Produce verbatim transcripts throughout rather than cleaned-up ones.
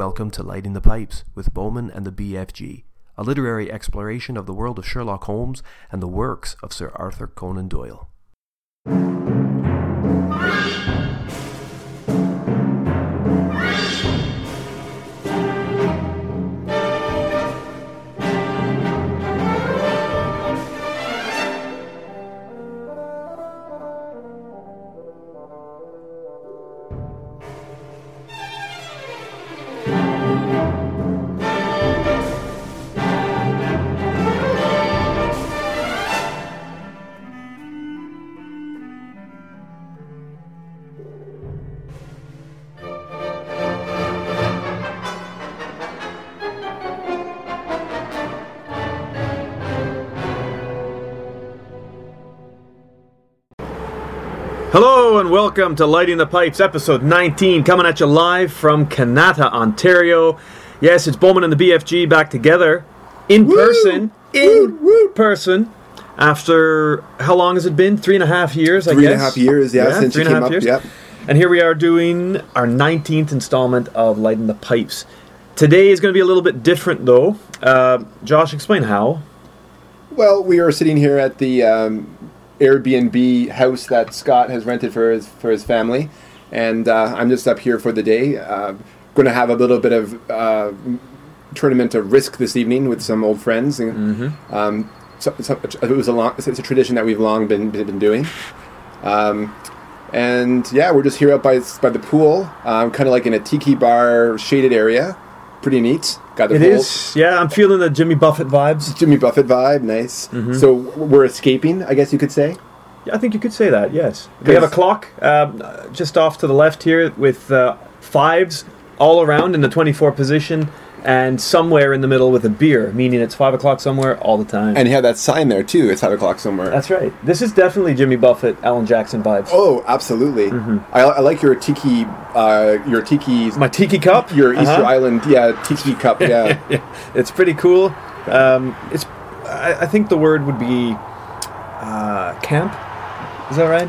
Welcome to Lighting the Pipes with Bowman and the B F G, a literary exploration of the world of Sherlock Holmes and the works of Sir Arthur Conan Doyle. Hello and welcome to Lighting the Pipes, episode nineteen, coming at you live from Kanata, Ontario. Yes, it's Bowman and the B F G back together, in woo! person, in woo! person, after, how long has it been? Three and a half years, I three guess. Three and a half years, yeah, yeah since you came up, years. Yep. And here we are doing our nineteenth installment of Lighting the Pipes. Today is going to be a little bit different, though. Uh, Josh, explain how. Well, we are sitting here at the Um Airbnb house that Scott has rented for his for his family, and uh, I'm just up here for the day. Uh, going to have a little bit of uh, tournament of Risk this evening with some old friends. And, mm-hmm. um, so, so it was a long, it's a tradition that we've long been been doing, um, and yeah, we're just here up by by the pool, um, kind of like in a tiki bar shaded area. Pretty neat. Got the it pool. Is. Yeah, I'm feeling the Jimmy Buffett vibes. Jimmy Buffett vibe, nice. Mm-hmm. So we're escaping, I guess you could say? Yeah, I think you could say that, yes. We have a clock uh, just off to the left here with uh, fives all around in the twenty-four position and somewhere in the middle with a beer, meaning it's five o'clock somewhere all the time. And you have that sign there, too. It's five o'clock somewhere. That's right. This is definitely Jimmy Buffett, Alan Jackson vibes. Oh, absolutely. Mm-hmm. I, I like your tiki... Uh, your tiki... My tiki cup? Your uh-huh. Easter Island, yeah, tiki cup, yeah. It's pretty cool. Um, it's. I, I think the word would be uh, camp. Is that right?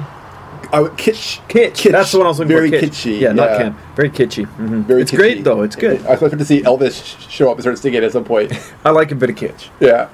Uh, kitsch. kitsch. Kitsch. That's the one I was looking Very for. Very kitsch. kitschy. Yeah, not yeah. camp. Very kitschy. Mm-hmm. Very it's kitschy. Great, though. It's good. I was hoping to see Elvis show up and start singing at some point. I like a bit of kitsch. Yeah.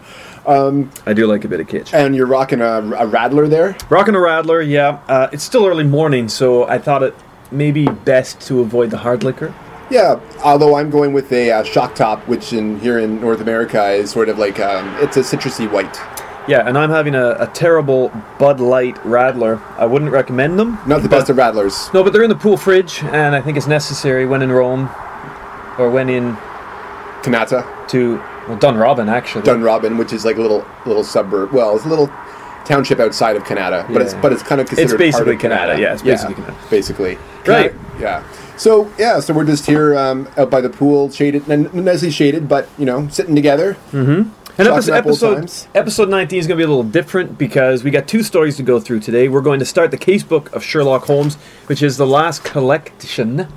Um, I do like a bit of kitsch. And you're rocking a, a rattler there? Rocking a rattler, yeah. Uh, it's still early morning, so I thought it may be best to avoid the hard liquor. Yeah, although I'm going with a uh, shock top, which in here in North America is sort of like, um, it's a citrusy white. Yeah, and I'm having a, a terrible Bud Light Rattler. I wouldn't recommend them. Not the best of Rattlers. No, but they're in the pool fridge, and I think it's necessary when in Rome, or when in Kanata to well, Dunrobin actually. Dunrobin, which is like a little little suburb. Well, it's a little township outside of Kanata, but yeah. it's but it's kind of considered. It's basically part of Kanata. Kanata. Yeah, it's basically yeah, Kanata. Basically, Kanata, right? Yeah. So yeah, so we're just here um, out by the pool, shaded, and nicely shaded, but you know, sitting together. Mm-hmm. And episode, episode nineteen is going to be a little different because we got two stories to go through today. We're going to start the Casebook of Sherlock Holmes, which is the last collection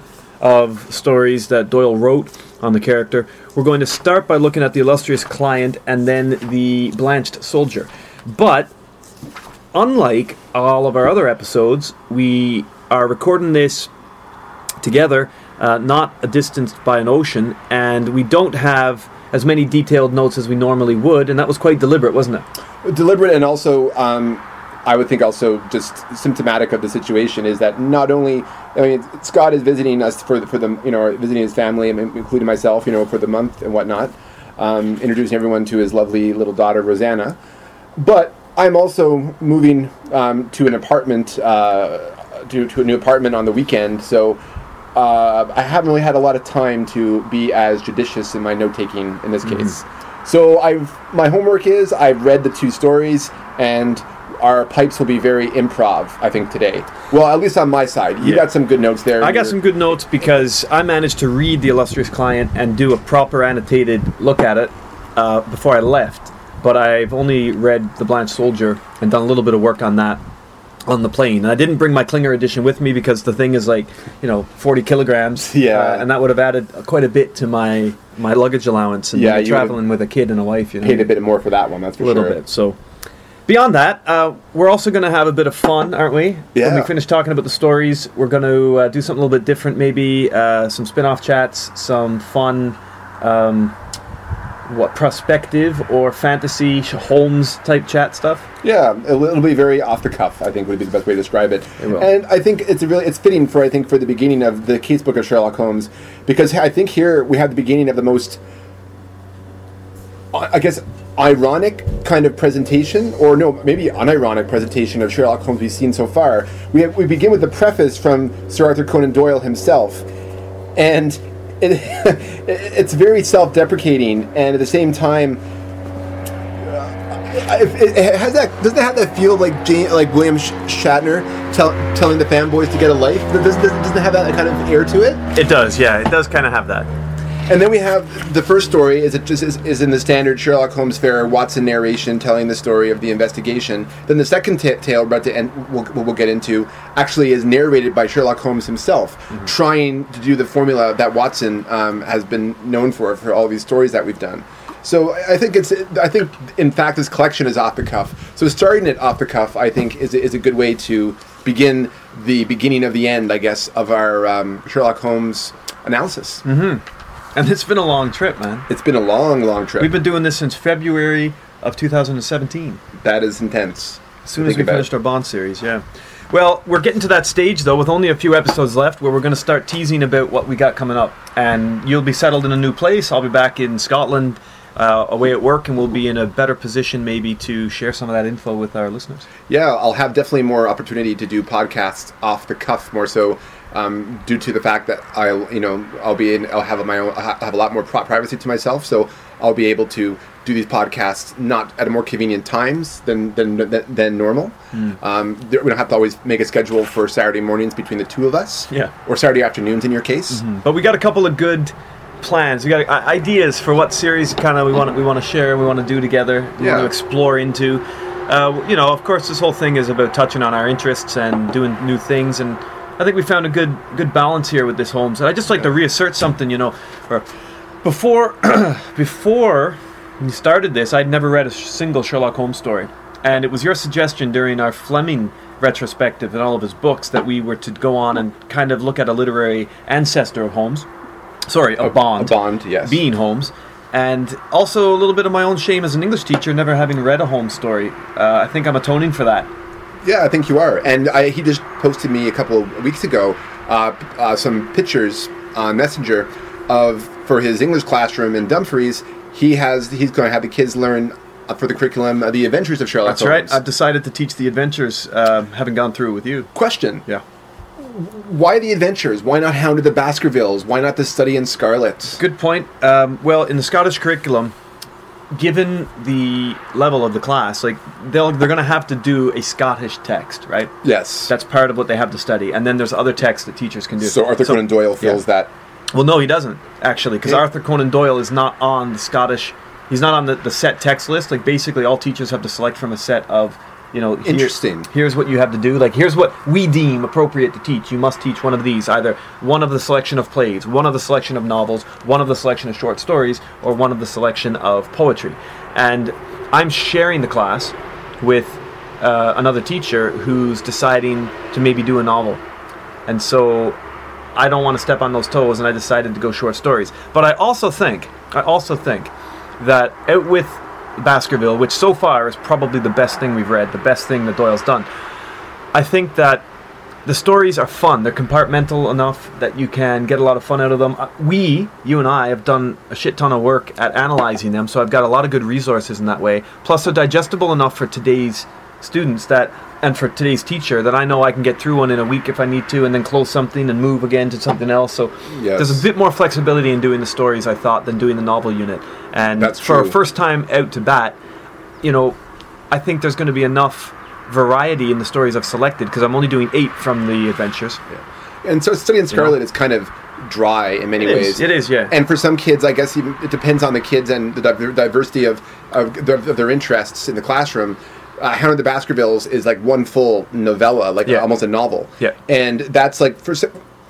of stories that Doyle wrote on the character. We're going to start by looking at The Illustrious Client and then The Blanched Soldier. But unlike all of our other episodes, we are recording this together, uh, not distanced by an ocean, and we don't have as many detailed notes as we normally would, and that was quite deliberate, wasn't it? Deliberate, and also, um, I would think also just symptomatic of the situation is that not only, I mean, Scott is visiting us for the, for the you know, visiting his family, including myself, you know, for the month and whatnot, um, introducing everyone to his lovely little daughter, Rosanna, but I'm also moving um, to an apartment, uh, to, to a new apartment on the weekend, so Uh, I haven't really had a lot of time to be as judicious in my note-taking in this case. Mm-hmm. So I've my homework is I've read the two stories, and our pipes will be very improv, I think, today. Well, at least on my side. You yeah. got some good notes there. I got some good notes because I managed to read The Illustrious Client and do a proper annotated look at it uh, before I left. But I've only read The Blanched Soldier and done a little bit of work on that on the plane. And I didn't bring my Klinger edition with me because the thing is like, you know, forty kilograms. Yeah. Uh, and that would have added quite a bit to my, my luggage allowance. And yeah, traveling with a kid and a wife, you know. Paid a bit more for that one, that's for sure. A little bit. So Beyond that, uh, we're also going to have a bit of fun, aren't we? Yeah. When we finish talking about the stories, we're going to uh, do something a little bit different, maybe uh, some spin-off chats, some fun, um, what, prospective or fantasy Holmes-type chat stuff. Yeah, it'll, it'll be very off-the-cuff, I think, would be the best way to describe it. It will. And I think it's really it's fitting for, I think, for the beginning of the Casebook of Sherlock Holmes, because I think here we have the beginning of the most, I guess, ironic kind of presentation, or no, maybe unironic presentation of Sherlock Holmes we've seen so far. We have, we begin with the preface from Sir Arthur Conan Doyle himself, and it, it's very self-deprecating, and at the same time, it, it has that doesn't it have that feel like Jane, like William Shatner tell, telling the fanboys to get a life? Doesn't doesn't it have that kind of air to it? It does, yeah, it does kind of have that. And then we have the first story is it just is, is in the standard Sherlock Holmes fair Watson narration telling the story of the investigation. Then the second t- tale about to end, we'll, we'll get into actually is narrated by Sherlock Holmes himself, mm-hmm. trying to do the formula that Watson um, has been known for for all these stories that we've done. So I think it's I think in fact this collection is off the cuff. So starting it off the cuff, I think is is a good way to begin the beginning of the end, I guess, of our um, Sherlock Holmes analysis. Mm-hmm. And it's been a long trip, man. It's been a long, long trip. We've been doing this since February of two thousand seventeen. That is intense. As soon as we finished our Bond series, yeah. Well, we're getting to that stage, though, with only a few episodes left, where we're going to start teasing about what we got coming up. And you'll be settled in a new place. I'll be back in Scotland, uh, away at work, and we'll be in a better position maybe to share some of that info with our listeners. Yeah, I'll have definitely more opportunity to do podcasts off the cuff more so. Um, due to the fact that I'll, you know, I'll be in, I'll have my own, I'll have a lot more privacy to myself, so I'll be able to do these podcasts not at a more convenient times than than than, than normal. Mm. Um, we don't have to always make a schedule for Saturday mornings between the two of us, yeah, or Saturday afternoons in your case. Mm-hmm. But we got a couple of good plans. We got uh, ideas for what series kind of we want we want to share, we want to do together, we yeah. want to explore into. Uh, you know, of course, this whole thing is about touching on our interests and doing new things and. I think we found a good good balance here with this Holmes, and I just like to reassert something, you know. Or before before we started this, I'd never read a single Sherlock Holmes story, and it was your suggestion during our Fleming retrospective and all of his books that we were to go on and kind of look at a literary ancestor of Holmes, sorry, a, a Bond, a Bond, yes, being Holmes, and also a little bit of my own shame as an English teacher never having read a Holmes story. Uh, I think I'm atoning for that. Yeah, I think you are. And I, he just posted me a couple of weeks ago uh, uh, some pictures on Messenger of for his English classroom in Dumfries. He has he's going to have the kids learn uh, for the curriculum uh, the adventures of Sherlock Holmes. That's right. I've decided to teach the adventures, uh, having gone through with you. Question. Yeah. Why the adventures? Why not Hound of the Baskervilles? Why not the study in Scarlet? Good point. Um, well, in the Scottish curriculum, given the level of the class, like they'll, they're going to have to do a Scottish text, right? Yes. That's part of what they have to study. And then there's other texts that teachers can do. So Arthur so, Conan Doyle fills yeah. that. Well, no, he doesn't, actually, because yeah. Arthur Conan Doyle is not on the Scottish... He's not on the, the set text list. Like, basically, all teachers have to select from a set of, you know... Interesting. Here, here's what you have to do. Like, here's what we deem appropriate to teach. You must teach one of these. Either one of the selection of plays, one of the selection of novels, one of the selection of short stories, or one of the selection of poetry. And I'm sharing the class with uh, another teacher who's deciding to maybe do a novel. And so I don't want to step on those toes, and I decided to go short stories. But I also think, I also think that out with Baskerville, which so far is probably the best thing we've read, the best thing that Doyle's done, I think that the stories are fun. They're compartmental enough that you can get a lot of fun out of them. We, you and I, have done a shit ton of work at analyzing them, so I've got a lot of good resources in that way. Plus, they're digestible enough for today's students that, and for today's teacher, that I know I can get through one in a week if I need to, and then close something and move again to something else. So yes. There's a bit more flexibility in doing the stories, I thought, than doing the novel unit. And That's for true. Our first time out to bat, you know, I think there's going to be enough variety in the stories I've selected, because I'm only doing eight from the adventures. Yeah. And so Study in Scarlet yeah. is kind of dry in many it ways. Is. It is, yeah. And for some kids, I guess even, it depends on the kids and the diversity of, of, their, of their interests in the classroom. Uh, Hound of the Baskervilles is like one full novella, like yeah. almost a novel. Yeah. And that's like, for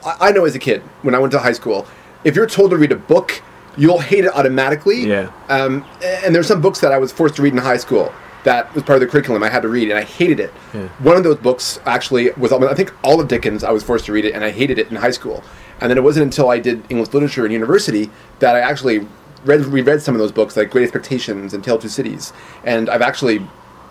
I know as a kid, when I went to high school, if you're told to read a book, you'll hate it automatically. Yeah. Um, and there's some books that I was forced to read in high school. that was part of the curriculum I had to read, and I hated it. Yeah. One of those books actually was, I think, all of Dickens. I was forced to read it, and I hated it in high school. And then it wasn't until I did English literature in university that I actually read reread some of those books, like Great Expectations and Tale of Two Cities. And I've actually,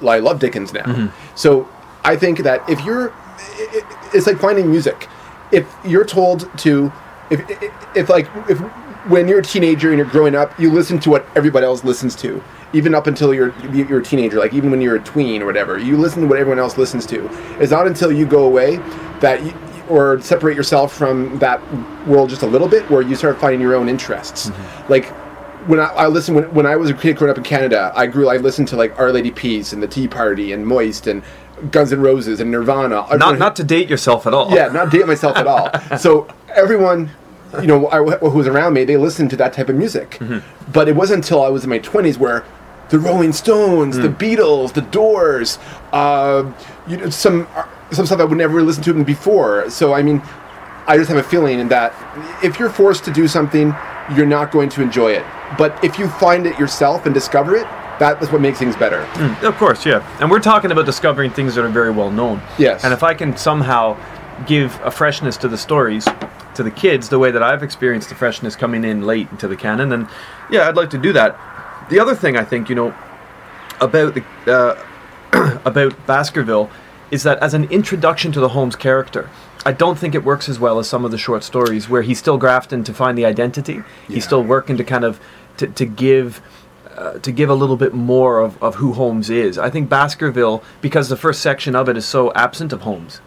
well, I love Dickens now. Mm-hmm. So I think that if you're, it, it's like finding music. If you're told to, if, if, if like, if when you're a teenager and you're growing up, you listen to what everybody else listens to, even up until you're you're a teenager, like even when you're a tween or whatever, you listen to what everyone else listens to. It's not until you go away that you, or separate yourself from that world just a little bit, where you start finding your own interests. Mm-hmm. Like when I, I listened, when, when I was a kid growing up in Canada, I grew. I listened to like Our Lady Peace and the Tea Party and Moist and Guns N' Roses and Nirvana. Not not to date yourself at all. Yeah, not date myself at all. So everyone, you know, I, who was around me, they listened to that type of music. Mm-hmm. But it wasn't until I was in my twenties where the Rolling Stones, mm. the Beatles, the Doors, uh, you know, some some stuff I would never listen to before. So I mean, I just have a feeling that if you're forced to do something, you're not going to enjoy it. But if you find it yourself and discover it, that's what makes things better. Mm, of course, yeah. And we're talking about discovering things that are very well known. Yes. And if I can somehow give a freshness to the stories, to the kids, the way that I've experienced the freshness coming in late into the canon, then yeah, I'd like to do that. The other thing I think, you know, about the, uh, about Baskerville is that as an introduction to the Holmes character, I don't think it works as well as some of the short stories where he's still grafting to find the identity. Yeah. He's still working to kind of, to, to give... Uh, to give a little bit more of, of who Holmes is. I think Baskerville, because the first section of it is so absent of Holmes.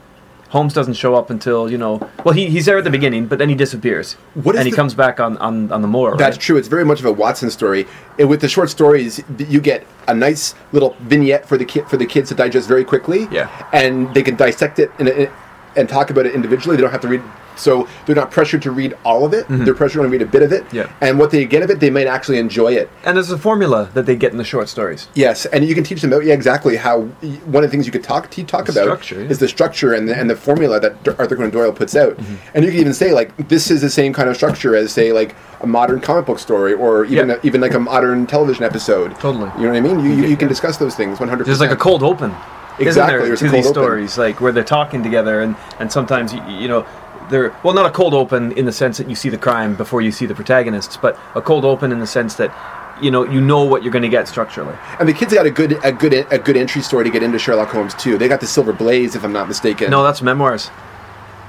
Holmes doesn't show up until, you know... Well, he he's there at the beginning, but then he disappears. What is and he the, comes back on, on, on the moor, That's right? true. It's very much of a Watson story. It, with the short stories, you get a nice little vignette for the ki- for the kids to digest very quickly. Yeah. And they can dissect it in a, in a, and talk about it individually. They don't have to read... So they're not pressured to read all of it. Mm-hmm. They're pressured to read a bit of it. Yeah. And what they get of it, they might actually enjoy it. And there's a formula that they get in the short stories. Yes, and you can teach them out, yeah, exactly how... One of the things you could talk to, talk the about structure, yeah. is the structure and the, and the formula that Arthur Conan Doyle puts out. Mm-hmm. And you can even say, like, this is the same kind of structure as, say, like, a modern comic book story or even yeah. a, even like a modern television episode. Totally. You know what I mean? You, you, you yeah. can discuss those things one hundred percent. There's like a cold open, exactly. isn't there, to these stories, open. like, where they're talking together and, and sometimes, you, you know... They're, well, not a cold open in the sense that you see the crime before you see the protagonists, but a cold open in the sense that you know you know what you're going to get structurally. And the kids got a good a good a good entry story to get into Sherlock Holmes too. They got the Silver Blaze, if I'm not mistaken. No, that's memoirs.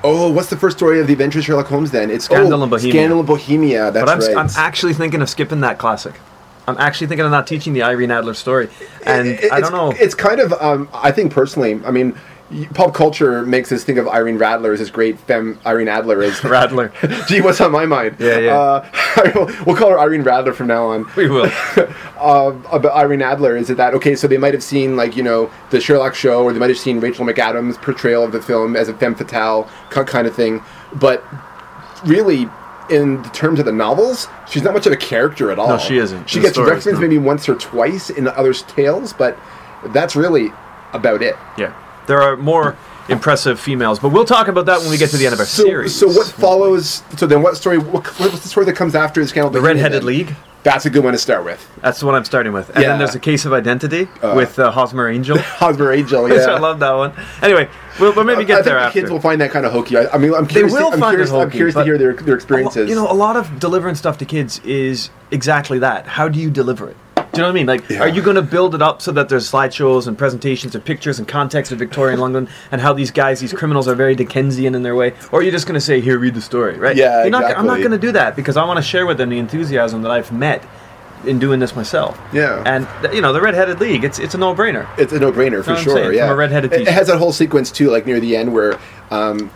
Oh, what's the first story of the Adventures of Sherlock Holmes? Then it's Scandal oh, and Bohemia. Scandal and Bohemia. That's but I'm, right. I'm actually thinking of skipping that classic. I'm actually thinking of not teaching the Irene Adler story, and it, it, I don't know. It's kind of um, I think personally, I mean. Pop culture makes us think of Irene Adler as this great femme. Irene Adler is Radler. Gee, what's on my mind? Yeah, yeah. Uh, we'll call her Irene Adler from now on. We will. uh, but Irene Adler is it that okay? So they might have seen like you know the Sherlock show, or they might have seen Rachel McAdams' portrayal of the film as a femme fatale kind of thing. But really, in terms of the novels, she's not much of a character at all. No, she isn't. She the gets referenced no. maybe once or twice in the other tales, but that's really about it. Yeah. There are more impressive females, but we'll talk about that when we get to the end of our so, series. So what follows? So then, what story? What, what's the story that comes after the Scandal? The Red-Headed League. That's a good one to start with. That's the one I'm starting with, and yeah. then there's a Case of Identity uh, with uh, Hosmer Angel. Hosmer Angel, yeah, I love that one. Anyway, we'll, we'll maybe get I think there. The after. Kids will find that kind of hokey. I, I mean, I'm curious. They will to, I'm find curious, it hokey. I'm curious to hear their their experiences. Lo- you know, a lot of delivering stuff to kids is exactly that. How do you deliver it? Do you know what I mean? Like, yeah. are you going to build it up so that there's slideshows and presentations and pictures and context of Victorian London and how these guys, these criminals, are very Dickensian in their way? Or are you just going to say, here, read the story, right? Yeah, You're exactly. Not, I'm not going to do that because I want to share with them the enthusiasm that I've met in doing this myself. Yeah. And, th- you know, the Red-Headed League, it's it's a no-brainer. It's a no-brainer, for you know sure, saying? yeah. From a red-headed it, it has that whole sequence, too, like near the end where... Um,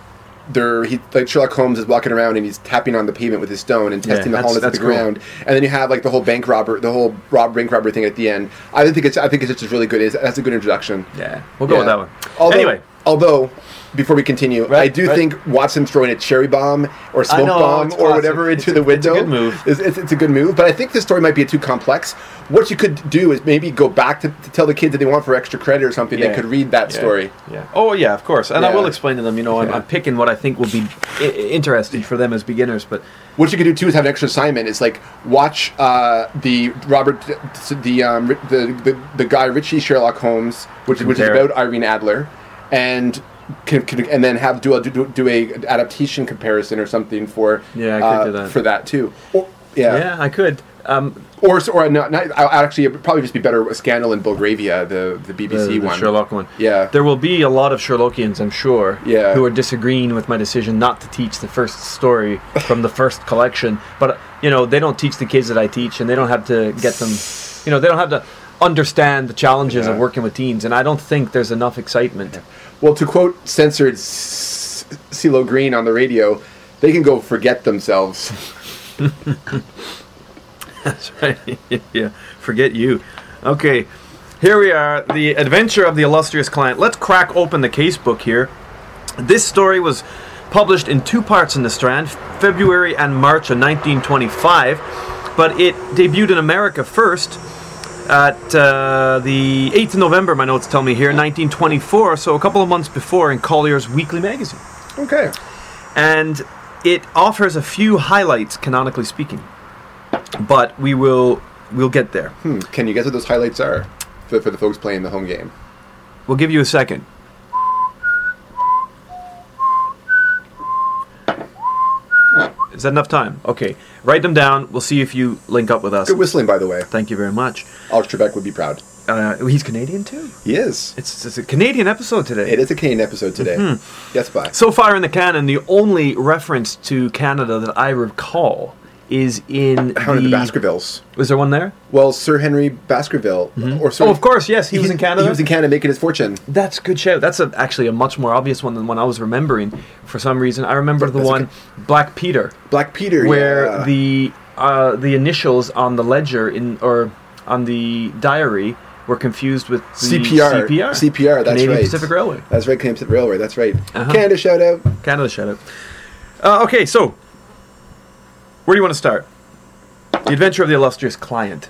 There, he like Sherlock Holmes is walking around and he's tapping on the pavement with his stone and testing yeah, the hollowness of the cool. ground. And then you have like the whole bank robber, the whole rob bank robber thing at the end. I think it's I think it's just really good. That's a good introduction. Yeah, we'll go yeah. with that one. Although, anyway, Although, before we continue, right, I do right. think Watson throwing a cherry bomb or smoke know, bomb or whatever into it's the a, window it's a good move. Is, it's, it's a good move. But I think this story might be too complex. What you could do is maybe go back to, to tell the kids that they want for extra credit or something. Yeah. They could read that yeah. story. Yeah. Oh, yeah, of course. And yeah. I will explain to them, you know, I'm, yeah. I'm picking what I think will be I- interesting for them as beginners. But what you could do, too, is have an extra assignment. It's like watch uh, the Robert, the, um, the the the Guy Ritchie Sherlock Holmes, which, which is about Irene Adler, and... Can, can, and then have do a do, do a adaptation comparison or something for yeah I could uh, do that for that too or, yeah yeah I could um, or or not, not I actually it would probably just be better a Scandal in Belgravia the the B B C the, the one Sherlock one yeah there will be a lot of Sherlockians I'm sure yeah. who are disagreeing with my decision not to teach the first story from the first collection, but you know they don't teach the kids that I teach, and they don't have to get them you know they don't have to understand the challenges yeah. of working with teens, and I don't think there's enough excitement. Yeah. Well, to quote censored CeeLo Green on the radio, they can go forget themselves. That's right. Yeah, forget you. Okay, here we are, The Adventure of the Illustrious Client. Let's crack open the casebook here. This story was published in two parts in The Strand, February and March of nineteen twenty-five, but it debuted in America first at uh, the eighth of November, my notes tell me here, nineteen twenty-four, so a couple of months before, in Collier's Weekly Magazine. Okay. And it offers a few highlights, canonically speaking. But we will we'll get there. Hmm. Can you guess what those highlights are for, for the folks playing the home game? We'll give you a second. Is that enough time? Okay. Write them down. We'll see if you link up with us. Good whistling, by the way. Thank you very much. Alex Trebek would be proud. Uh, he's Canadian, too? He is. It's, it's a Canadian episode today. It is a Canadian episode today. Mm-hmm. Yes, bye. So far in the canon, the only reference to Canada that I recall is in Hound of the Baskervilles. Was there one there? Well, Sir Henry Baskerville. Mm-hmm. Or Sir oh, of course, yes. He, he was in Canada? He was in Canada making his fortune. That's a good shout. That's a, actually a much more obvious one than one I was remembering for some reason. I remember the That's one, a, Black Peter. Black Peter, where yeah. Where the, uh, the initials on the ledger in or on the diary were confused with the C P R. C P R, C P R that's Canadian right. Canadian Pacific Railway. That's right, Canadian Pacific Railway. That's right. Uh-huh. Canada shout out. Canada shout out. Uh, okay, so... Where do you want to start? The Adventure of the Illustrious Client.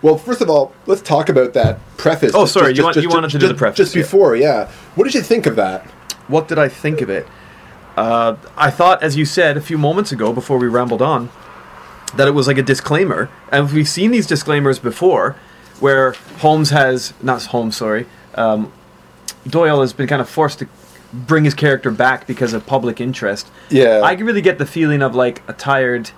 Well, first of all, let's talk about that preface. Oh, just, sorry, just, you, want, just, you wanted just, to do just, the preface. Just before, yeah. yeah. What did you think of that? What did I think of it? Uh, I thought, as you said a few moments ago before we rambled on, that it was like a disclaimer. And we've seen these disclaimers before where Holmes has... Not Holmes, sorry. Um, Doyle has been kind of forced to... bring his character back because of public interest. Yeah. I really get the feeling of, like, a tired...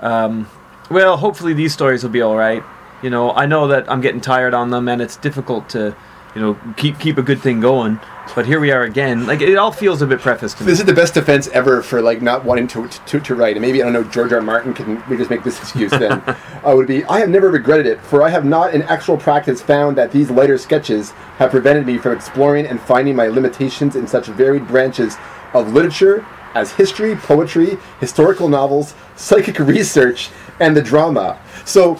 Um, well, hopefully these stories will be all right. You know, I know that I'm getting tired on them, and it's difficult to, you know, keep keep a good thing going. But here we are again. Like, it all feels a bit prefaced to me. This is the best defense ever for, like, not wanting to to, to write. And maybe, I don't know, George R. Martin can we just make this excuse then. I would be, I have never regretted it, for I have not in actual practice found that these lighter sketches have prevented me from exploring and finding my limitations in such varied branches of literature as history, poetry, historical novels, psychic research, and the drama. So...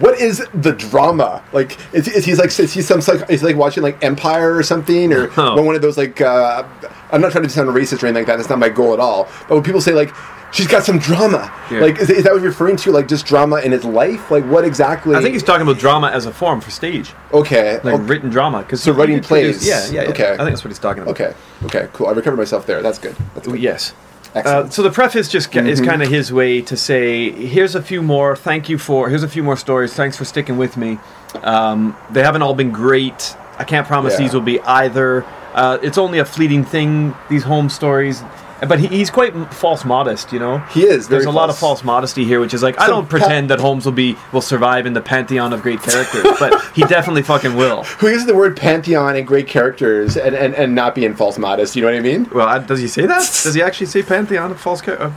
What is the drama? Like, is, is he's like is he some is he like watching like Empire or something, or oh. one of those like uh, I'm not trying to sound racist or anything like that. That's not my goal at all. But when people say like she's got some drama, yeah. like is, is that what you're referring to? Like just drama in his life? Like what exactly? I think he's talking about drama as a form for stage. Okay, like okay. written drama. Cause so writing plays. Produce, yeah, yeah. Okay, yeah. I think that's what he's talking about. Okay, okay, cool. I recovered myself there. That's good. That's good. Yes. Uh, so the preface just ca- mm-hmm. is kind of his way to say, here's a few more, thank you for, here's a few more stories, thanks for sticking with me. Um, they haven't all been great. I can't promise yeah. these will be either. Uh, it's only a fleeting thing, these home stories. But he, he's quite m- false modest, you know? He is. Very There's a false. lot of false modesty here, which is like, so I don't pretend pa- that Holmes will be will survive in the pantheon of great characters, but he definitely fucking will. Who uses the word pantheon and great characters and, and, and not being false modest, you know what I mean? Well, I, does he say that? Does he actually say pantheon of false characters? Uh,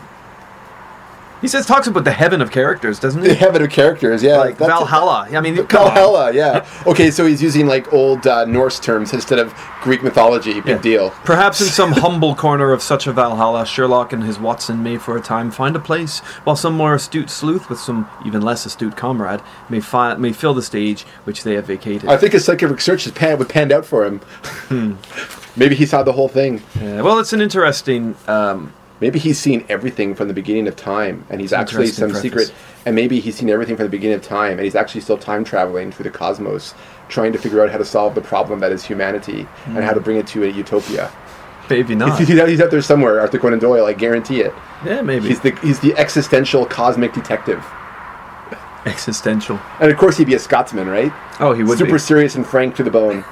He says talks about the heaven of characters, doesn't he? The heaven of characters, yeah. Like that's Valhalla. A, I mean, Valhalla, yeah. Okay, so he's using like old uh, Norse terms instead of Greek mythology. Big yeah. deal. Perhaps in some humble corner of such a Valhalla, Sherlock and his Watson may for a time find a place, while some more astute sleuth with some even less astute comrade may fi- may fill the stage which they have vacated. I think his psychic search has pan- would panned out for him. Hmm. Maybe he saw the whole thing. Yeah, well, it's an interesting... Um, Maybe he's seen everything from the beginning of time, and he's actually some preface. secret... And maybe he's seen everything from the beginning of time, and he's actually still time-traveling through the cosmos, trying to figure out how to solve the problem that is humanity, mm. and how to bring it to a utopia. Maybe not. He's, he's out there somewhere, Arthur Conan Doyle, I guarantee it. Yeah, maybe. He's the, he's the existential cosmic detective. Existential. And of course he'd be a Scotsman, right? Oh, he would Super be. Super serious and frank to the bone.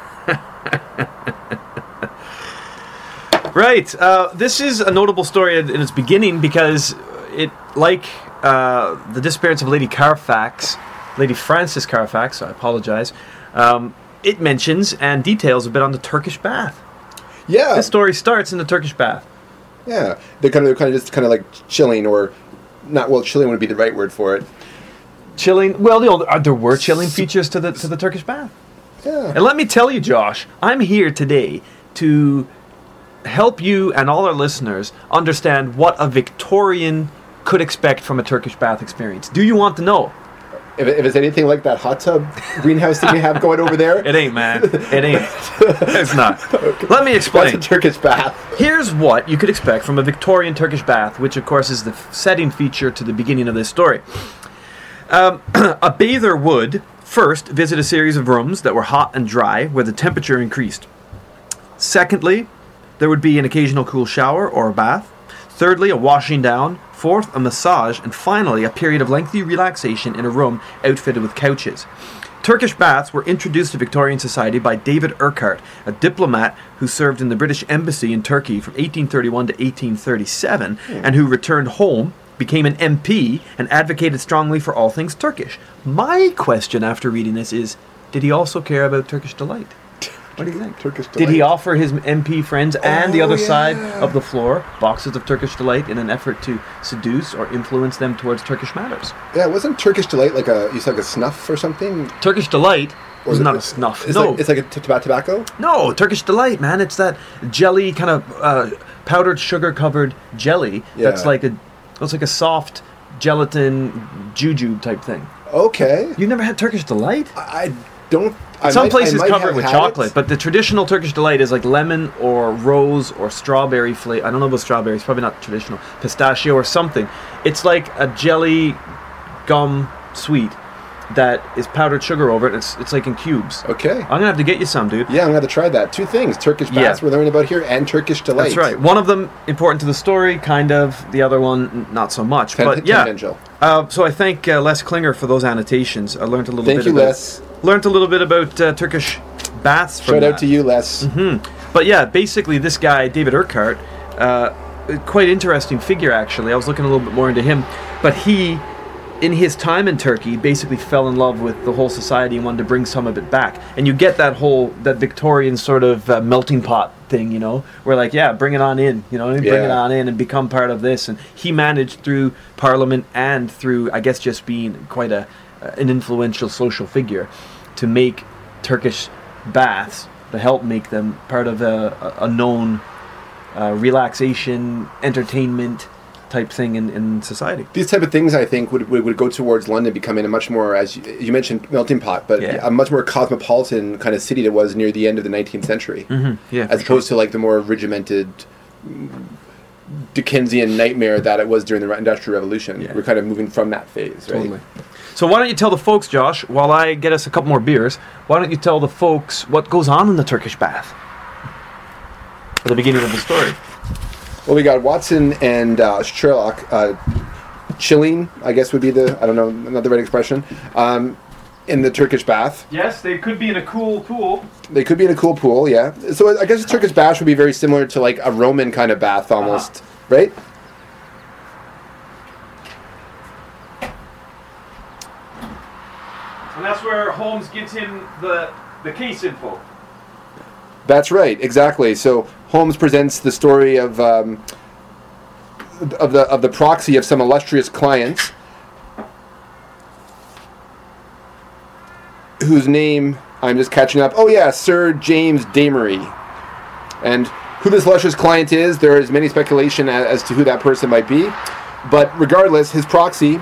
Right. Uh, this is a notable story in its beginning because it, like uh, the disappearance of Lady Carfax, Lady Frances Carfax, I apologize, um, it mentions and details a bit on the Turkish bath. Yeah. This story starts in the Turkish bath. Yeah. They're kind of, they're kind of just kind of like chilling or not, well, chilling would be the right word for it. Chilling. Well, you know, there were chilling features to the, to the Turkish bath. Yeah. And let me tell you, Josh, I'm here today to... help you and all our listeners understand what a Victorian could expect from a Turkish bath experience. Do you want to know? If, if it's anything like that hot tub greenhouse that we have going over there? It ain't, man. It ain't. It's not. Okay. Let me explain. That's a Turkish bath. Here's what you could expect from a Victorian Turkish bath, which, of course, is the f- setting feature to the beginning of this story. Um, a bather would first visit a series of rooms that were hot and dry, where the temperature increased. Secondly, there would be an occasional cool shower or a bath. Thirdly, a washing down. Fourth, a massage. And finally, a period of lengthy relaxation in a room outfitted with couches. Turkish baths were introduced to Victorian society by David Urquhart, a diplomat who served in the British Embassy in Turkey from eighteen thirty-one to eighteen thirty-seven, mm. and who returned home, became an M P, and advocated strongly for all things Turkish. My question after reading this is, did he also care about Turkish delight? What do you think? Turkish Delight. Did he offer his M P friends and oh, the other yeah. side of the floor boxes of Turkish Delight in an effort to seduce or influence them towards Turkish matters? Yeah, wasn't Turkish Delight like a, you said like a snuff or something? Turkish Delight or was not a snuff. It's no. Like, it's like a t- tobacco? No, Turkish Delight, man. It's that jelly kind of uh, powdered sugar-covered jelly yeah. that's like a, it's like a soft gelatin jujube type thing. Okay. You never had Turkish Delight? I, I don't... I Some might, places cover it with chocolate, it. But the traditional Turkish delight is like lemon or rose or strawberry flavor. I don't know about strawberries, probably not traditional. Pistachio or something. It's like a jelly gum sweet that is powdered sugar over it. It's it's like in cubes. Okay. I'm going to have to get you some, dude. Yeah, I'm going to have to try that. Two things, Turkish baths yeah. we're learning about here and Turkish delight. That's right. One of them important to the story, kind of. The other one, not so much. Ten, but yeah. Uh, so I thank uh, Les Klinger for those annotations. I learned a little thank bit about... Thank you, Les. Learned a little bit about uh, Turkish baths from Shout that. out to you, Les. Mm-hmm. But yeah, basically this guy, David Urquhart, uh, quite interesting figure, actually. I was looking a little bit more into him. But he, in his time in Turkey, basically fell in love with the whole society and wanted to bring some of it back. And you get that whole, that Victorian sort of uh, melting pot thing, you know, where like, yeah, bring it on in, you know, bring yeah. it on in and become part of this. And he managed through Parliament and through, I guess, just being quite a an influential social figure to make Turkish baths to help make them part of a, a known uh, relaxation, entertainment type thing in, in society. These type of things, I think, would would, would go towards London becoming a much more, as you, you mentioned, melting pot, but yeah. a much more cosmopolitan kind of city that was near the end of the nineteenth century. Mm-hmm. Yeah, as opposed sure. to like the more regimented Dickensian nightmare that it was during the Industrial Revolution. Yeah. We're kind of moving from that phase, right? Totally. So why don't you tell the folks, Josh, while I get us a couple more beers, why don't you tell the folks what goes on in the Turkish bath at the beginning of the story? Well, we got Watson and uh, Sherlock uh, chilling, I guess would be the, I don't know, not the right expression, um, in the Turkish bath. Yes, they could be in a cool pool. They could be in a cool pool, yeah. So I guess the Turkish bath would be very similar to like a Roman kind of bath almost, uh-huh. right? That's where Holmes gives him the the case info. That's right, exactly. So Holmes presents the story of um, of the of the proxy of some illustrious clients whose name I'm just catching up. Oh yeah, Sir James Damery. And who this illustrious client is, there is many speculation as to who that person might be. But regardless, his proxy,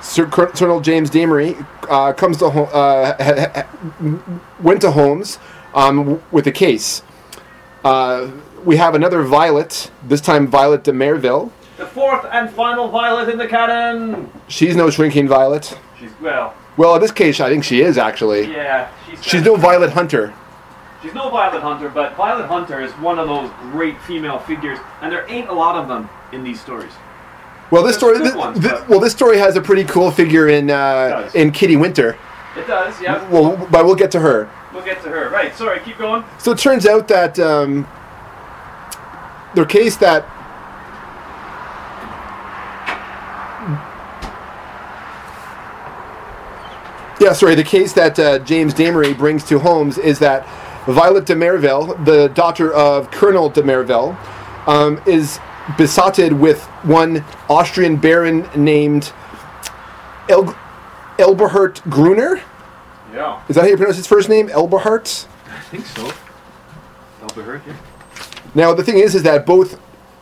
Sir Colonel James Damery, uh, comes to uh, ha- ha- went to Holmes um, w- with a case. Uh, we have another Violet, this time Violet de Merville. The fourth and final Violet in the canon. She's no shrinking Violet. She's well. Well, in this case, I think she is actually. Yeah, she's. She's no Violet Hunter. She's no Violet Hunter, but Violet Hunter is one of those great female figures, and there ain't a lot of them in these stories. Well, this There's story. This, ones, this, well, this story has a pretty cool figure in uh, in Kitty Winter. It does, yeah. Well, but we'll get to her. We'll get to her, right? Sorry, keep going. So it turns out that um, their case that yeah, sorry, the case that uh, James Damery brings to Holmes is that Violet de Merville, the daughter of Colonel de Merville, um, is besotted with one Austrian baron named El- Elberhard Gruner? Yeah. Is that how you pronounce his first name? Elberhard? I think so. Elberhard, yeah. Now, the thing is, is that both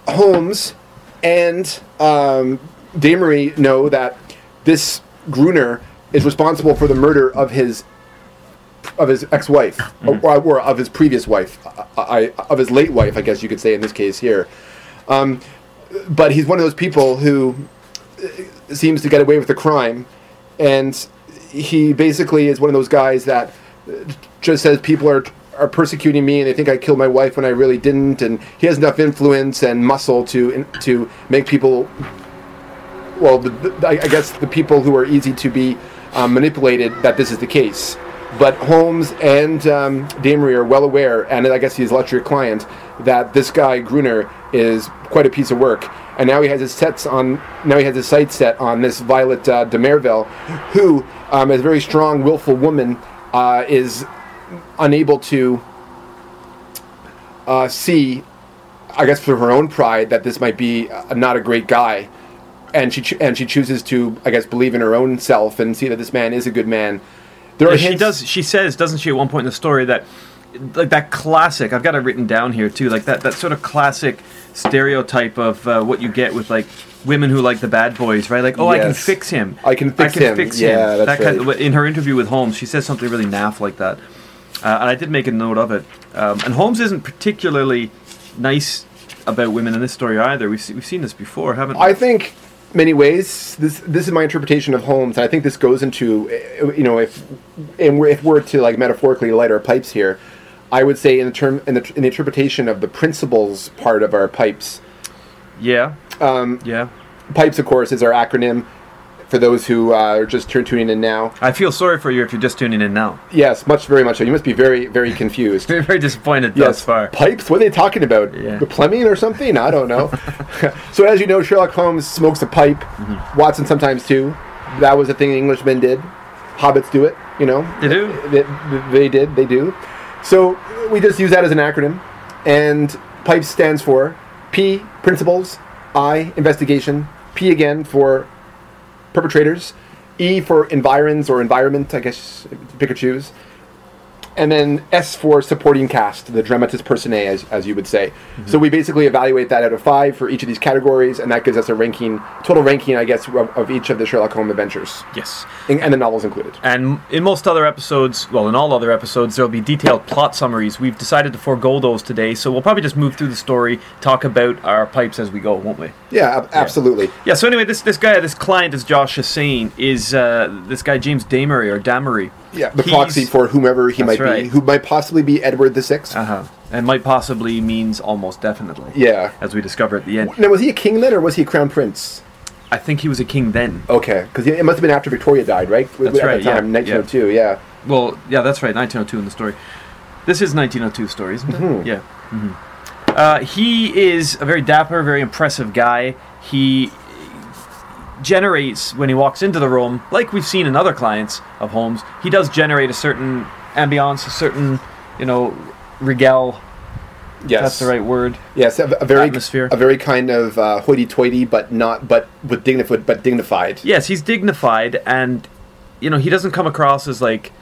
Holmes and um, Damery know that this Gruner is responsible for the murder of his of his ex-wife, mm. or, or of his previous wife, I, I, of his late wife, I guess you could say in this case here. Um, but he's one of those people who seems to get away with the crime, and he basically is one of those guys that just says people are are persecuting me and they think I killed my wife when I really didn't, and he has enough influence and muscle to in, to make people, well, the, the, I guess the people who are easy to be um, manipulated, that this is the case. But Holmes and um, Damery are well aware, and I guess he's a luxury client, that this guy Gruner is quite a piece of work, and now he has his sets on. Now he has his sights set on this Violet uh, de Merville, who, um, as a very strong, willful woman, uh, is unable to uh, see, I guess, for her own pride, that this might be uh, not a great guy, and she cho- and she chooses to, I guess, believe in her own self and see that this man is a good man. There yeah, are she does. She says, doesn't she, at one point in the story that, like that classic. I've got it written down here too. Like that, that sort of classic stereotype of uh, what you get with like women who like the bad boys, right? Like, oh, yes. I can fix him. I can fix I can him. Fix him. Yeah, that's that right. Kind of, in her interview with Holmes, she says something really naff like that, uh, and I did make a note of it. Um, and Holmes isn't particularly nice about women in this story either. We've we've seen this before, haven't we? I think, many ways. This this is my interpretation of Holmes. I think this goes into, you know, if and we're, if we're to like metaphorically light our pipes here. I would say in the term in the, in the interpretation of the principles part of our pipes. Yeah. Um, yeah. Pipes, of course, is our acronym for those who uh, are just tuning in now. I feel sorry for you if you're just tuning in now. Yes, much very much so. You must be very very confused. Very very disappointed yes. thus far. Pipes? What are they talking about? Yeah. The plumbing or something? I don't know. So as you know, Sherlock Holmes smokes a pipe. Mm-hmm. Watson sometimes too. That was a thing Englishmen did. Hobbits do it. You know. They do. They, they, they did. They do. So we just use that as an acronym, and PIPES stands for P, principles, I, investigation, P again for perpetrators, E for environs or environment, I guess, pick or choose, and then S for supporting cast, the dramatis personae, as, as you would say. Mm-hmm. So we basically evaluate that out of five for each of these categories, and that gives us a ranking, total ranking, I guess, of, of each of the Sherlock Holmes adventures. Yes. And, and the novels included. And in most other episodes, well, in all other episodes, there'll be detailed plot summaries. We've decided to forego those today, so we'll probably just move through the story, talk about our pipes as we go, won't we? Yeah, ab- absolutely. Yeah. yeah, so anyway, this this guy, this client, as Josh is saying, is uh, this guy James Damery, or Damery. Yeah, the He's, proxy for whomever he might right. be, who might possibly be Edward the Sixth. Uh-huh. And might possibly means almost definitely. Yeah. As we discover at the end. Now, was he a king then, or was he a crown prince? I think he was a king then. Okay, because it must have been after Victoria died, right? That's at right, the time, yeah. nineteen oh two, yeah. yeah. Well, yeah, that's right, nineteen oh two in the story. This is nineteen oh two story, isn't it? Mm-hmm. Yeah. Mm-hmm. Uh, he is a very dapper, very impressive guy. He generates, when he walks into the room, like we've seen in other clients of Holmes, he does generate a certain ambiance, a certain, you know, regale Yes, that's the right word. Yes, a, a very atmosphere, a very kind of uh, hoity-toity, but not, but with dignified, but dignified. Yes, he's dignified, and you know he doesn't come across as like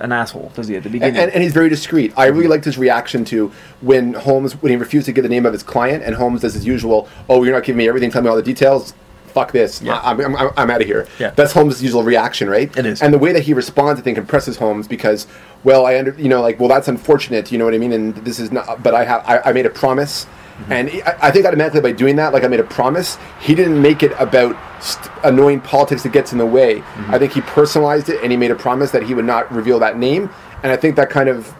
an asshole, does he? At the beginning, and, and, and he's very discreet. I really liked his reaction to when Holmes, when he refused to give the name of his client, and Holmes does his usual, "Oh, you're not giving me everything. Tell me all the details. Fuck this. Yeah. I, I'm, I'm, I'm out of here." Yeah. That's Holmes' usual reaction, right? It is. And the way that he responds, I think, impresses Holmes because, well, I under, you know, like, well, that's unfortunate, you know what I mean? And this is not, but I have, I, I made a promise. Mm-hmm. And I, I think automatically by doing that, like I made a promise, he didn't make it about st- annoying politics that gets in the way. Mm-hmm. I think he personalized it and he made a promise that he would not reveal that name. And I think that kind of,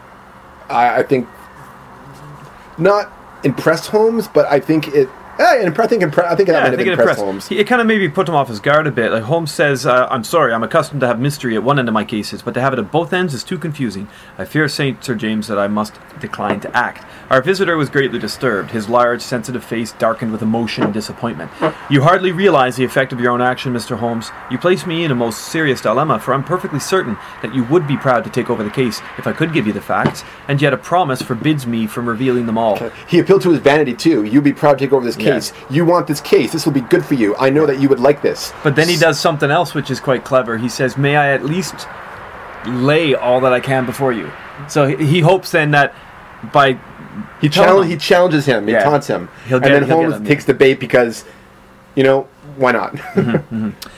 I, I think, not impressed Holmes, but I think it, Yeah, and I think, impre- I think yeah, that might I think have impressed Holmes. He, it kind of maybe put him off his guard a bit. Like Holmes says, uh, I'm sorry, I'm accustomed to have mystery at one end of my cases, but to have it at both ends is too confusing. I fear, Saint Sir James, that I must decline to act. Our visitor was greatly disturbed, his large, sensitive face darkened with emotion and disappointment. You hardly realize the effect of your own action, Mister Holmes. You place me in a most serious dilemma, for I'm perfectly certain that you would be proud to take over the case if I could give you the facts, and yet a promise forbids me from revealing them all. Okay. He appealed to his vanity, too. You'd be proud to take over this case. Case. Yeah. You want this case. This will be good for you. I know that you would like this. But then he does something else, which is quite clever. He says, may I at least lay all that I can before you? So he hopes then that by... He, challenge, he challenges him. He yeah. taunts him. He'll get, and then Holmes him, takes yeah. the bait because, you know, why not? mm-hmm, mm-hmm.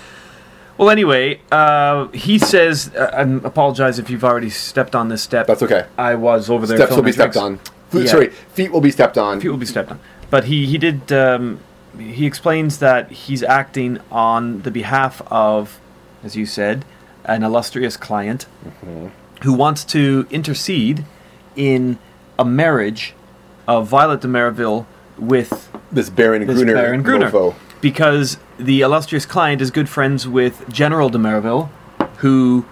Well, anyway, uh, he says... Uh, I apologize if you've already stepped on this step. That's okay. I was over there. Steps will be stepped on. Yeah. Sorry, feet will be stepped on. Feet will be stepped on. But he, he did, um, he explains that he's acting on the behalf of, as you said, an illustrious client mm-hmm. who wants to intercede in a marriage of Violet de Merville with this Baron this Gruner. Baron Gruner Mofo. Because the illustrious client is good friends with General de Merville, who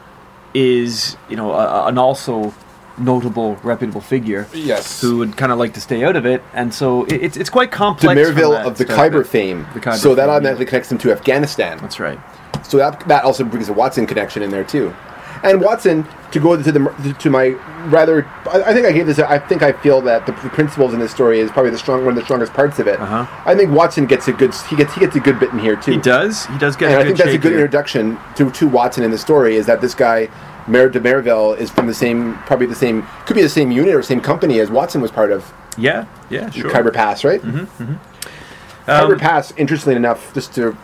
is, you know, a, an also... notable, reputable figure, yes, who would kind of like to stay out of it, and so it, it's it's quite complex. De Merville of the Khyber fame, the Khyber so fame, that automatically yeah. connects him to Afghanistan. That's right. So that that also brings a Watson connection in there too, and Watson to go to the to my rather. I, I think I gave this. I think I feel that the principles in this story is probably the strong one of the strongest parts of it. Uh-huh. I think Watson gets a good he gets he gets a good bit in here too. He does. He does get. And a I good think that's a good here. introduction to to Watson in the story. Is that this guy? Mayor de Merville is from the same, probably the same, could be the same unit or same company as Watson was part of. Yeah, yeah, sure. Khyber Pass, right? Mm-hmm, mm-hmm. Khyber um, Pass, interestingly enough, just to,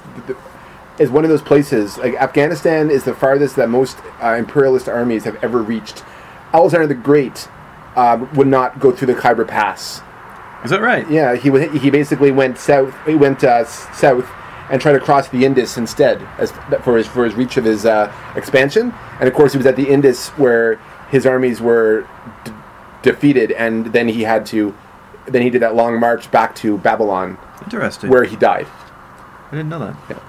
is one of those places, like Afghanistan is the farthest that most uh, imperialist armies have ever reached. Alexander the Great uh, would not go through the Khyber Pass. Is that right? Yeah, he he basically went south, he went uh, south, and try to cross the Indus instead, as for his for his reach of his uh, expansion. And of course, he was at the Indus where his armies were d- defeated, and then he had to, then he did that long march back to Babylon. Interesting. Where he died. I didn't know that. Yeah.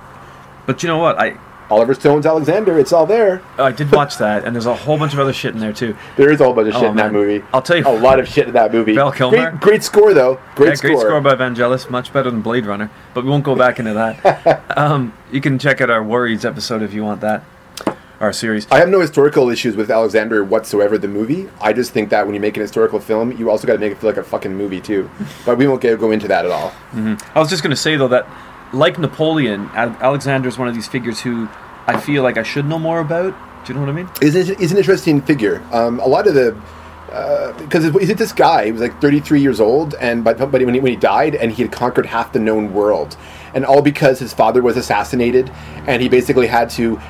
But you know what? I Oliver Stone's Alexander. It's all there. Oh, I did watch that, and there's a whole bunch of other shit in there too. There is a whole bunch of oh, shit man. in that movie. I'll tell you, a lot of shit in that movie. Val Kilmer. Great, great score though. Great yeah, score. Great score by Vangelis. Much better than Blade Runner. But we won't go back into that. um, you can check out our Warriors episode if you want that. Our series. I have no historical issues with Alexander whatsoever. The movie. I just think that when you make an historical film, you also got to make it feel like a fucking movie too. But we won't get, go into that at all. Mm-hmm. I was just going to say though that. Like Napoleon, Alexander is one of these figures who I feel like I should know more about. Do you know what I mean? He's an interesting figure. Um, a lot of the... Because uh, he's this guy. He was like thirty-three years old, and but, but when, he, when he died, and he had conquered half the known world. And all because his father was assassinated, and he basically had to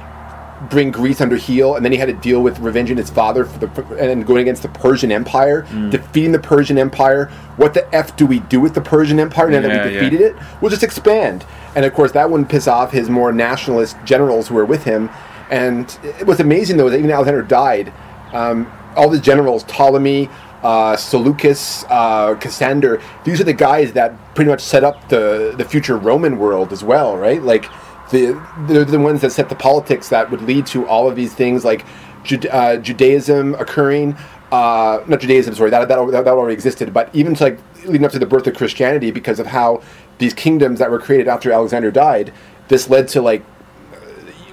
bring Greece under heel, and then he had to deal with revenging his father for the, and going against the Persian Empire, mm. defeating the Persian Empire. What the F do we do with the Persian Empire now yeah, that we defeated yeah. it? We'll just expand. And of course, that wouldn't piss off his more nationalist generals who were with him. And it was amazing, though, that even Alexander died. Um, all the generals, Ptolemy, uh, Seleucus, uh, Cassander, these are the guys that pretty much set up the, the future Roman world as well, right? Like, The, they're the ones that set the politics that would lead to all of these things like Ju- uh, Judaism occurring. Uh, not Judaism, sorry, that, that that already existed, but even to like leading up to the birth of Christianity because of how these kingdoms that were created after Alexander died, this led to like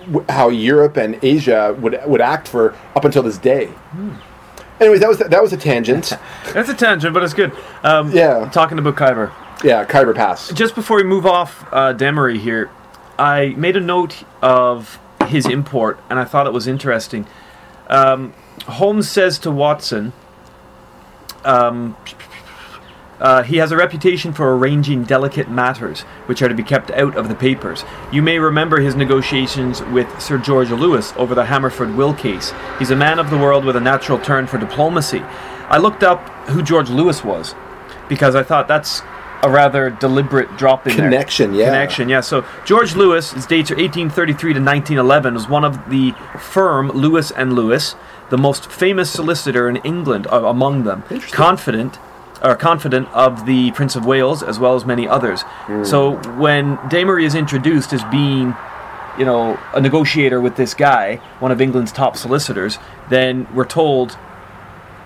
w- how Europe and Asia would would act for up until this day. Hmm. Anyway, that was that was a tangent. That's a tangent, but it's good. Um, yeah. Talking about Khyber. Yeah, Khyber Pass. Just before we move off uh, Damery here, I made a note of his import, and I thought it was interesting. Um, Holmes says to Watson, um, uh, he has a reputation for arranging delicate matters, which are to be kept out of the papers. You may remember his negotiations with Sir George Lewis over the Hammerford will case. He's a man of the world with a natural turn for diplomacy. I looked up who George Lewis was, because I thought that's a rather deliberate drop in Connection, there. yeah. Connection, yeah. So George Lewis, his dates are eighteen thirty-three to nineteen eleven, was one of the firm Lewis and Lewis, the most famous solicitor in England uh, among them, confident or confidant of the Prince of Wales as well as many others. Mm. So when Damery is introduced as being, you know, a negotiator with this guy, one of England's top solicitors, then we're told...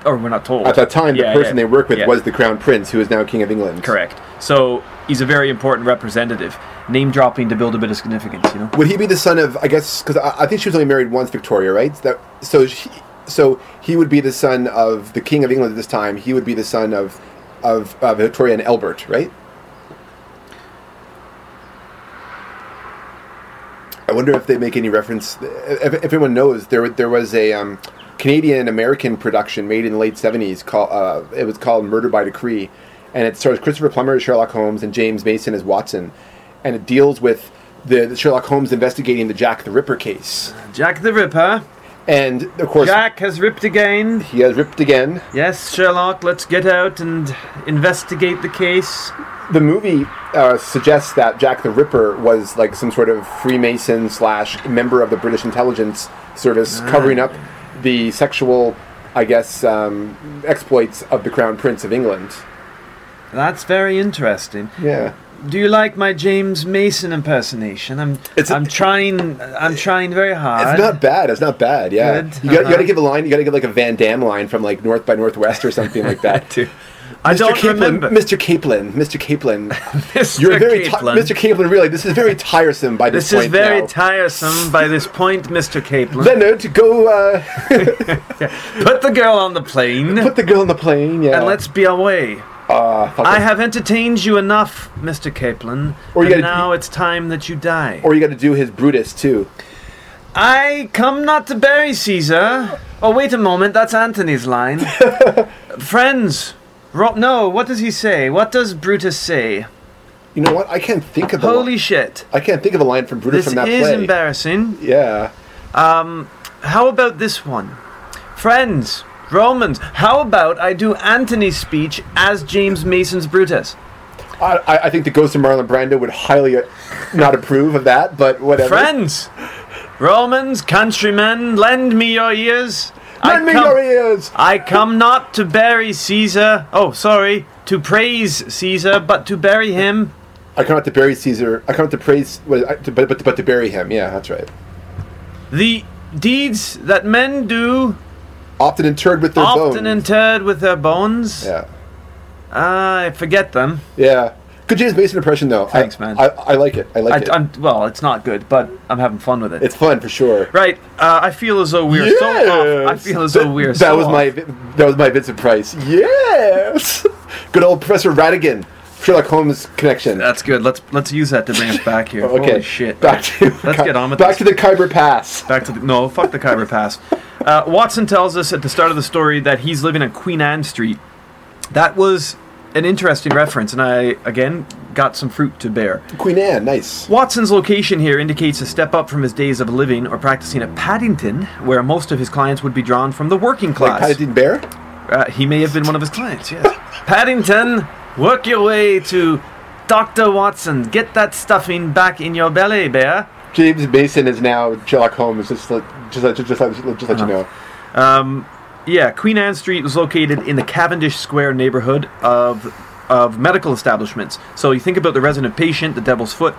Or we're not told. At that time, the yeah, person yeah, they worked with yeah. was the Crown Prince, who is now King of England. Correct. So he's a very important representative. Name dropping to build a bit of significance, you know. Would he be the son of? I guess because I, I think she was only married once, Victoria, right? That so. She, so he would be the son of the King of England at this time. He would be the son of, of uh, Victoria and Elbert, right? I wonder if they make any reference. If, if anyone knows, there there was a. Um, Canadian American production made in the late seventies. Call, uh, it was called Murder by Decree, and it stars Christopher Plummer as Sherlock Holmes and James Mason as Watson, and it deals with the, the Sherlock Holmes investigating the Jack the Ripper case. Jack the Ripper, and of course Jack has ripped again. He has ripped again. Yes, Sherlock, let's get out and investigate the case. The movie uh, suggests that Jack the Ripper was like some sort of Freemason slash member of the British intelligence service, ah. covering up the sexual, I guess, um, exploits of the Crown Prince of England. That's very interesting. Yeah. Do you like my James Mason impersonation? I'm it's I'm a, trying I'm trying very hard. It's not bad. It's not bad. Yeah. Good. You got uh-huh. to give a line. You got to give like a Van Damme line from like North by Northwest or something like that. Too. I Mister don't Capelin, remember. Mister Capelin, Mister Capelin. Mister You're very Capelin. Ti- Mister Capelin, really, this is very tiresome by this, this point This is very now. tiresome by this point, Mister Capelin. Leonard, go... Uh, Put the girl on the plane. Put the girl on the plane, yeah. And let's be away. Uh, I it. have entertained you enough, Mister Capelin, or you and gotta, now it's time that you die. Or you got to do his Brutus, too. I come not to bury Caesar. Oh, wait a moment, that's Antony's line. Friends... Ro- no, what does he say? What does Brutus say? You know what? I can't think of a Holy li- shit. I can't think of a line from Brutus this from that play. This is embarrassing. Yeah. Um, how about this one? Friends, Romans, how about I do Antony's speech as James Mason's Brutus? I, I think the ghost of Marlon Brando would highly not approve of that, but whatever. Friends, Romans, countrymen, lend me your ears... Lend me your ears! I come not to bury Caesar. Oh, sorry. To praise Caesar, but to bury him. I come not to bury Caesar. I come not to praise, but to, but, but to bury him. Yeah, that's right. The deeds that men do... Often interred with their often bones. Often interred with their bones. Yeah. Uh, I forget them. Yeah. Good James Mason impression, though. Thanks, I, man. I, I like it. I like I, it. I'm, well, it's not good, but I'm having fun with it. It's fun for sure. Right. Uh, I feel as though we're yes. so off. I feel as though we're that so was off. my that was my Vincent Price. Yes. Good old Professor Radigan, Sherlock Holmes connection. That's good. Let's let's use that to bring us back here. okay. Holy shit. Back to let's Ky- get on with back this. to the Khyber Pass. Back to the, no fuck the Khyber Pass. Uh, Watson tells us at the start of the story that he's living on Queen Anne Street. That was an interesting reference, and I, again, got some fruit to bear. Queen Anne, nice. Watson's location here indicates a step up from his days of living or practicing at Paddington, where most of his clients would be drawn from the working class. Like Paddington Bear? Uh, he may have been one of his clients, yes. Paddington, work your way to Doctor Watson. Get that stuffing back in your belly, Bear. James Mason is now Sherlock Holmes, just let, just let, just let, just let, just let uh-huh. you know. Um... Yeah, Queen Anne Street was located in the Cavendish Square neighborhood of of medical establishments. So you think about the resident patient, the Devil's Foot.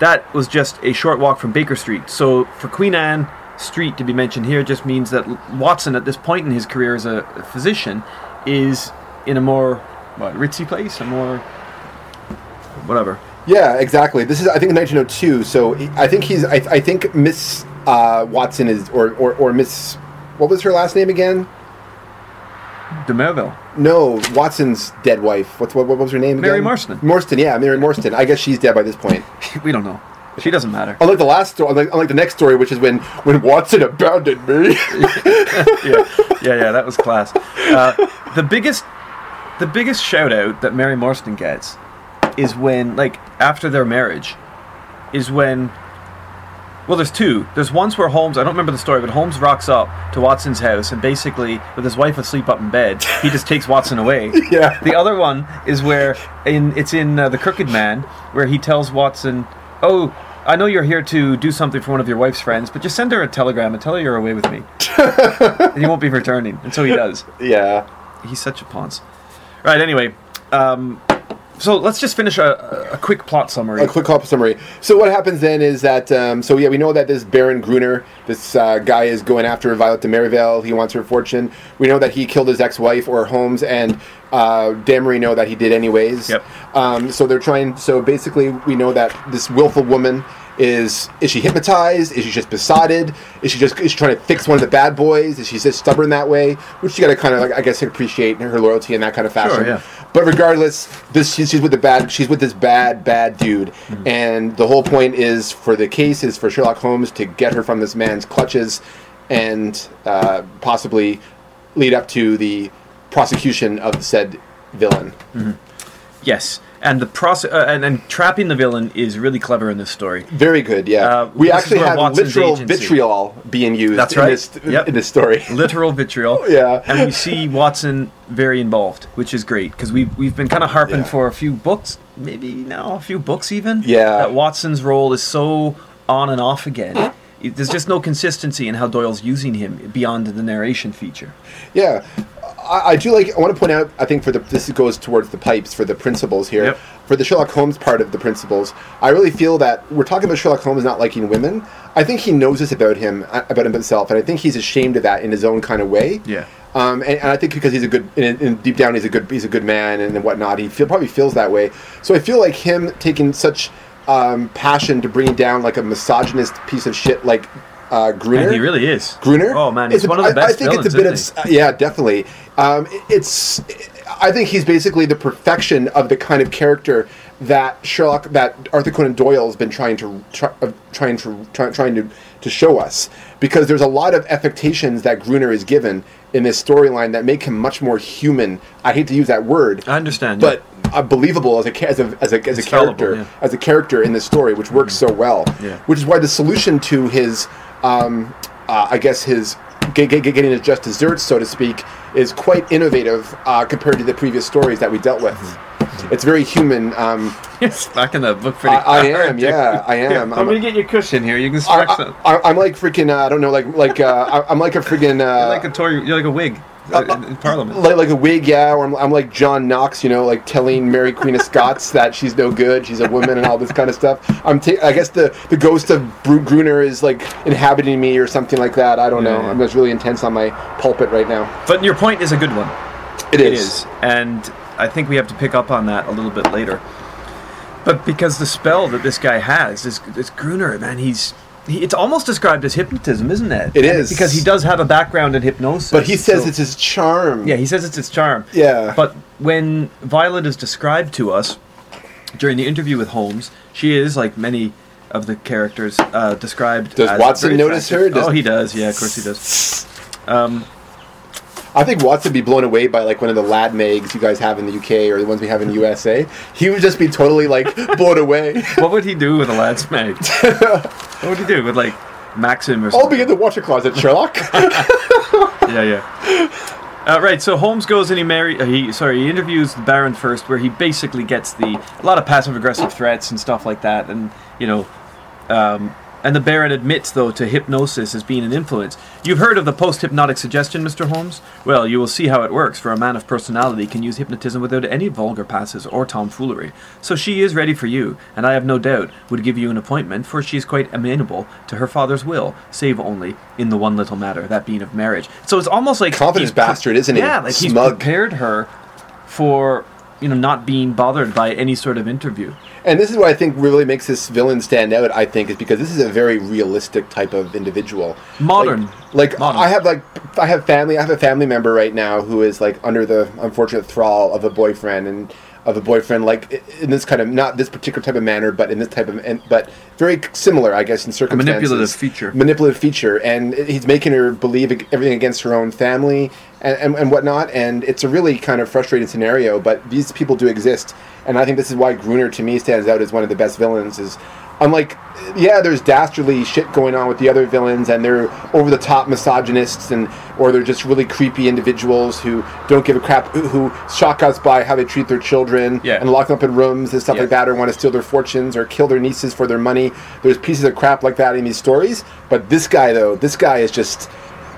That was just a short walk from Baker Street. So for Queen Anne Street to be mentioned here just means that Watson, at this point in his career as a physician, is in a more what, ritzy place, a more whatever. Yeah, exactly. This is, I think, nineteen oh two. So I think he's. I, I think Miss uh, Watson is, or or, or Miss. What was her last name again? de Merville. No, Watson's dead wife. What's, what, what was her name again? Mary Morstan. Morstan, yeah, Mary Morstan. I guess she's dead by this point. We don't know. She doesn't matter. Unlike the last story, unlike, unlike the next story, which is when, when Watson abandoned me. yeah. yeah, yeah, that was class. Uh, the biggest, the biggest shout out that Mary Morstan gets is when, like, after their marriage, is when. Well, there's two. There's ones where Holmes, I don't remember the story, but Holmes rocks up to Watson's house and basically, with his wife asleep up in bed, he just takes Watson away. Yeah. The other one is where, in it's in uh, The Crooked Man, where he tells Watson, oh, I know you're here to do something for one of your wife's friends, but just send her a telegram and tell her you're away with me. And you won't be returning. And so he does. Yeah. He's such a ponce. Right, anyway. Um... So let's just finish a, a quick plot summary. A quick plot summary. So what happens then is that, um, so yeah, we know that this Baron Gruner, this uh, guy is going after Violet de Merville. He wants her fortune. We know that he killed his ex-wife, or Holmes, and uh, Damery know that he did anyways. Yep. Um, so they're trying, so basically we know that this willful woman is, is she hypnotized? Is she just besotted? Is she just is she trying to fix one of the bad boys? Is she just stubborn that way? Which you got to kind of, like, I guess, appreciate her loyalty in that kind of fashion. Sure, yeah. But regardless, this she's, she's with the bad. She's with this bad, bad dude, mm-hmm. and the whole point is for the case is for Sherlock Holmes to get her from this man's clutches, and uh, possibly lead up to the prosecution of the said villain. Mm-hmm. Yes, and the proce- uh, and, and trapping the villain is really clever in this story. Very good. Yeah, uh, we actually have Watson's literal agency. Vitriol being used. That's right. In this, yep. in this story, literal vitriol. Yeah, and we see Watson very involved, which is great because we've we've been kind of harping yeah. for a few books, maybe now a few books even. Yeah, that Watson's role is so on and off again. It, there's just no consistency in how Doyle's using him beyond the narration feature. Yeah. I, I do like. I want to point out. I think for the this goes towards the pipes for the principles here. Yep. For the Sherlock Holmes part of the principles, I really feel that we're talking about Sherlock Holmes not liking women. I think he knows this about him, about himself, and I think he's ashamed of that in his own kind of way. Yeah. Um. And, and I think because he's a good, in, in deep down, he's a good, he's a good man and whatnot. He feel, probably feels that way. So I feel like him taking such um, passion to bringing down like a misogynist piece of shit like. Uh, Gruner. And he really is. Gruner. Oh man, he's it's one a, of the best. I think villains, it's a bit of uh, yeah, definitely. Um, it, it's. It, I think he's basically the perfection of the kind of character that Sherlock, that Arthur Conan Doyle has been trying to try, uh, trying to try, trying to to show us, because there's a lot of affectations that Gruner is given in this storyline that make him much more human. I hate to use that word. I understand, but yeah. believable as a as a as a, as a character yeah. as a character in this story, which works mm-hmm. so well. Yeah. Which is why the solution to his Um, uh, I guess his g- g- getting his just desserts, so to speak, is quite innovative uh, compared to the previous stories that we dealt with. Mm-hmm. It's very human. Um, You're smacking the book pretty I, hard. I am, dude. yeah, I am. Let me get your cushion here. You can smack some. I'm like freaking. Uh, I don't know, like like uh, I'm like a freaking. Uh, you're like a Tory. You're like a Whig. Uh, in, in Parliament, like, like a Whig, yeah, or I'm, I'm like John Knox, you know, like telling Mary Queen of Scots that she's no good, she's a woman, and all this kind of stuff. I'm, ta- I guess the, the ghost of Bru- Gruner is like inhabiting me or something like that. I don't yeah, know. Yeah. I'm just really intense on my pulpit right now. But your point is a good one. It, it is. is, and I think we have to pick up on that a little bit later. But because the spell that this guy has, this this Gruner, man, he's. He, it's almost described as hypnotism, isn't it? It is. Because he does have a background in hypnosis. But he says so, it's his charm. Yeah, he says it's his charm. Yeah. But when Violet is described to us during the interview with Holmes, she is, like many of the characters, uh, described does as... Does Watson notice her? Does oh, he does. Yeah, of course he does. Um, I think Watson would be blown away by, like, one of the lad mags you guys have in the U K or the ones we have in the U S A. He would just be totally, like, blown away. What would he do with a lad's mag? What would he do with, like, Maxim or something? I'll be in the water closet, Sherlock. yeah, yeah. Uh, right, so Holmes goes and he marry. Uh, he sorry, he interviews the Baron first, where he basically gets the a lot of passive-aggressive threats and stuff like that, and, you know... Um, And the Baron admits, though, to hypnosis as being an influence. You've heard of the post-hypnotic suggestion, Mister Holmes? Well, you will see how it works, for a man of personality can use hypnotism without any vulgar passes or tomfoolery. So she is ready for you, and I have no doubt would give you an appointment, for she is quite amenable to her father's will, save only in the one little matter, that being of marriage. So it's almost like... Confidence bastard, isn't he? Yeah, like Smug. He's prepared her for... you know, not being bothered by any sort of interview. And this is what I think really makes this villain stand out, I think, is because this is a very realistic type of individual. Modern. Like, Like Mom. I have like I have family I have a family member right now who is like under the unfortunate thrall of a boyfriend and of a boyfriend like in this kind of not this particular type of manner but in this type of and, but very similar I guess in circumstances. A manipulative feature. Manipulative feature and he's making her believe everything against her own family and, and, and whatnot, and it's a really kind of frustrating scenario, but these people do exist, and I think this is why Gruner to me stands out as one of the best villains is I'm like, yeah, there's dastardly shit going on with the other villains, and they're over-the-top misogynists, and or they're just really creepy individuals who don't give a crap, who shock us by how they treat their children, yeah. and lock them up in rooms and stuff yeah. like that, or want to steal their fortunes, or kill their nieces for their money. There's pieces of crap like that in these stories, but this guy, though, this guy is just...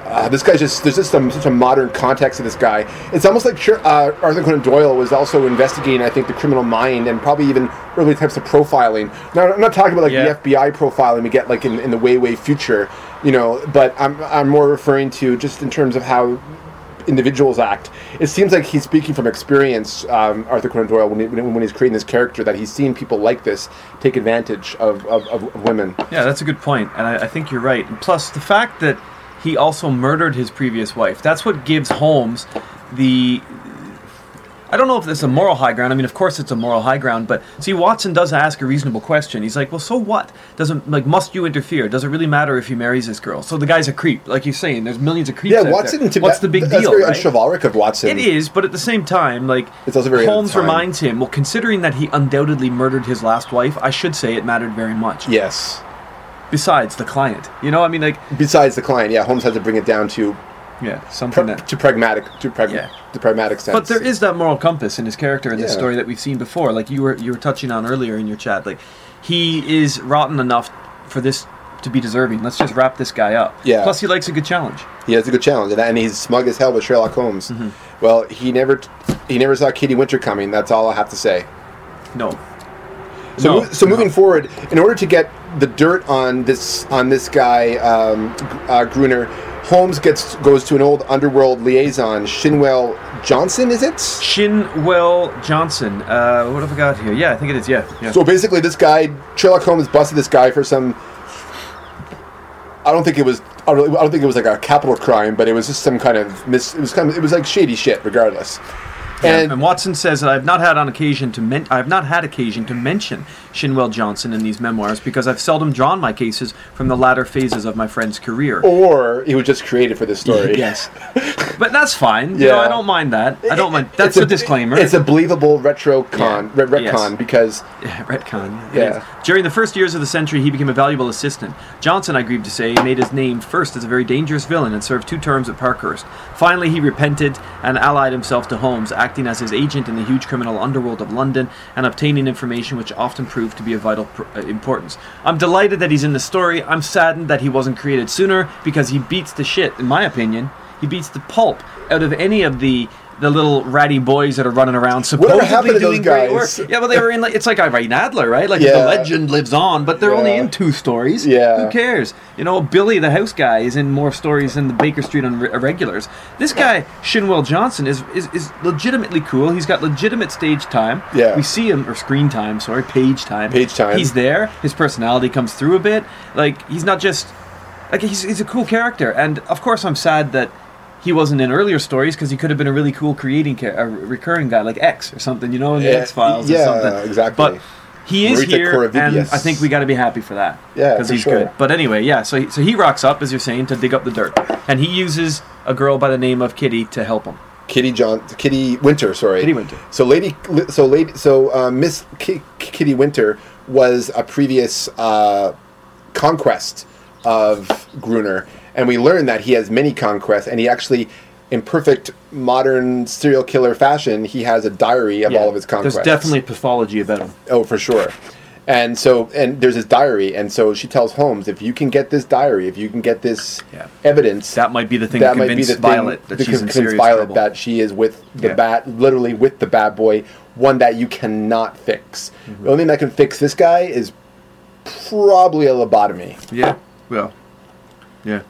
Uh, this guy's just... There's just some, such a modern context of this guy. It's almost like uh, Arthur Conan Doyle was also investigating, I think, the criminal mind and probably even early types of profiling. Now, I'm not talking about, like, yeah. the F B I profiling we get, like, in, in the way, way future, you know, but I'm, I'm more referring to just in terms of how individuals act. It seems like he's speaking from experience, um, Arthur Conan Doyle, when, he, when he's creating this character, that he's seen people like this take advantage of, of, of women. Yeah, that's a good point, and I, I think you're right. And plus, the fact that he also murdered his previous wife. That's what gives Holmes the... I don't know if this is a moral high ground. I mean, of course it's a moral high ground, but see, Watson does ask a reasonable question. He's like, well, so what? Doesn't like, must you interfere? Does it really matter if he marries this girl? So the guy's a creep, like you're saying. There's millions of creeps yeah, out Watson, there. To What's that, the big that's deal, very right? unchivalric of Watson. It is, but at the same time, like, it's also very Holmes reminds him, well, considering that he undoubtedly murdered his last wife, I should say it mattered very much. Yes. Besides the client, you know, I mean, like... Besides the client, yeah, Holmes has to bring it down to... Yeah, something pra- that... To pragmatic, to pragma- yeah. the pragmatic sense. But there is that moral compass in his character in yeah. this story that we've seen before. Like, you were you were touching on earlier in your chat, like, he is rotten enough for this to be deserving. Let's just wrap this guy up. Yeah. Plus, he likes a good challenge. He has a good challenge, and he's smug as hell with Sherlock Holmes. Mm-hmm. Well, he never he never saw Katie Winter coming, that's all I have to say. No. So, no, so no. moving forward, in order to get the dirt on this on this guy um, uh, Gruner, Holmes gets goes to an old underworld liaison, Shinwell Johnson, is it? Shinwell Johnson. Uh, what have I got here? Yeah, I think it is. Yeah. yeah. So basically, this guy Sherlock Holmes busted this guy for some. I don't think it was. I don't think it was like a capital crime, but it was just some kind of mis. It was kind of. It was like shady shit, regardless. And, yeah, and Watson says that I've not had on occasion to men- I've not had occasion to mention Shinwell Johnson in these memoirs because I've seldom drawn my cases from the latter phases of my friend's career. Or he was just created for this story. Yes, but that's fine. Yeah. You know, I don't mind that. I don't it, mind. That's a, a disclaimer. It's a believable retro con yeah. retcon yes. because yeah, retcon. Yeah. During the first years of the century, he became a valuable assistant. Johnson, I grieve to say, made his name first as a very dangerous villain and served two terms at Parkhurst. Finally, he repented and allied himself to Holmes, acting as his agent in the huge criminal underworld of London and obtaining information which often proved to be of vital pr- importance. I'm delighted that he's in the story. I'm saddened that he wasn't created sooner because he beats the shit, in my opinion, he beats the pulp out of any of the the little ratty boys that are running around supposedly doing great work. Yeah, well, they were in, like, it's like Irene Adler, right? Like, yeah. the legend lives on, but they're yeah. only in two stories. Yeah. Who cares? You know, Billy the house guy is in more stories than the Baker Street on re- regulars. This guy, Shinwell Johnson, is, is is legitimately cool. He's got legitimate stage time. Yeah. We see him, or screen time, sorry, page time. Page time. He's there. His personality comes through a bit. Like, he's not just, like, he's he's a cool character. And, of course, I'm sad that he wasn't in earlier stories because he could have been a really cool creating, ca- a recurring guy like X or something, you know, in the yeah, X-Files yeah, or something. Yeah, exactly. But he is Marita here, Coravidius. And I think we got to be happy for that. Yeah, because he's sure. good. But anyway, yeah. So he, so he rocks up, as you're saying, to dig up the dirt, and he uses a girl by the name of Kitty to help him. Kitty John, Kitty Winter, sorry. Kitty Winter. So lady, so lady, so uh, Miss K- Kitty Winter was a previous uh, conquest of Gruner. And we learn that he has many conquests, and he actually, in perfect modern serial killer fashion, he has a diary of yeah, all of his conquests. There's definitely pathology about him. Oh, for sure. And so, and there's his diary, and so she tells Holmes, if you can get this diary, if you can get this yeah. evidence, that might be the thing that, that might convince be the Violet thing that to she's convince in serious Violet trouble. That she is with the yeah. bad, literally with the bad boy, one that you cannot fix. Mm-hmm. The only thing that can fix this guy is probably a lobotomy. Yeah. Well. Yeah.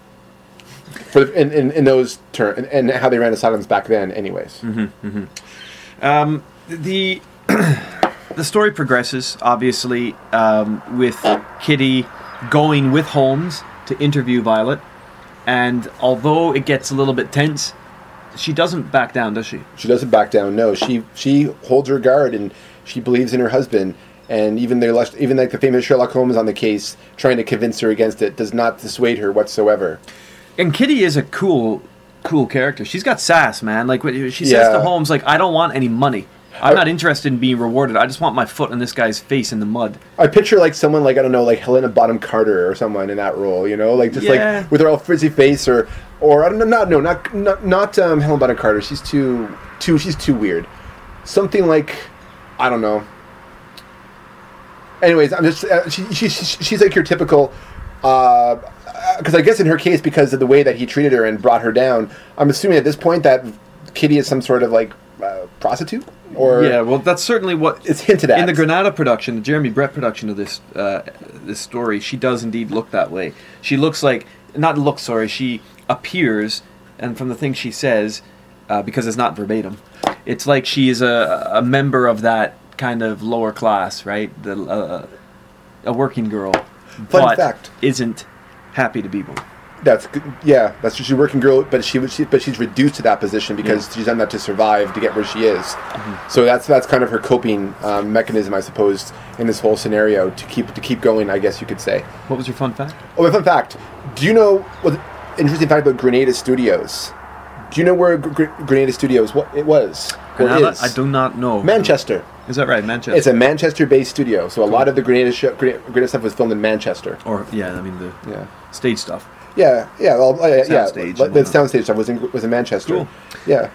For the, in, in, in those terms, and, and how they ran asylums back then, anyways. Mm-hmm, mm-hmm. Um, the the story progresses, obviously, um, with Kitty going with Holmes to interview Violet. And although it gets a little bit tense, she doesn't back down, does she? She doesn't back down, no. She she holds her guard, and she believes in her husband. And even their less, even like the famous Sherlock Holmes on the case, trying to convince her against it, does not dissuade her whatsoever. And Kitty is a cool, cool character. She's got sass, man. Like she says yeah. to Holmes, like, I don't want any money. I'm not interested in being rewarded. I just want my foot in this guy's face in the mud. I picture, like, someone, like, I don't know, like Helena Bonham Carter or someone in that role, you know? Like, just, yeah. like, with her all frizzy face or, or I don't know, not, no, not, not, not um, Helena Bonham Carter. She's too, too, she's too weird. Something like, I don't know. Anyways, I'm just, uh, she, she, she, she's, like, your typical, uh... Because I guess in her case, because of the way that he treated her and brought her down, I'm assuming at this point that Kitty is some sort of, like, Uh, prostitute? Or yeah, well, that's certainly what it's hinted at. In the Granada production, the Jeremy Brett production of this uh, this story, she does indeed look that way. She looks like, not look, sorry, she appears, and from the thing she says, uh, because it's not verbatim, it's like she is a, a member of that kind of lower class, right? The uh, a working girl, Fun but fact. Isn't happy to be one. That's yeah. That's she's a working girl, but she, she but she's reduced to that position because yeah. she's done that to survive to get where she is. Mm-hmm. So that's that's kind of her coping um, mechanism, I suppose, in this whole scenario to keep to keep going. I guess you could say. What was your fun fact? Oh, my fun fact. Do you know what well, interesting fact about Granada Studios? Do you know where Gr- Granada Studios what it was? Granada, is? I do not know. Manchester. Is that right? Manchester. It's a Manchester-based studio, so cool. A lot of the Granada sh- Granada stuff was filmed in Manchester. Or yeah, I mean the yeah. stage stuff. Yeah, yeah, well, yeah, yeah. The soundstage stuff was in was in Manchester. Cool. Yeah.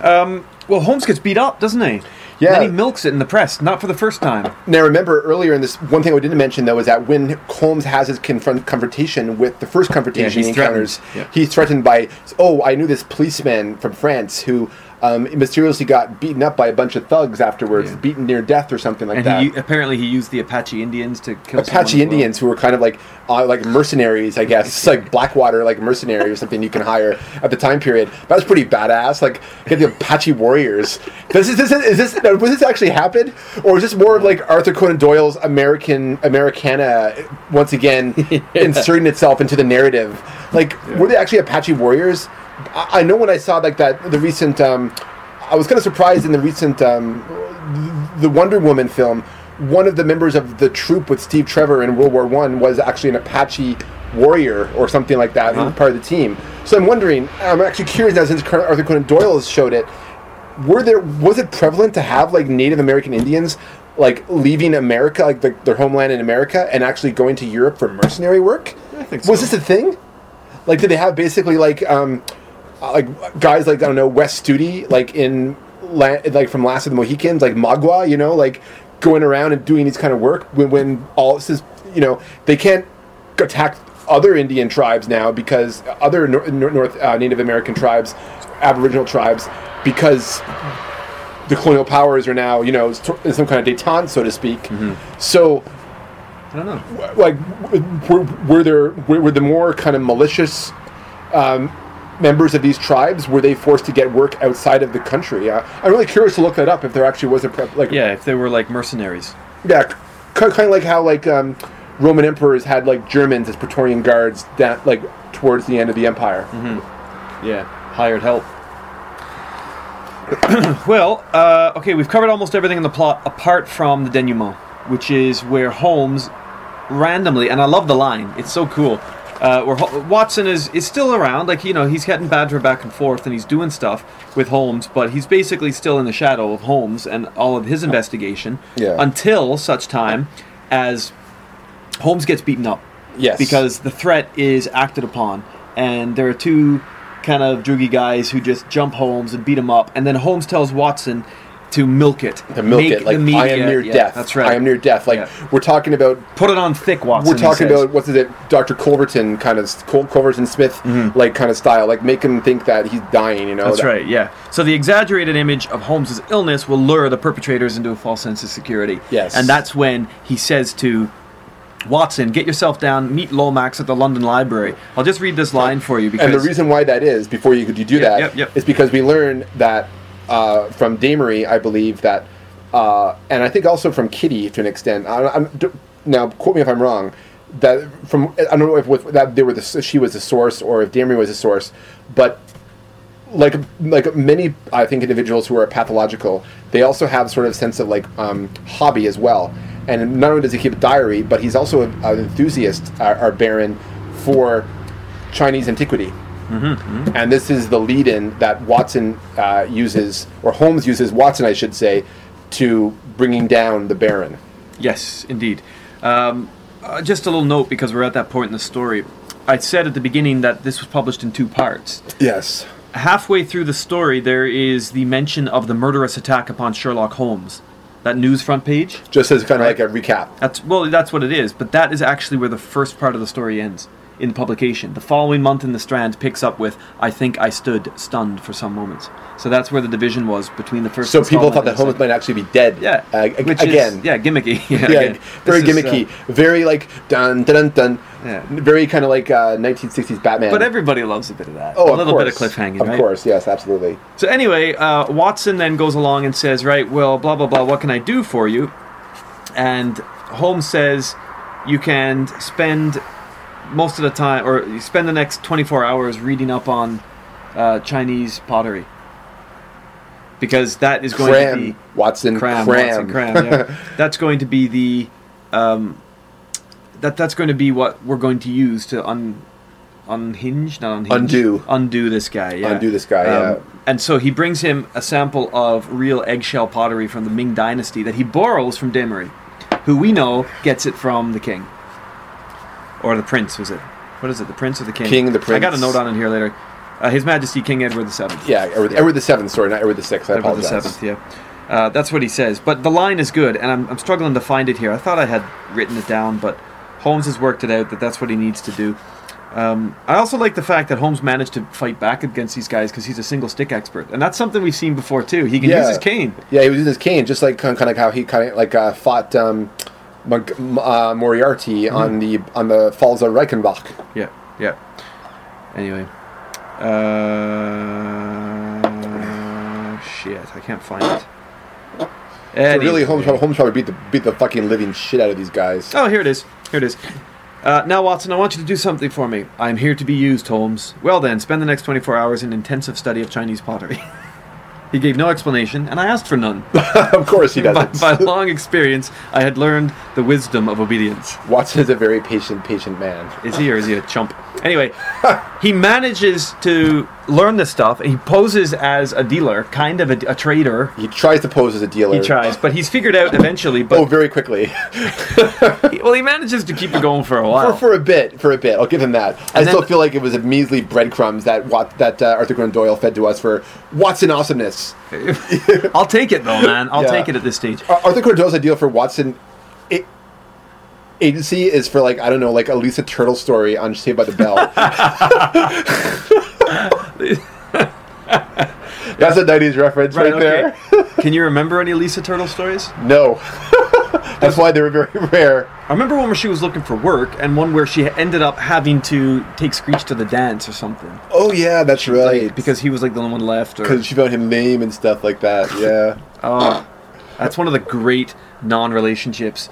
Um, well, Holmes gets beat up, doesn't he? Yeah. And then he milks it in the press, not for the first time. Now, remember earlier in this, one thing we didn't mention though is that when Holmes has his confront confrontation with the first confrontation yeah, he encounters, yeah. he's threatened by oh, I knew this policeman from France who. Um, mysteriously got beaten up by a bunch of thugs afterwards, yeah. beaten near death or something like and that. And apparently he used the Apache Indians to kill Apache Indians well. Who were kind of like uh, like mercenaries, I guess, like Blackwater, like mercenary or something you can hire at the time period. That was pretty badass. Like get the Apache warriors. This is this is this was this actually happened, or is this more of like Arthur Conan Doyle's American Americana once again yeah. inserting itself into the narrative? Like yeah. were they actually Apache warriors? I know when I saw like that the recent um, I was kind of surprised in the recent um, the Wonder Woman film one of the members of the troop with Steve Trevor in World War One was actually an Apache warrior or something like that uh-huh. who was part of the team, so I'm wondering I'm actually curious now since Arthur Conan Doyle has showed it were there was it prevalent to have like Native American Indians like leaving America like the, their homeland in America and actually going to Europe for mercenary work? I think so. Was this a thing? Like did they have basically like um Uh, like guys like I don't know West Studi like in La- like from Last of the Mohicans like Magua you know like going around and doing these kind of work when, when all this is you know they can't attack other Indian tribes now because other nor- North uh, Native American tribes Aboriginal tribes because the colonial powers are now you know in some kind of détente so to speak mm-hmm. so I don't know like were, were there were, were the more kind of malicious um members of these tribes were they forced to get work outside of the country? Uh, I'm really curious to look that up if there actually was a prep, like yeah, if they were like mercenaries. Yeah, c- kind of like how like um, Roman emperors had like Germans as Praetorian guards that like towards the end of the empire. Mm-hmm. Yeah, hired help. Well, uh, okay, we've covered almost everything in the plot apart from the denouement, which is where Holmes randomly and I love the line. It's so cool. Uh, where Ho- Watson is, is still around, like, you know, he's getting badgered back and forth and he's doing stuff with Holmes, but he's basically still in the shadow of Holmes and all of his investigation yeah. until such time as Holmes gets beaten up. Yes. Because the threat is acted upon and there are two kind of droogie guys who just jump Holmes and beat him up and then Holmes tells Watson to milk it. To milk Make it. Like, media, I am near yeah, death. That's right. I am near death. Like, yeah. we're talking about... Put it on thick, Watson. We're talking about, what is it, Doctor Culverton kind of... Col- Culverton Smith, mm-hmm. like, kind of style. Like, make him think that he's dying, you know? That's that. Right, yeah. So the exaggerated image of Holmes' illness will lure the perpetrators into a false sense of security. Yes. And that's when he says to Watson, get yourself down, meet Lomax at the London Library. I'll just read this line for you because... And the reason why that is, before you, you do yep, that, yep, yep. is because we learn that... Uh, from Damery, I believe that, uh, and I think also from Kitty to an extent. I, I'm, now, quote me if I'm wrong. that from I don't know if with that they were the, she was the source or if Damery was the source, but like like many I think individuals who are pathological, they also have sort of a sense of like um, hobby as well. And not only does he keep a diary, but he's also an enthusiast, our, our baron, for Chinese antiquity. Mm-hmm, mm-hmm. And this is the lead-in that Watson uh, uses, or Holmes uses, Watson, I should say, to bringing down the baron. Yes, indeed. Um, uh, just a little note, because we're at that point in the story. I said at the beginning that this was published in two parts. Yes. Halfway through the story, there is the mention of the murderous attack upon Sherlock Holmes. That news front page? Just as kind of like a recap. That's well, that's what it is. But that is actually where the first part of the story ends, in publication. The following month in The Strand picks up with, I think I stood stunned for some moments. So that's where the division was between the first So people thought that Holmes might actually be dead. Yeah. Uh, ag- Which again. Is, yeah, gimmicky. yeah, yeah again. Very this gimmicky. Is, uh, very like, dun, dun, dun, dun. Yeah. Very kind of like uh, nineteen sixties Batman. But everybody loves a bit of that. Oh, a of little course. Bit of cliffhanging, of right? Of course, yes, absolutely. So anyway, uh, Watson then goes along and says, right, well, blah, blah, blah, what can I do for you? And Holmes says, you can spend most of the time, or you spend the next twenty-four hours reading up on uh, Chinese pottery. Because that is going cram, to be... Watson, cram. cram. Watson, cram, yeah. That's going to be the... Um, That that's going to be what we're going to use to un, unhinge, not unhinge, undo, undo this guy, yeah, undo this guy, um, yeah. And so he brings him a sample of real eggshell pottery from the Ming Dynasty that he borrows from Damery, who we know gets it from the king, or the prince. Was it? What is it? The prince or the king? King, the prince. I got a note on it here later. Uh, His Majesty King Edward the Seventh. Yeah, Edward, yeah. Edward the Seventh. Sorry, not Edward the Sixth. I Edward apologize. Edward the Seventh. Yeah. Uh, that's what he says. But the line is good, and I'm I'm struggling to find it here. I thought I had written it down, but Holmes has worked it out that that's what he needs to do. Um, I also like the fact that Holmes managed to fight back against these guys because he's a single stick expert, and that's something we've seen before too. He can yeah. use his cane. Yeah, he was using his cane, just like kind of, kind of how he kind of like uh, fought um, uh, Moriarty mm-hmm. on the on the Falls of Reichenbach. Yeah, yeah. Anyway, uh, shit, I can't find it. So really, Holmes, Holmes probably beat the beat the fucking living shit out of these guys. Oh, here it is. Here it is. Uh, now, Watson, I want you to do something for me. I'm here to be used, Holmes. Well then, spend the next twenty-four hours in intensive study of Chinese pottery. He gave no explanation, and I asked for none. Of course he doesn't. By, by long experience, I had learned the wisdom of obedience. Watson is a very patient, patient man. Is he, or is he a chump? Anyway, he manages to learn this stuff. He poses as a dealer, kind of a, a trader. He tries to pose as a dealer. He tries, but he's figured out eventually. But oh, very quickly. he, well, he manages to keep it going for a while. For, for a bit, for a bit. I'll give him that. And I then, still feel like it was a measly breadcrumbs that that uh, Arthur Conan Doyle fed to us for Watson awesomeness. I'll take it though, man. I'll yeah. take it at this stage. Arthur Conan Doyle's ideal for Watson it, agency is for like I don't know, like a Lisa Turtle story on Saved by the Bell. That's a nineties reference right, right there. Okay. Can you remember any Lisa Turtle stories? No. That's why they were very rare. I remember one where she was looking for work, and one where she ended up having to take Screech to the dance or something. Oh yeah, that's right. Like, because he was like the only one left. Because she found him lame and stuff like that. Yeah. Oh, that's one of the great non-relationships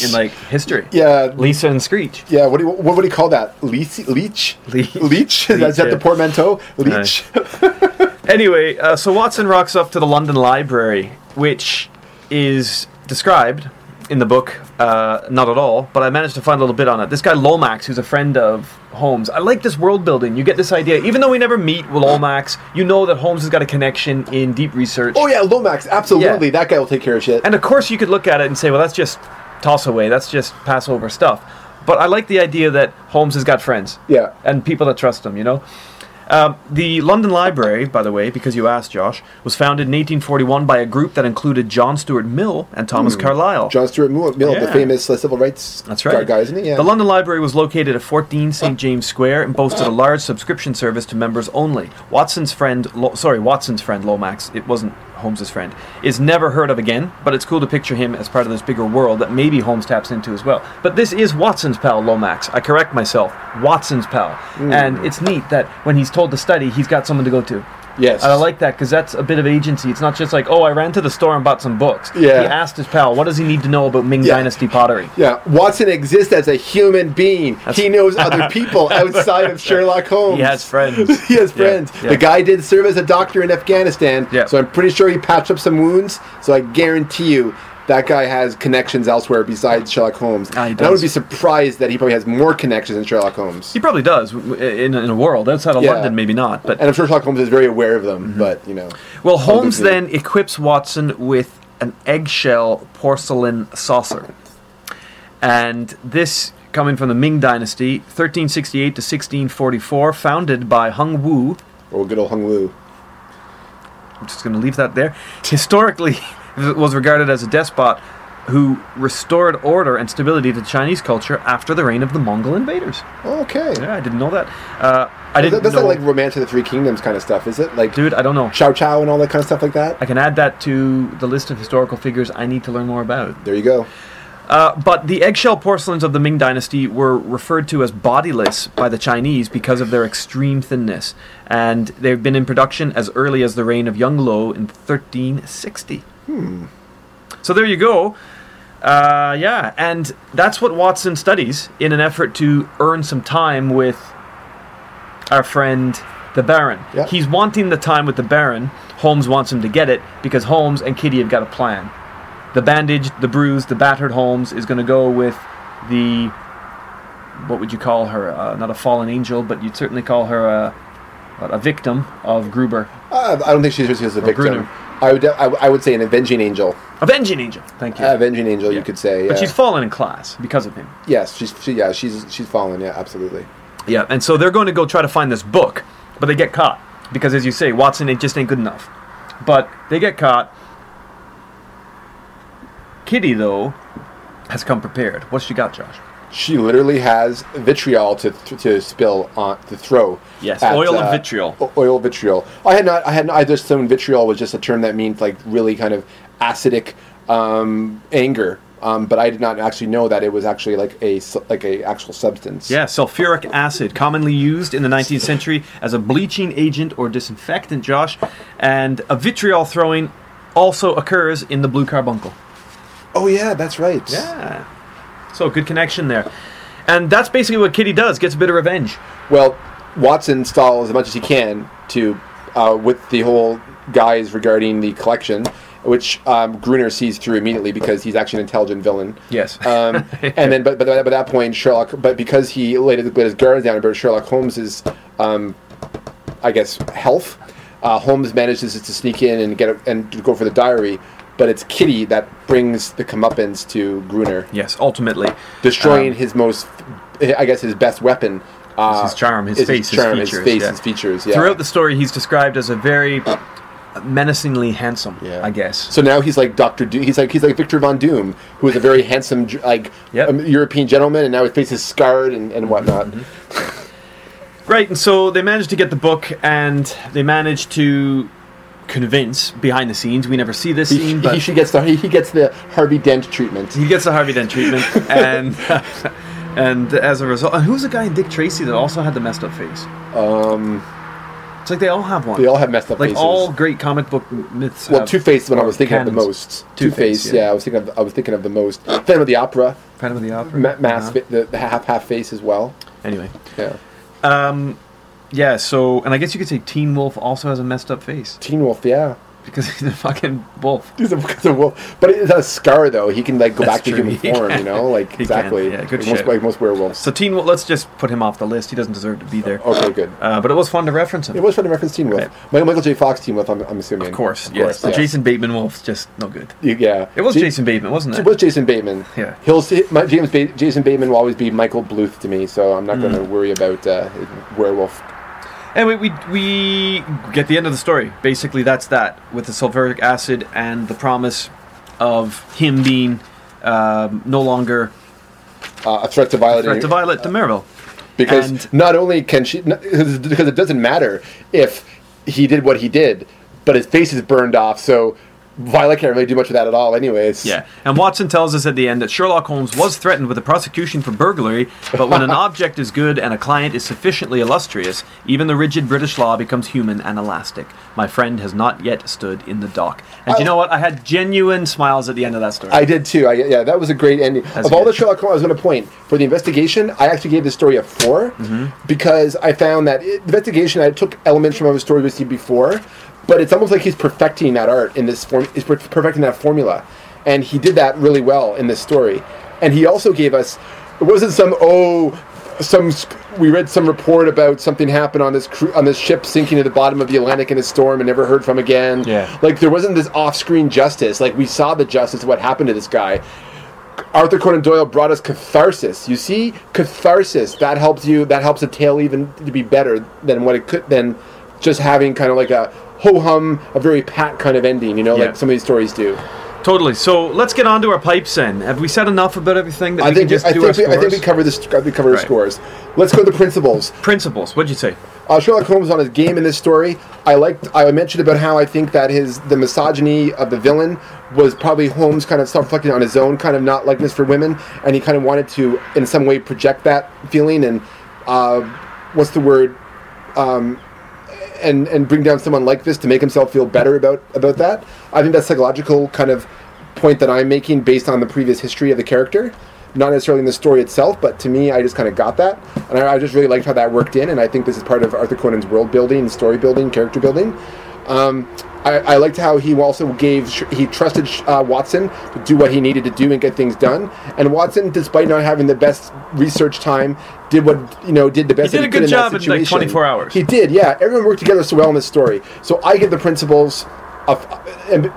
in, in like history. Yeah, Lisa and Screech. Yeah. What do you, what would he call that? Leech? Leech? Leech? Leech? Is that yeah. the portmanteau? Leech. Right. Anyway, uh, so Watson rocks up to the London Library, which is described in the book, uh, not at all, but I managed to find a little bit on it. This guy Lomax, who's a friend of Holmes. I like this world building. You get this idea. Even though we never meet Lomax, you know that Holmes has got a connection in deep research. Oh yeah, Lomax, absolutely. Yeah. That guy will take care of shit. And of course you could look at it and say, well, that's just toss away. That's just pass over stuff. But I like the idea that Holmes has got friends. Yeah. And people that trust him, you know? Um, the London Library, by the way, because you asked, Josh, was founded in eighteen forty-one by a group that included John Stuart Mill and Thomas mm. Carlyle. John Stuart Mill, Mill yeah. the famous civil rights That's right. guy, isn't he? Yeah. The London Library was located at fourteen Saint James Square and boasted a large subscription service to members only. Watson's friend, Lo- sorry, Watson's friend Lomax, it wasn't Holmes's friend, is never heard of again, but it's cool to picture him as part of this bigger world that maybe Holmes taps into as well. But this is Watson's pal, Lomax. I correct myself. Watson's pal. Mm. And it's neat that when he's told to study, he's got someone to go to. Yes. And I like that because that's a bit of agency. It's not just like, oh, I ran to the store and bought some books. Yeah. He asked his pal, what does he need to know about Ming yeah. Dynasty pottery? Yeah. Watson exists as a human being. That's he knows other people outside of Sherlock Holmes. He has friends. he has friends. Yeah. Yeah. The guy did serve as a doctor in Afghanistan, yeah. so I'm pretty sure he patched up some wounds, so I guarantee you that guy has connections elsewhere besides Sherlock Holmes. Ah, and I would be surprised that he probably has more connections than Sherlock Holmes. He probably does, in, in a world. Outside of yeah. London, maybe not. But and I'm sure Sherlock Holmes is very aware of them, mm-hmm. but, you know. Well, Holmes then equips Watson with an eggshell porcelain saucer. And this, coming from the Ming Dynasty, thirteen sixty-eight to sixteen forty-four, founded by Hung Wu. Oh, good old Hung Wu. I'm just going to leave that there. Historically... was regarded as a despot who restored order and stability to Chinese culture after the reign of the Mongol invaders. Okay. Yeah, I didn't know that. Uh, I didn't. That's not like Romance of the Three Kingdoms kind of stuff, is it? Like, dude, I don't know. Chow Chow and all that kind of stuff like that. I can add that to the list of historical figures I need to learn more about. There you go. Uh, but the eggshell porcelains of the Ming Dynasty were referred to as bodiless by the Chinese because of their extreme thinness, and they've been in production as early as the reign of Yung Lo in thirteen sixty. Hmm. So there you go. Uh, yeah, and that's what Watson studies in an effort to earn some time with our friend the Baron. Yep. He's wanting the time with the Baron. Holmes wants him to get it because Holmes and Kitty have got a plan. The bandaged, the bruised, the battered Holmes is going to go with the, what would you call her? Uh, not a fallen angel, but you'd certainly call her a, a victim of Gruber. Uh, I don't think she's just a victim. Gruner. I would I, I would say an avenging angel. Avenging angel. Thank you. Uh, avenging angel, yeah. You could say. Yeah. But she's fallen in class because of him. Yes, she's she, yeah, she's she's fallen, yeah, absolutely. Yeah, and so they're going to go try to find this book, but they get caught because, as you say, Watson it just ain't good enough. But they get caught. Kitty though has come prepared. What's she got, Josh? She literally has vitriol to th- to spill on to throw. Yes, at, oil uh, and vitriol. O- oil vitriol. I had not. I had. Not, I just assumed vitriol was just a term that means like really kind of acidic um, anger. Um, but I did not actually know that it was actually like a like a actual substance. Yeah, sulfuric acid, commonly used in the nineteenth century as a bleaching agent or disinfectant. Josh, and a vitriol throwing also occurs in The Blue Carbuncle. Oh yeah, that's right. Yeah. So, good connection there. And that's basically what Kitty does, gets a bit of revenge. Well, Watson stalls as much as he can to uh, with the whole guise regarding the collection, which um, Gruner sees through immediately because he's actually an intelligent villain. Yes. Um, and then, but, but at that point, Sherlock, but because he laid his guard down about Sherlock Holmes's, um, I guess, health, uh, Holmes manages to sneak in and get a, and to go for the diary. But it's Kitty that brings the comeuppance to Gruner. Yes, ultimately. Destroying um, his most, I guess his best weapon. Uh, his charm, his face, his, charm, his features. His face, yeah. his features, yeah. Throughout the story, he's described as a very menacingly handsome, yeah. I guess. So now he's like Doctor Doom. He's like he's like Victor Von Doom, who is a very handsome like yep. um, European gentleman, and now his face is scarred and, and whatnot. Mm-hmm. Right, and so they managed to get the book, and they managed to... convince behind the scenes. We never see this he, scene, but he, she gets the, he gets the Harvey Dent treatment. He gets the Harvey Dent treatment, and uh, and as a result, and who's the guy in Dick Tracy that also had the messed up face? Um, it's like they all have one. They all have messed up like faces. Like all great comic book myths. Well, Two Face, when I was thinking cannons. Of the most. Two Face, yeah. yeah, I was thinking of I was thinking of the most. Phantom of the Opera. Phantom of the Opera. Ma- mass, uh-huh. the, the half half face as well. Anyway, yeah. Um. Yeah, so, and I guess you could say Teen Wolf also has a messed up face. Teen Wolf, yeah. Because he's a fucking wolf. He's a, he's a wolf. But it's a scar, though. He can, like, go That's back true. To human he form, can. You know? Like, he exactly. Can. Yeah, good like shit. Most, like most werewolves. So Teen Wolf, let's just put him off the list. He doesn't deserve to be there. Okay, good. Uh, but it was fun to reference him. It was fun to reference Teen Wolf. Right. Michael J. Fox Teen Wolf, I'm, I'm assuming. Of course, of yes. Course, yes. Jason Bateman Wolf's just no good. Yeah. It was J- Jason Bateman, wasn't it? It was Jason Bateman. Yeah. He'll see, my, James ba- Jason Bateman will always be Michael Bluth to me, so I'm not mm. going to worry about uh, werewolf. And we, we we get the end of the story. Basically, that's that, with the sulfuric acid and the promise of him being um, no longer uh, a threat to Violet. A threat to Violet uh, de Merville. Because and not only can she, not, because it doesn't matter if he did what he did, but his face is burned off. So Violet can't really do much of that at all anyways. Yeah, and Watson tells us at the end that Sherlock Holmes was threatened with a prosecution for burglary, but when an object is good and a client is sufficiently illustrious, even the rigid British law becomes human and elastic. My friend has not yet stood in the dock. And I, you know what? I had genuine smiles at the end of that story. I did too. I, yeah, that was a great ending. That's of good. All the Sherlock Holmes, I was going to point, for the investigation, I actually gave this story a four, mm-hmm. because I found that the investigation, I took elements from a story we've seen before, but it's almost like he's perfecting that art in this form. He's perfecting that formula, and he did that really well in this story. And he also gave us, it wasn't some oh, some we read some report about something happened on this cru- on this ship sinking to the bottom of the Atlantic in a storm and never heard from again. Yeah, like there wasn't this off-screen justice. Like we saw the justice of what happened to this guy. Arthur Conan Doyle brought us catharsis. You see, catharsis that helps you. That helps a tale even to be better than what it could than just having kind of like a ho-hum, a very pat kind of ending, you know, yeah. like some of these stories do. Totally. So let's get on to our pipes then. Have we said enough about everything that I we think, can just I do think our we, I think we covered, this, we covered right. our scores. Let's go to principles. Principles. What'd you say? Uh, Sherlock Holmes on his game in this story. I liked. I mentioned about how I think that his the misogyny of the villain was probably Holmes kind of self-reflecting on his own kind of not likeness for women, and he kind of wanted to, in some way, project that feeling and, uh, what's the word, um... and and bring down someone like this to make himself feel better about, about that. I think that's psychological kind of point that I'm making based on the previous history of the character, not necessarily in the story itself, but to me, I just kind of got that. And I, I just really liked how that worked in, and I think this is part of Arthur Conan's world building, story building, character building. Um, I, I liked how he also gave, he trusted uh, Watson to do what he needed to do and get things done. And Watson, despite not having the best research time, did what, you know, did the best he, did he could in that situation. He did a good job in like twenty-four hours. He did, yeah. Everyone worked together so well in this story. So I get the principles of... Uh,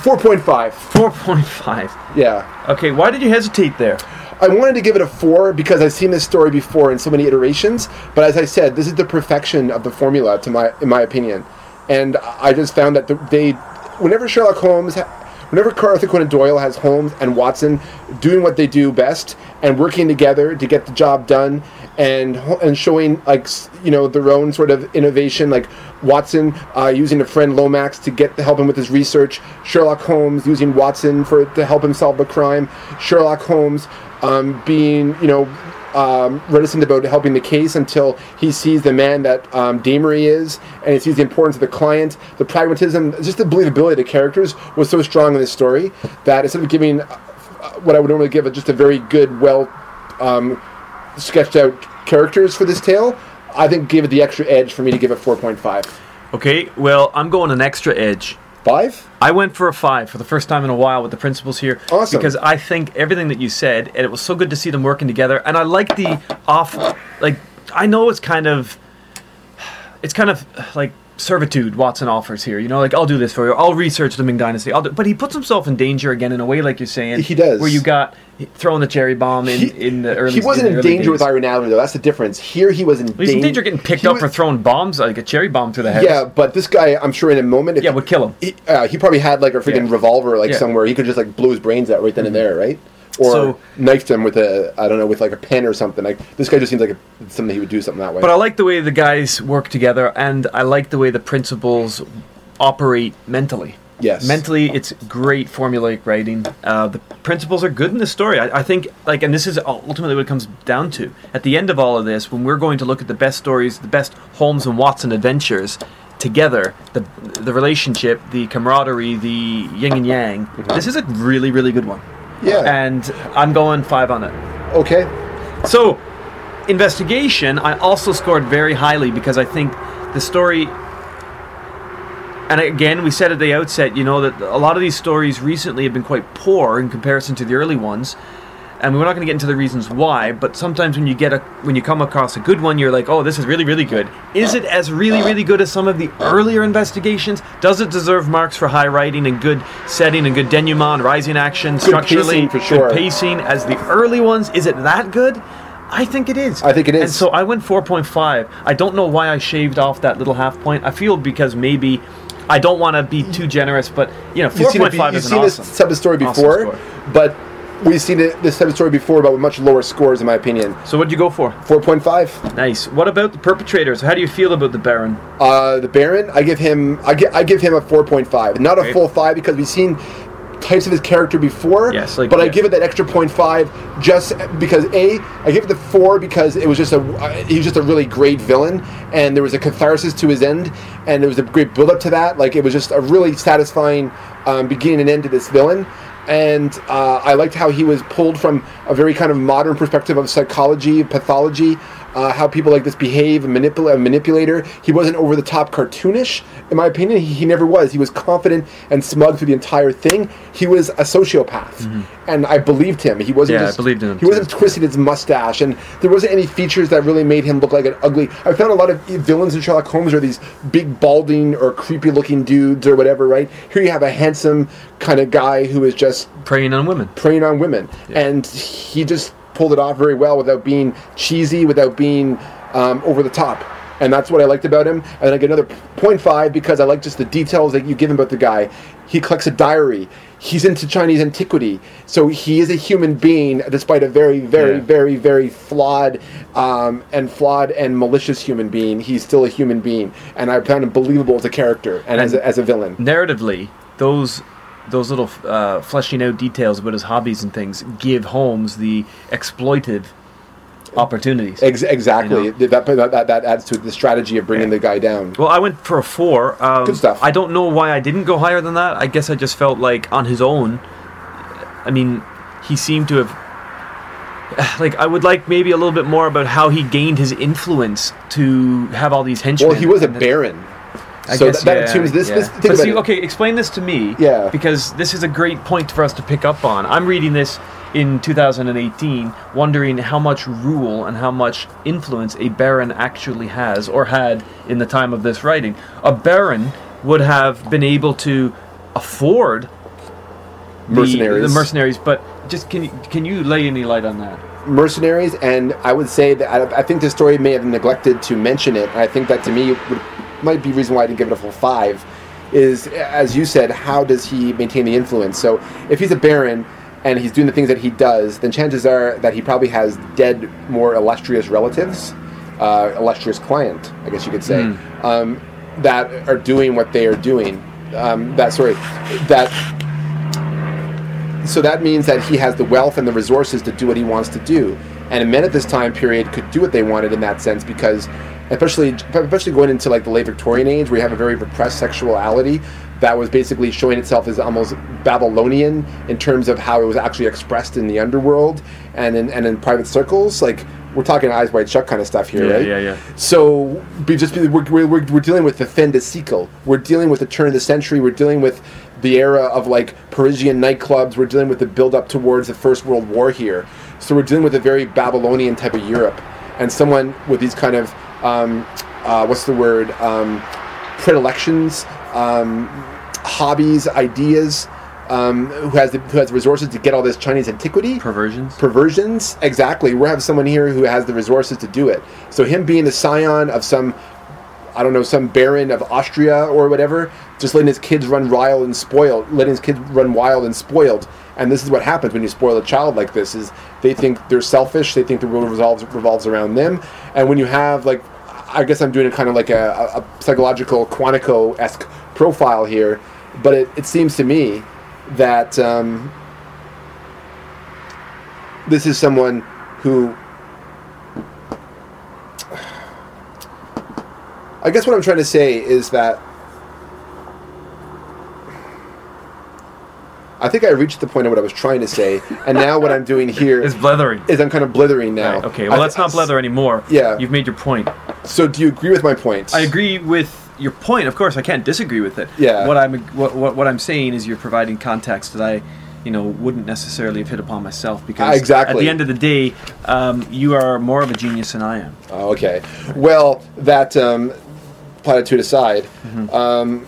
four point five. four point five. Yeah. Okay, why did you hesitate there? I wanted to give it a four because I've seen this story before in so many iterations, but as I said, this is the perfection of the formula, to my, in my opinion. And I just found that they, whenever Sherlock Holmes, whenever Arthur Conan Doyle has Holmes and Watson doing what they do best and working together to get the job done and and showing, like, you know, their own sort of innovation, like Watson uh, using a friend Lomax to get to help him with his research, Sherlock Holmes using Watson for to help him solve a crime, Sherlock Holmes Um, being, you know, um, reticent about helping the case until he sees the man that um, Damery is, and he sees the importance of the client. The pragmatism, just the believability of the characters was so strong in this story that instead of giving uh, what I would normally give a, just a very good, well um, sketched out characters for this tale, I think gave it the extra edge for me to give it four point five. Okay, well, I'm going an extra edge. Five? I went for a five for the first time in a while with the principals here. Awesome. Because I think everything that you said, and it was so good to see them working together, and I like the off, like, I know it's kind of, it's kind of like servitude Watson offers here, you know, like, I'll do this for you, I'll research the Ming Dynasty, I'll do, but he puts himself in danger again in a way, like you're saying. He does. Where you got throwing the cherry bomb in, he, in the early days. He wasn't in, in danger days. With Irene Adler, though. That's the difference. Here he was in danger. Well, he's in danger getting picked he up was, for throwing bombs, like a cherry bomb through the head. Yeah, but this guy, I'm sure in a moment... If yeah, would kill him. He, uh, he probably had like a freaking yeah. revolver like yeah. somewhere. He could just like blow his brains out right then mm-hmm. and there, right? Or so, knifed him with a, I don't know, with like a pen or something. Like this guy just seems like a, something he would do something that way. But I like the way the guys work together, and I like the way the principals operate mentally. Yes. Mentally, it's great formulaic writing. Uh, the principles are good in this story. I, I think, like, and this is ultimately what it comes down to. At the end of all of this, when we're going to look at the best stories, the best Holmes and Watson adventures together, the the relationship, the camaraderie, the yin and yang, mm-hmm. this is a really, really good one. Yeah. And I'm going five on it. Okay. So, investigation, I also scored very highly because I think the story... And again, we said at the outset, you know, that a lot of these stories recently have been quite poor in comparison to the early ones. And we're not going to get into the reasons why, but sometimes when you get a when you come across a good one, you're like, oh, this is really, really good. Is it as really, really good as some of the earlier investigations? Does it deserve marks for high writing and good setting and good denouement, rising action, good structurally, pacing for sure. good pacing as the early ones? Is it that good? I think it is. I think it is. And so I went four point five. I don't know why I shaved off that little half point. I feel because maybe... I don't want to be too generous, but, you know, four point five is an awesome. You've seen this type of story before, awesome but we've seen it, this type of story before, but with much lower scores, in my opinion. So what'd you go for? four point five. Nice. What about the perpetrators? How do you feel about the Baron? Uh, the Baron, I give him, I give, I give him a four point five. Not Great. a full five, because we've seen types of his character before, yes, like, but yeah. I give it that extra point five just because a I give it the four because it was just a uh, he was just a really great villain, and there was a catharsis to his end, and there was a great build up to that. Like, it was just a really satisfying um, beginning and end to this villain. And uh, I liked how he was pulled from a very kind of modern perspective of psychology, pathology, uh, how people like this behave, and manipul- a manipulator. He wasn't over-the-top cartoonish, in my opinion. He, he never was. He was confident and smug through the entire thing. He was a sociopath, mm-hmm. and I believed him. He wasn't yeah, just, I believed in him. He too. wasn't twisting his mustache, and there wasn't any features that really made him look like an ugly... I found a lot of villains in Sherlock Holmes are these big, balding, or creepy-looking dudes or whatever, right? Here you have a handsome kind of guy who is just... Preying on women. Preying on women. Yeah. And he just pulled it off very well without being cheesy, without being um, over the top. And that's what I liked about him. And I get another point five because I like just the details that you give him about the guy. He collects a diary. He's into Chinese antiquity. So he is a human being, despite a very, very, yeah. very, very flawed um, and flawed and malicious human being. He's still a human being. And I found him believable as a character and, and as a, as a villain. Narratively, those... those little uh, fleshing out details about his hobbies and things give Holmes the exploitive opportunities. Ex- exactly. You know? that, that, that, that adds to the strategy of bringing yeah. the guy down. Well, I went for a four. Um, Good stuff. I don't know why I didn't go higher than that. I guess I just felt like on his own, I mean, he seemed to have... Like, I would like maybe a little bit more about how he gained his influence to have all these henchmen. Well, he was a baron. I so guess, that, that yeah, assumes this. Yeah. this but see, okay, explain this to me. Yeah. Because this is a great point for us to pick up on. I'm reading this in two thousand eighteen, wondering how much rule and how much influence a baron actually has or had in the time of this writing. A baron would have been able to afford mercenaries. The, the mercenaries, but just can you, can you lay any light on that? Mercenaries, and I would say that I, I think the story may have neglected to mention it. I think that to me would. Might be the reason why I didn't give it a full five, is, as you said, how does he maintain the influence? So if he's a baron and he's doing the things that he does, then chances are that he probably has dead, more illustrious relatives, uh, illustrious client, I guess you could say, mm. um, that are doing what they are doing. Um, that sorry, that. So that means that he has the wealth and the resources to do what he wants to do, and men at this time period could do what they wanted in that sense because. Especially, especially going into like the late Victorian age, where you have a very repressed sexuality that was basically showing itself as almost Babylonian in terms of how it was actually expressed in the underworld and in and in private circles. Like we're talking Eyes Wide Shut kind of stuff here, yeah, right? Yeah, yeah, yeah. So we just we're we're we're dealing with the fin de siècle. We're dealing with the turn of the century. We're dealing with the era of like Parisian nightclubs. We're dealing with the build up towards the First World War here. So we're dealing with a very Babylonian type of Europe, and someone with these kind of Um, uh, what's the word? Um, predilections, um, hobbies, ideas. Um, who has the, who has the resources to get all this Chinese antiquity? Perversions. Perversions. Exactly. We have someone here who has the resources to do it. So him being the scion of some, I don't know, some baron of Austria or whatever, just letting his kids run wild and spoiled, letting his kids run wild and spoiled. And this is what happens when you spoil a child like this: is they think they're selfish, they think the world revolves revolves around them. And when you have like, I guess I'm doing a kind of like a, a psychological Quantico-esque profile here, but it, it seems to me that um, this is someone who. I guess what I'm trying to say is that I think I reached the point of what I was trying to say, and now what I'm doing here is blethering. Is I'm kind of blethering now. Right, okay, well I, let's not blether anymore. Yeah. You've made your point. So do you agree with my point? I agree with your point. Of course, I can't disagree with it. Yeah. What I'm what what, what I'm saying is you're providing context that I, you know, wouldn't necessarily have hit upon myself because uh, exactly. At the end of the day, um, you are more of a genius than I am. Oh, okay. Well, that um, platitude aside, mm-hmm. um,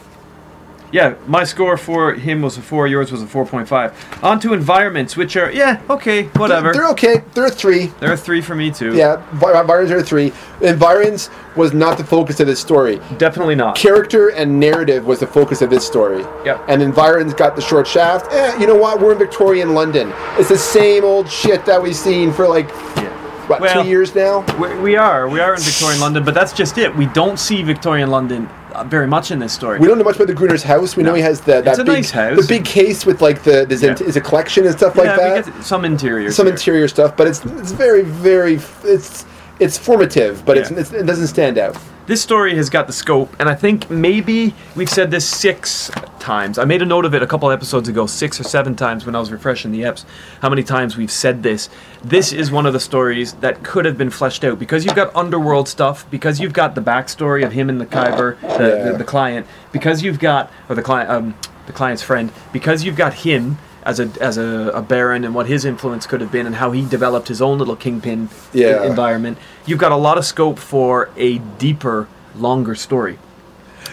Yeah, my score for him was a four. Yours was a four point five. On to environments, which are, yeah, okay, whatever. They're, they're okay. They're a three. They're a three for me, too. Yeah, environments are a three. Environments was not the focus of this story. Definitely not. Character and narrative was the focus of this story. Yep. And environments got the short shaft. Eh, you know what? We're in Victorian London. It's the same old shit that we've seen for, like... Yeah. What, well, two years now? We are. We are in Victorian London, but that's just it. We don't see Victorian London very much in this story. We don't know much about the Gruner's house. We no. know he has the, that it's a big, nice house. The big case with like the is yeah. a collection and stuff yeah, like that. We get some interior, some here. interior stuff, but it's it's very very it's it's formative, but yeah. it's, it's it doesn't stand out. This story has got the scope, and I think maybe we've said this six times. I made a note of it a couple episodes ago, six or seven times when I was refreshing the eps, how many times we've said this. This is one of the stories that could have been fleshed out, because you've got underworld stuff, because you've got the backstory of him and the Khyber, the, yeah. the, the client, because you've got, or the client, um, the client's friend, because you've got him as a as a, a baron and what his influence could have been and how he developed his own little kingpin yeah. environment. You've got a lot of scope for a deeper, longer story.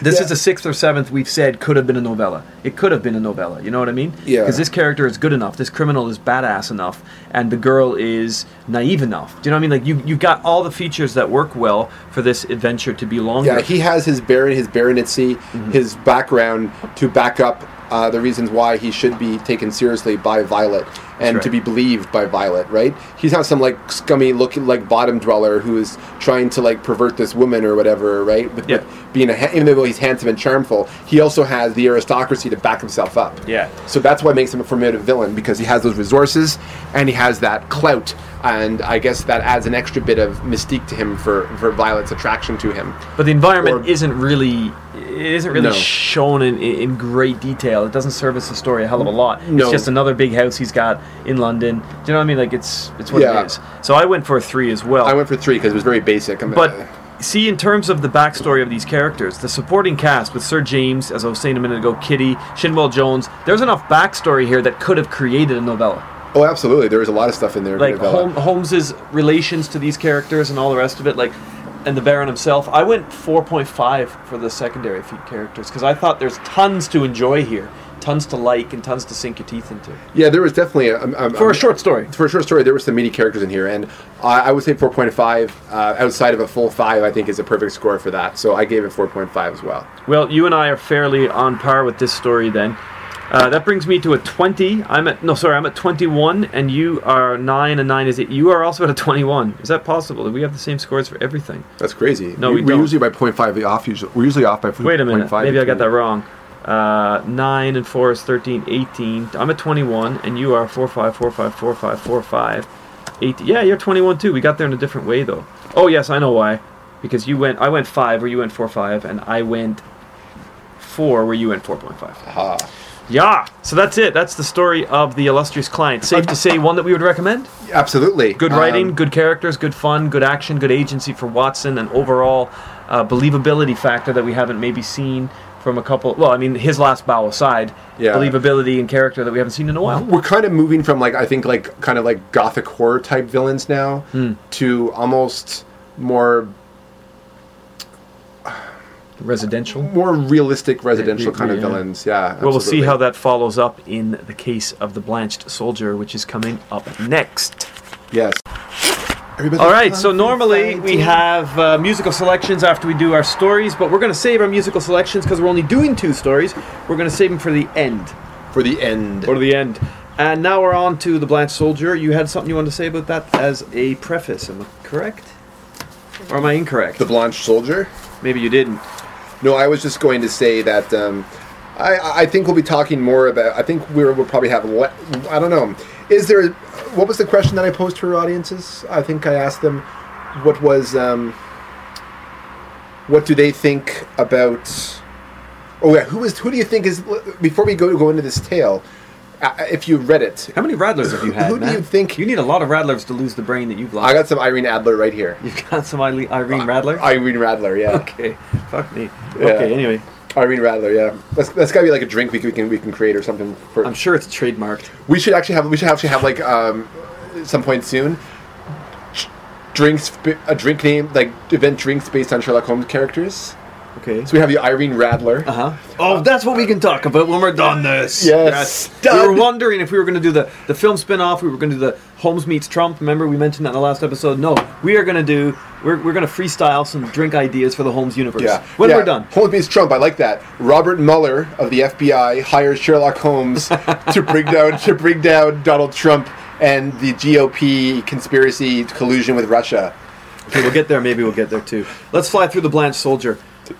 This yeah. is the sixth or seventh we've said could have been a novella. It could have been a novella, you know what I mean? Yeah. Because this character is good enough, this criminal is badass enough, and the girl is naive enough. Do you know what I mean? Like you, you've got all the features that work well for this adventure to be longer. Yeah, he has his baron, his baronetcy, mm-hmm. his background to back up Uh, the reasons why he should be taken seriously by Violet and right. to be believed by Violet, right? He's not some like scummy looking like bottom dweller who is trying to like pervert this woman or whatever, right? With, yeah. with being a, even though he's handsome and charmful, he also has the aristocracy to back himself up. Yeah. So that's what makes him a formative villain, because he has those resources and he has that clout, and I guess that adds an extra bit of mystique to him for, for Violet's attraction to him. But the environment or, isn't really. It isn't really no. shown in, in great detail. It doesn't service the story a hell of a lot. No. It's just another big house he's got in London. Do you know what I mean? Like it's it's what yeah. it is. So I went for a three as well. I went for three because it was very basic. I'm but uh, see, in terms of the backstory of these characters, the supporting cast with Sir James, as I was saying a minute ago, Kitty, Shinwell Jones, there's enough backstory here that could have created a novella. Oh, absolutely. There was a lot of stuff in there. Like Hol- Holmes's relations to these characters and all the rest of it. Like. And the Baron himself. I went four point five for the secondary characters because I thought there's tons to enjoy here, tons to like, and tons to sink your teeth into. Yeah, there was definitely a, a, a for a short story. For a short story, there were some meaty characters in here, and I, I would say four point five uh, outside of a full five. I think is a perfect score for that. So I gave it four point five as well. Well, you and I are fairly on par with this story then. Uh, that brings me to a twenty. I'm at no, sorry, I'm at twenty-one, and you are nine, and nine is eight. You are also at a twenty-one. Is that possible? Do we have the same scores for everything? That's crazy. No, we, we don't. We're usually by point five off. Usually, we're usually off by point five. Wait a minute. Maybe I got that wrong. Uh, nine and four is thirteen, eighteen. I'm at twenty-one, and you are four, five, four, five, four, five, four, five, eighteen. Yeah, you're twenty-one too. We got there in a different way though. Oh yes, I know why. Because you went, I went five, where you went four, five, and I went four, where you went four point five. Aha. Yeah, so that's it. That's the story of The Illustrious Client. Safe to say one that we would recommend? Absolutely. Good writing, um, good characters, good fun, good action, good agency for Watson, and overall uh, believability factor that we haven't maybe seen from a couple... Well, I mean, his last bow aside, yeah. believability and character that we haven't seen in a while. We're kind of moving from, like I think, like kind of like gothic horror-type villains now mm. to almost more... Residential? More realistic residential yeah, kind of yeah. villains, yeah. Absolutely. Well, we'll see how that follows up in the case of The Blanched Soldier, which is coming up next. Yes. Everybody All right, so normally we have uh, musical selections after we do our stories, but we're going to save our musical selections because we're only doing two stories. We're going to save them for the end. For the end. For the end. And now we're on to The Blanched Soldier. You had something you wanted to say about that as a preface, am I correct? Or am I incorrect? The Blanched Soldier? Maybe you didn't. No, I was just going to say that um, I, I think we'll be talking more about... I think we're, we'll probably have... Le- I don't know. Is there... What was the question that I posed to our audiences? I think I asked them what was... Um, what do they think about... Oh, yeah. Who is? Who do you think is... Before we go go into this tale, uh, if you read it... How many Rattlers have you had, Who Matt? do you think... You need a lot of Rattlers to lose the brain that you've lost. I got some Irene Adler right here. You've got some Irene Radler? Uh, Irene Radler, yeah. Okay. Fuck me. Yeah. Okay, anyway. Irene Adler, yeah. That's that's gotta be like a drink we can we can, we can create or something. For I'm sure it's trademarked. We should actually have we should actually have like um, some point soon drinks a drink name like event drinks based on Sherlock Holmes characters. Okay. So we have the Irene Adler. Uh-huh. Oh, uh, that's what we can talk about when we're done this. Yes. yes. We were wondering if we were going to do the, the film spin-off. We were going to do the Holmes meets Trump. Remember we mentioned that in the last episode? No. We are going to do... We're we're going to freestyle some drink ideas for the Holmes universe. Yeah. When yeah. we're done. Holmes meets Trump. I like that. Robert Mueller of the F B I hires Sherlock Holmes to bring down to bring down Donald Trump and the G O P conspiracy collusion with Russia. Okay, we'll get there. Maybe we'll get there too. Let's fly through the Blanched Soldier.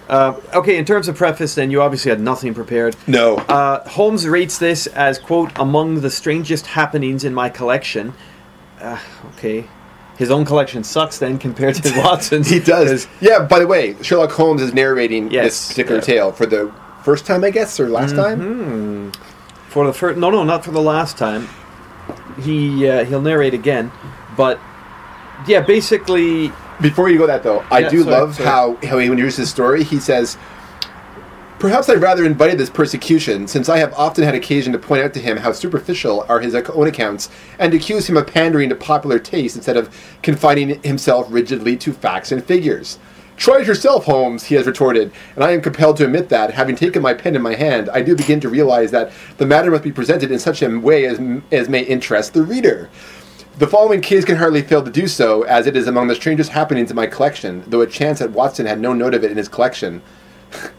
Uh, okay, in terms of preface, then, you obviously had nothing prepared. No. Uh, Holmes rates this as, quote, among the strangest happenings in my collection. Uh, okay. His own collection sucks, then, compared to Watson's. He does. Yeah, by the way, Sherlock Holmes is narrating yes, this particular yeah. tale for the first time, I guess, or last mm-hmm. time? For the first... No, no, not for the last time. He, uh, he'll narrate again, but... Yeah, basically... Before you go that, though, I yeah, do sorry, love sorry. how how he introduces his story. He says, perhaps I rather invited this persecution, since I have often had occasion to point out to him how superficial are his own accounts, and accuse him of pandering to popular taste instead of confining himself rigidly to facts and figures. Try it yourself, Holmes, he has retorted, and I am compelled to admit that, having taken my pen in my hand, I do begin to realize that the matter must be presented in such a way as as may interest the reader. The following case can hardly fail to do so, as it is among the strangest happenings in my collection, though a chance that Watson had no note of it in his collection.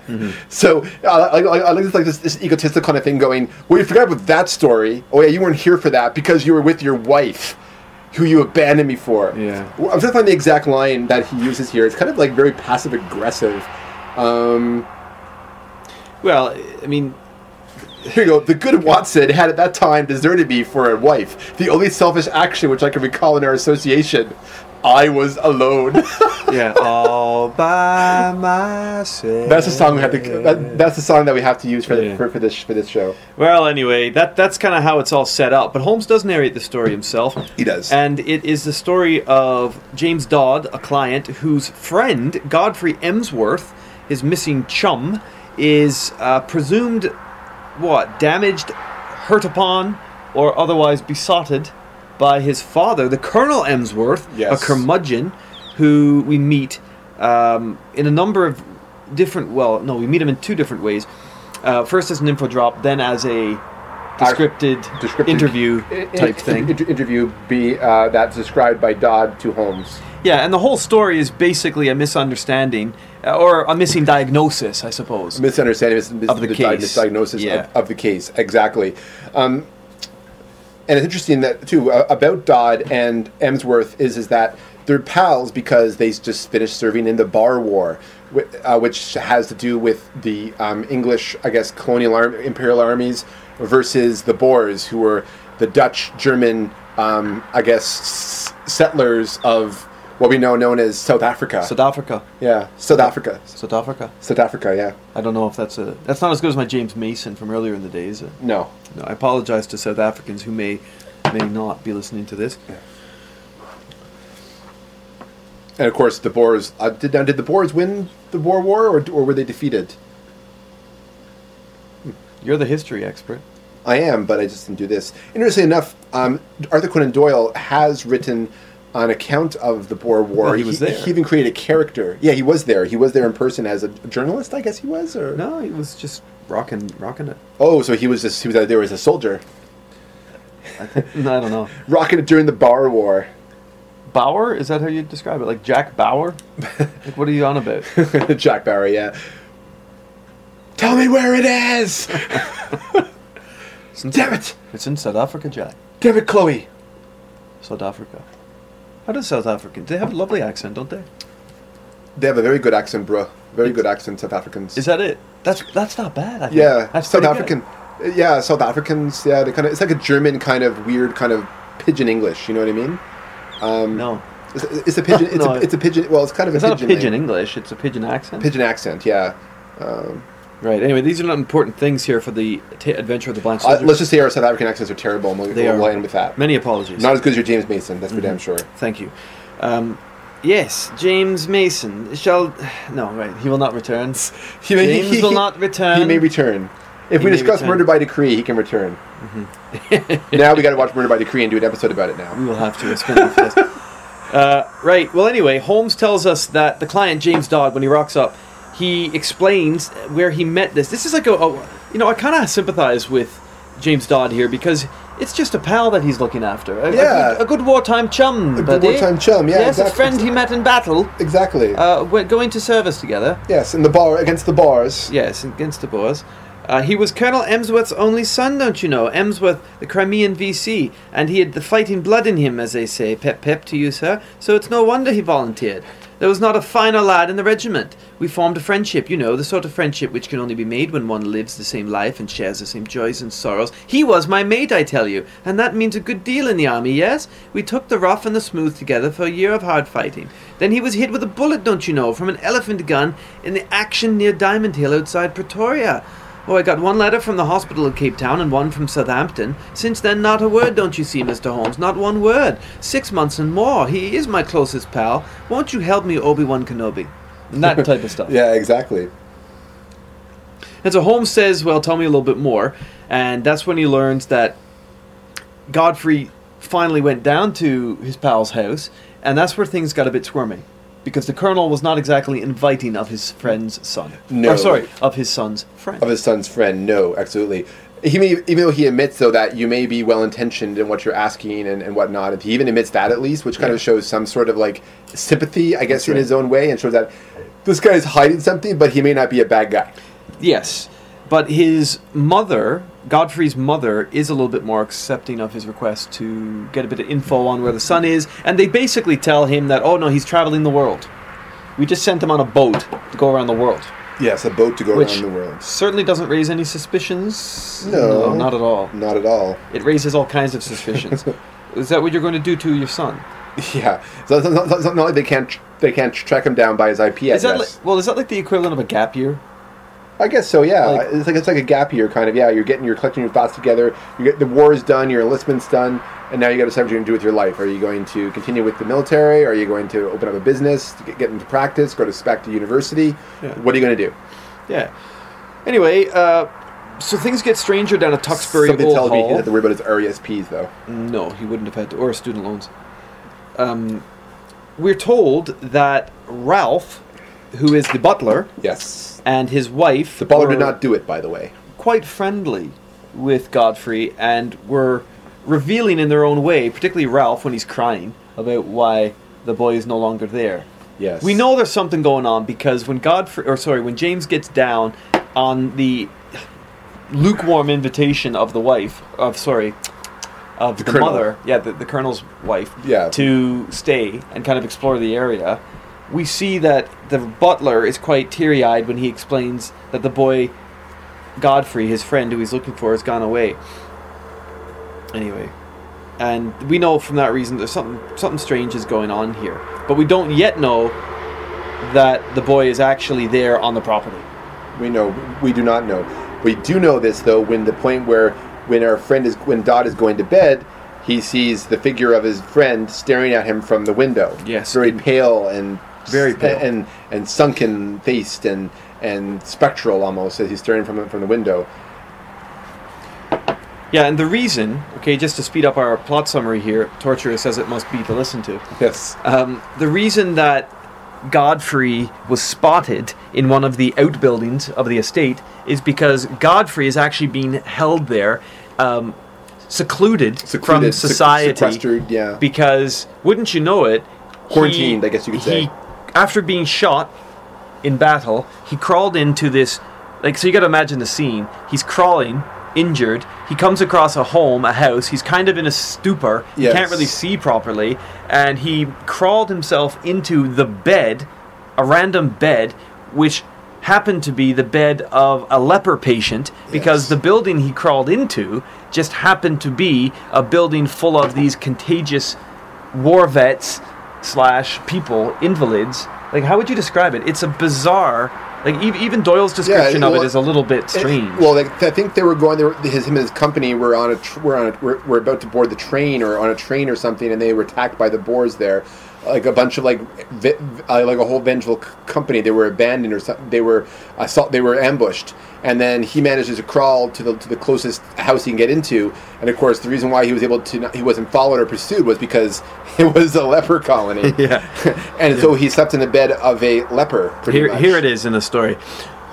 Mm-hmm. So uh, I, I, I like this, like this, this egotistical kind of thing going, well, you forgot about that story. Oh, yeah, you weren't here for that because you were with your wife, who you abandoned me for. Yeah. I'm trying to find the exact line that he uses here. It's kind of like very passive-aggressive. Um, well, I mean... Here you go. The good Watson had at that time deserted me for a wife. The only selfish action which I can recall in our association. I was alone. yeah, all by myself. That's the song we have to. That, that's the song that we have to use for the, yeah. for, for this for this show. Well, anyway, that that's kind of how it's all set up. But Holmes does narrate the story himself. He does, and it is the story of James Dodd, a client whose friend Godfrey Emsworth, his missing chum, is uh, presumed. What? Damaged, hurt upon, or otherwise besotted by his father, the Colonel Emsworth, yes. a curmudgeon, who we meet um, in a number of different... Well, no, we meet him in two different ways. Uh, first as an info drop, then as a descripted, descripted interview in, in, type thing. In, in, interview be, uh, that's described by Dodd to Holmes. Yeah, and the whole story is basically a misunderstanding... Or a missing diagnosis, I suppose. A misunderstanding mis- mis- of the, the case. Di- misdiagnosis yeah. of, of the case, exactly. Um, and it's interesting that, too, uh, about Dodd and Emsworth is, is that they're pals because they just finished serving in the Boer War, wh- uh, which has to do with the um, English, I guess, colonial arm- imperial armies versus the Boers, who were the Dutch, German, um, I guess, s- settlers of... what we know known as South Africa. South Africa. Yeah. South Africa. South Africa. South Africa, yeah. I don't know if that's a... That's not as good as my James Mason from earlier in the days. No. No, I apologize to South Africans who may may not be listening to this. Yeah. And, of course, the Boers... Uh, did, now, did the Boers win the Boer War, or, or were they defeated? Hmm. You're the history expert. I am, but I just didn't do this. Interestingly enough, um, Arthur Conan Doyle has written... on account of the Boer War, well, he, was he, there. he even created a character. Yeah, he was there. He was there in person as a journalist, I guess he was, or no, he was just rocking, rocking it. Oh, so he was just he was out there as a soldier. I, th- I don't know. Rocking it during the Boer War. Bauer? Is that how you describe it? Like Jack Bauer? Like what are you on about? Jack Bauer, yeah. Tell me where it is. Damn it! It's in South Africa, Jack. Damn it, Chloe. South Africa. How does South Africans... They have a lovely accent, don't they? They have a very good accent, bro. Very it's, good accent, South Africans. Is that it? That's that's not bad, I think. Yeah, that's South African. Good. Yeah, South Africans, yeah, they kind of... It's like a German kind of weird kind of pidgin English, you know what I mean? Um, no. It's, it's a pidgin... It's, no, a, it's a pidgin... Well, it's kind of it's a pidgin... It's not a pidgin name. English, it's a pidgin accent. Pidgin accent, yeah. Um, right, anyway, these are not important things here for the t- adventure of the Blanched Soldier. Uh, let's just say our South African accents are terrible, and we'll, they we'll are, end with that. Many apologies. Not as good as your James Mason, that's mm-hmm. for damn sure. Thank you. Um, yes, James Mason shall... No, right, he will not return. he may, James he, he, will not return. He may return. If he we discuss return. Murder by Decree, he can return. Mm-hmm. Now we got to watch Murder by Decree and do an episode about it now. We will have to. It's fantastic. uh, right, well, anyway, Holmes tells us that the client, James Dodd, when he rocks up, he explains where he met this. This is like a, a you know, I kind of sympathize with James Dodd here because it's just a pal that he's looking after. A, yeah. a, a good wartime chum, buddy. A good wartime chum, yeah, yes, exactly. A friend he met in battle. Exactly. Uh, we're going to service together. Yes, in the bar, against the bars. Yes, against the bars. Uh, he was Colonel Emsworth's only son, don't you know? Emsworth, the Crimean V C, and he had the fighting blood in him, as they say, pep pep to you, sir. So it's no wonder he volunteered. There was not a finer lad in the regiment. We formed a friendship, you know, the sort of friendship which can only be made when one lives the same life and shares the same joys and sorrows. He was my mate, I tell you, and that means a good deal in the army, yes? We took the rough and the smooth together for a year of hard fighting. Then he was hit with a bullet, don't you know, from an elephant gun in the action near Diamond Hill outside Pretoria. Oh, I got one letter from the hospital at Cape Town and one from Southampton. Since then, not a word, don't you see, Mister Holmes, not one word. Six months and more. He is my closest pal. Won't you help me, Obi-Wan Kenobi? And that type of stuff. Yeah, exactly. And so Holmes says, well, tell me a little bit more. And that's when he learns that Godfrey finally went down to his pal's house, and that's where things got a bit squirmy. Because the colonel was not exactly inviting of his friend's son. No. Or, sorry, of his son's friend. Of his son's friend, no, absolutely. He may, even though he admits, though, that you may be well-intentioned in what you're asking and, and whatnot, and he even admits that at least, which kind yeah. of shows some sort of, like, sympathy, I guess, That's in right. his own way, and shows that this guy is hiding something, but he may not be a bad guy. Yes, but his mother, Godfrey's mother, is a little bit more accepting of his request to get a bit of info on where the son is, and they basically tell him that, oh no, he's traveling the world. We just sent him on a boat to go around the world. Yes, a boat to go Which around the world. Certainly doesn't raise any suspicions. No, no, not at all. Not at all. It raises all kinds of suspicions. Is that what you're going to do to your son? Yeah, so it's not, it's not like they can't they can't track him down by his I P address. Is that like, well, is that like the equivalent of a gap year? I guess so, yeah. Like, it's like it's like a gap year, kind of. Yeah, you're getting, you're collecting your thoughts together. You get the war is done, your enlistment's done, and now you got to decide what you're going to do with your life. Are you going to continue with the military? Are you going to open up a business, to get, get into practice, go to back to university? Yeah. What are you going to do? Yeah. Anyway, uh, so things get stranger down at Tuxbury Old Hall. Something tells me he didn't have to worry about his R E S Ps, though. No, he wouldn't have had to, or student loans. Um, we're told that Ralph, who is the butler, yes, and his wife... The butler did not do it, by the way. ...quite friendly with Godfrey, and were revealing in their own way, particularly Ralph, when he's crying, about why the boy is no longer there. Yes. We know there's something going on, because when Godfrey... Or, sorry, when James gets down on the lukewarm invitation of the wife... of Sorry... Of the, the mother... Yeah, the, the colonel's wife... Yeah. ...to stay and kind of explore the area... We see that the butler is quite teary-eyed when he explains that the boy, Godfrey, his friend who he's looking for, has gone away. Anyway. And we know from that reason there's something something strange is going on here. But we don't yet know that the boy is actually there on the property. We know. We do not know. We do know this, though, when the point where, when our friend is, when Dodd is going to bed... He sees the figure of his friend staring at him from the window. Yes. Very pale and very pale and, and sunken faced and, and spectral almost as he's staring from from the window. Yeah, and the reason, okay, just to speed up our plot summary here, torturous as it must be to listen to. Yes. Um, the reason that Godfrey was spotted in one of the outbuildings of the estate is because Godfrey is actually being held there. Um, Secluded, secluded from society, sequestered, yeah. Because wouldn't you know it, quarantined. He, I guess you could he, say. After being shot in battle, he crawled into this. Like, so you got to imagine the scene. He's crawling, injured. He comes across a home, a house. He's kind of in a stupor. Yes. He can't really see properly, and he crawled himself into the bed, a random bed, which happened to be the bed of a leper patient because yes. the building he crawled into just happened to be a building full of these contagious war vets slash people, invalids. Like, how would you describe it? It's a bizarre... Like, even Doyle's description yeah, well, of it is a little bit strange. It, well, like, I think they were going... They were, his him and his company were on a... Tr- were, on a were, were about to board the train or on a train or something, and they were attacked by the Boers there. like a bunch of like vi- uh, like a whole vengeful c- company. They were abandoned or something. They were assault- They were ambushed, and then he manages to crawl to the to the closest house he can get into. And of course, the reason why he was able to not, he wasn't followed or pursued was because it was a leper colony. yeah, and yeah. so he slept in the bed of a leper. Here, much. here it is in the story.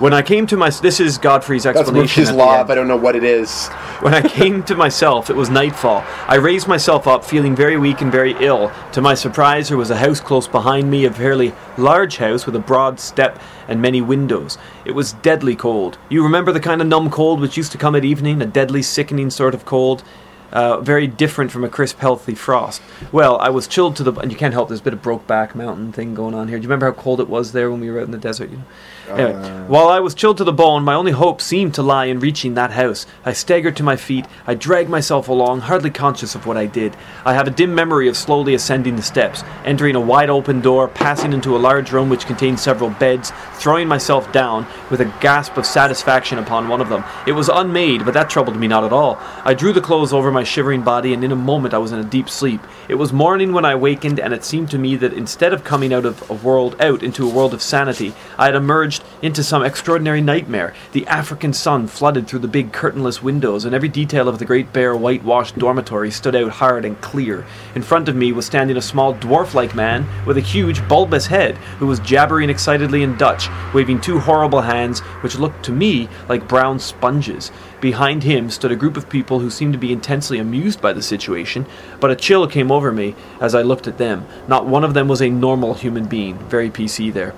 When I came to my... This is Godfrey's explanation. That's Murphy's Law, if I don't know what it is. When I came to myself, it was nightfall. I raised myself up, feeling very weak and very ill. To my surprise, there was a house close behind me, a fairly large house with a broad step and many windows. It was deadly cold. You remember the kind of numb cold which used to come at evening? A deadly, sickening sort of cold? Uh, very different from a crisp, healthy frost. Well, I was chilled to the... And you can't help, there's a bit of Brokeback Mountain thing going on here. Do you remember how cold it was there when we were out in the desert? You know? Anyway, uh. While I was chilled to the bone, my only hope seemed to lie in reaching that house. I staggered to my feet. I dragged myself along, hardly conscious of what I did. I have a dim memory of slowly ascending the steps, entering a wide-open door, passing into a large room which contained several beds, throwing myself down with a gasp of satisfaction upon one of them. It was unmade, but that troubled me not at all. I drew the clothes over my my shivering body, and in a moment I was in a deep sleep. It was morning when I wakened, and it seemed to me that instead of coming out of a world out into a world of sanity, I had emerged into some extraordinary nightmare. The African sun flooded through the big curtainless windows, and every detail of the great bare whitewashed dormitory stood out hard and clear. In front of me was standing a small dwarf-like man with a huge bulbous head, who was jabbering excitedly in Dutch, waving two horrible hands which looked to me like brown sponges. Behind him stood a group of people who seemed to be intensely amused by the situation, but a chill came over me as I looked at them. Not one of them was a normal human being. Very P C there.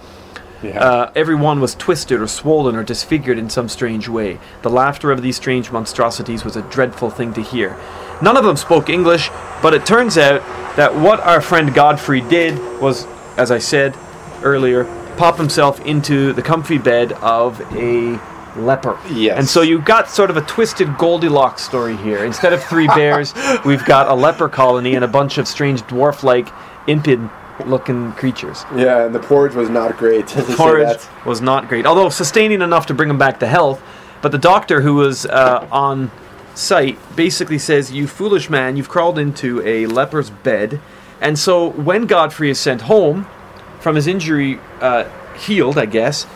Yeah. Uh, everyone was twisted or swollen or disfigured in some strange way. The laughter of these strange monstrosities was a dreadful thing to hear. None of them spoke English, but it turns out that what our friend Godfrey did was, as I said earlier, pop himself into the comfy bed of a... leper. Yes. And so you've got sort of a twisted Goldilocks story here. Instead of three bears, we've got a leper colony and a bunch of strange dwarf-like, impid-looking creatures. Yeah, and the porridge was not great. The porridge was not great, although sustaining enough to bring them back to health. But the doctor who was uh, on site basically says, "You foolish man, you've crawled into a leper's bed." And so when Godfrey is sent home from his injury, uh, healed, I guess,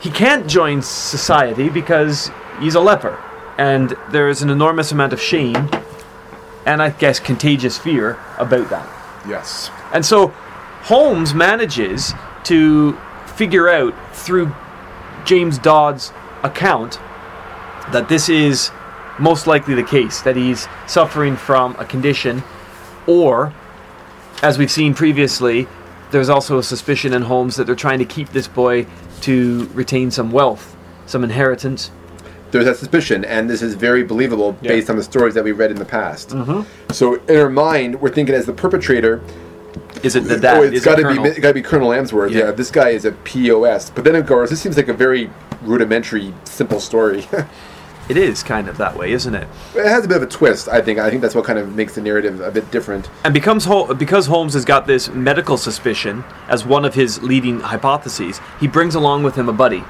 he can't join society because he's a leper. And there is an enormous amount of shame and, I guess, contagious fear about that. Yes. And so Holmes manages to figure out through James Dodd's account that this is most likely the case, that he's suffering from a condition or, as we've seen previously, there's also a suspicion in Holmes that they're trying to keep this boy to retain some wealth, some inheritance. There's that suspicion, and this is very believable yeah. based on the stories that we read in the past. Mm-hmm. So in our mind, we're thinking as the perpetrator... Is it the dad? Oh, it's got to be Colonel Amsworth. Yeah. yeah, this guy is a P O S. But then, of course, this seems like a very rudimentary, simple story. It is kind of that way, isn't it? It has a bit of a twist, I think. I think that's what kind of makes the narrative a bit different. And becomes Hol- because Holmes has got this medical suspicion as one of his leading hypotheses, he brings along with him a buddy.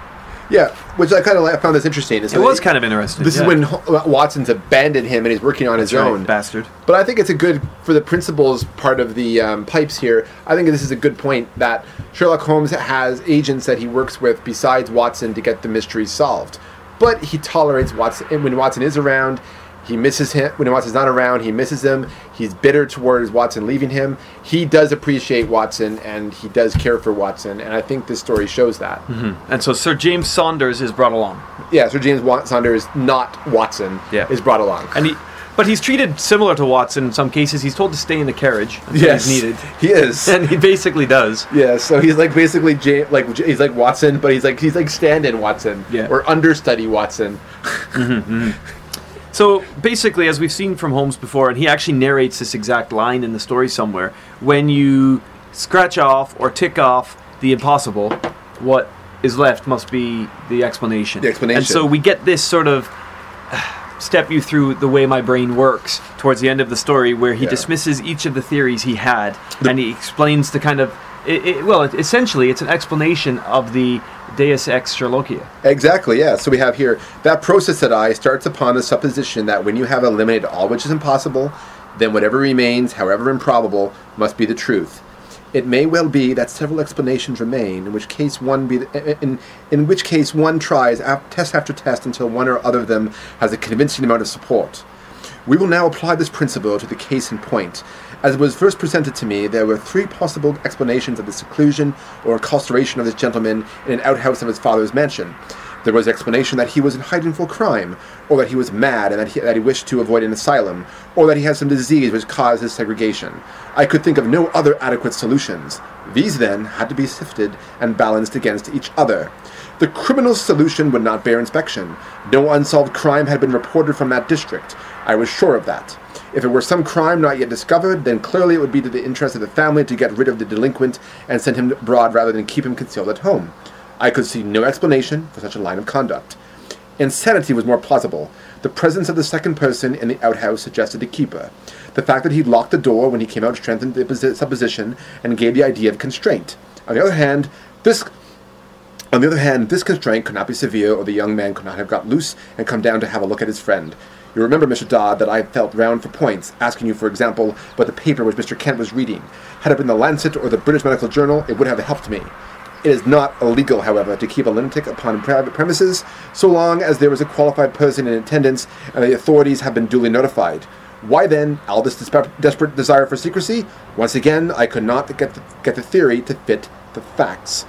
Yeah, which I kind of found this interesting. It was kind of interesting. This yeah. is when H- Watson's abandoned him and he's working on that's his right, own. Bastard. But I think it's a good, for the principles part of the um, pipes here, I think this is a good point that Sherlock Holmes has agents that he works with besides Watson to get the mystery solved. But he tolerates Watson. When Watson is around, he misses him. When Watson's not around, he misses him. He's bitter towards Watson leaving him. He does appreciate Watson, and he does care for Watson. And I think this story shows that. Mm-hmm. And so Sir James Saunders is brought along. Yeah, Sir James Saunders, not Watson, yeah. is brought along. And he, But he's treated similar to Watson in some cases. He's told to stay in the carriage until yes, he's needed. He is, and he basically does. Yeah, so he's like basically James, like he's like Watson, but he's like he's like stand-in Watson yeah. or understudy Watson. Mm-hmm, mm-hmm. So basically, as we've seen from Holmes before, and he actually narrates this exact line in the story somewhere. When you scratch off or tick off the impossible, what is left must be the explanation. The explanation. And so we get this sort of. Step you through the way my brain works towards the end of the story where he yeah. dismisses each of the theories he had the and he explains the kind of it, it, well it, essentially it's an explanation of the Deus Ex Sherlockia. Exactly, yeah. So we have here that process that I starts upon the supposition that when you have eliminated all which is impossible, then whatever remains, however improbable, must be the truth. It may well be that several explanations remain, in which case one be the, in in which case one tries ap- test after test until one or other of them has a convincing amount of support. We will now apply this principle to the case in point. As it was first presented to me, there were three possible explanations of the seclusion or incarceration of this gentleman in an outhouse of his father's mansion. There was explanation that he was in hiding for crime, or that he was mad and that he, that he wished to avoid an asylum, or that he had some disease which caused his segregation. I could think of no other adequate solutions. These, then, had to be sifted and balanced against each other. The criminal solution would not bear inspection. No unsolved crime had been reported from that district. I was sure of that. If it were some crime not yet discovered, then clearly it would be to the interest of the family to get rid of the delinquent and send him abroad rather than keep him concealed at home. I could see no explanation for such a line of conduct. Insanity was more plausible. The presence of the second person in the outhouse suggested the keeper. The fact that he locked the door when he came out strengthened the supposition and gave the idea of constraint. On the other hand, this on the other hand, this constraint could not be severe, or the young man could not have got loose and come down to have a look at his friend. You remember, Mister Dodd, that I felt round for points, asking you, for example, about the paper which Mister Kent was reading. Had it been the Lancet or the British Medical Journal, it would have helped me. It is not illegal, however, to keep a lunatic upon private premises, so long as there is a qualified person in attendance and the authorities have been duly notified. Why then all this disp- desperate desire for secrecy? Once again, I could not get the, get the theory to fit the facts.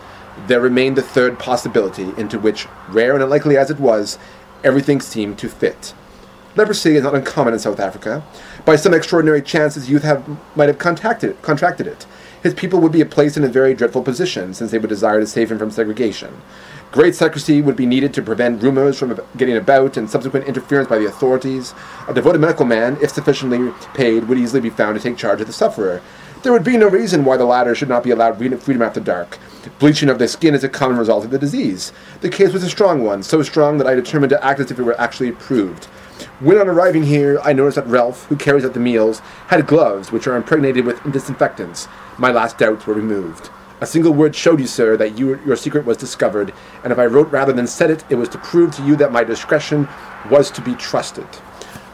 There remained the third possibility, into which, rare and unlikely as it was, everything seemed to fit. Leprosy is not uncommon in South Africa. By some extraordinary chance, his youth have, might have contacted, contracted it. His people would be placed in a very dreadful position, since they would desire to save him from segregation. Great secrecy would be needed to prevent rumors from getting about and subsequent interference by the authorities. A devoted medical man, if sufficiently paid, would easily be found to take charge of the sufferer. There would be no reason why the latter should not be allowed freedom after dark. Bleaching of the skin is a common result of the disease. The case was a strong one, so strong that I determined to act as if it were actually proved. When on arriving here, I noticed that Ralph, who carries out the meals, had gloves which are impregnated with disinfectants. My last doubts were removed. A single word showed you, sir, that you, your secret was discovered, and if I wrote rather than said it, it was to prove to you that my discretion was to be trusted.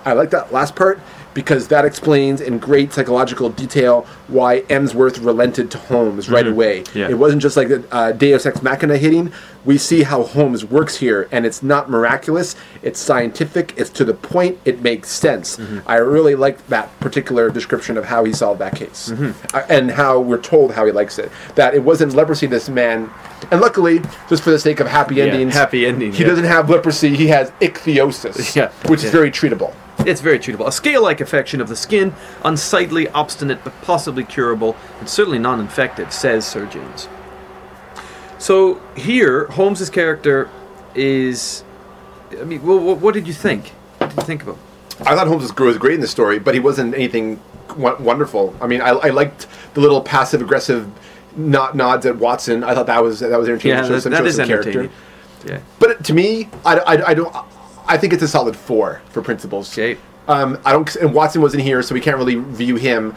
I like that last part, because that explains in great psychological detail why Emsworth relented to Holmes right mm-hmm. away. Yeah. It wasn't just like the uh, Deus Ex Machina hitting. We see how Holmes works here, and it's not miraculous. It's scientific. It's to the point. It makes sense. Mm-hmm. I really like that particular description of how he solved that case, mm-hmm. uh, and how we're told how he likes it. That it wasn't leprosy, this man. And luckily, just for the sake of happy endings, yeah, happy ending, he yeah. doesn't have leprosy. He has ichthyosis, yeah. which yeah. is very treatable. It's very treatable. A scale-like affection of the skin, unsightly, obstinate, but possibly curable, and certainly non-infective, says Sir James. So here, Holmes's character is... I mean, well, what did you think? What did you think about him? I thought Holmes was great in this story, but he wasn't anything wonderful. I mean, I, I liked the little passive-aggressive nods at Watson. I thought that was that was entertaining. Yeah, that, some, that is entertaining. Yeah. But to me, I, I, I don't... I think it's a solid four for principles. Okay. Um, I don't. And Watson wasn't here, so we can't really view him.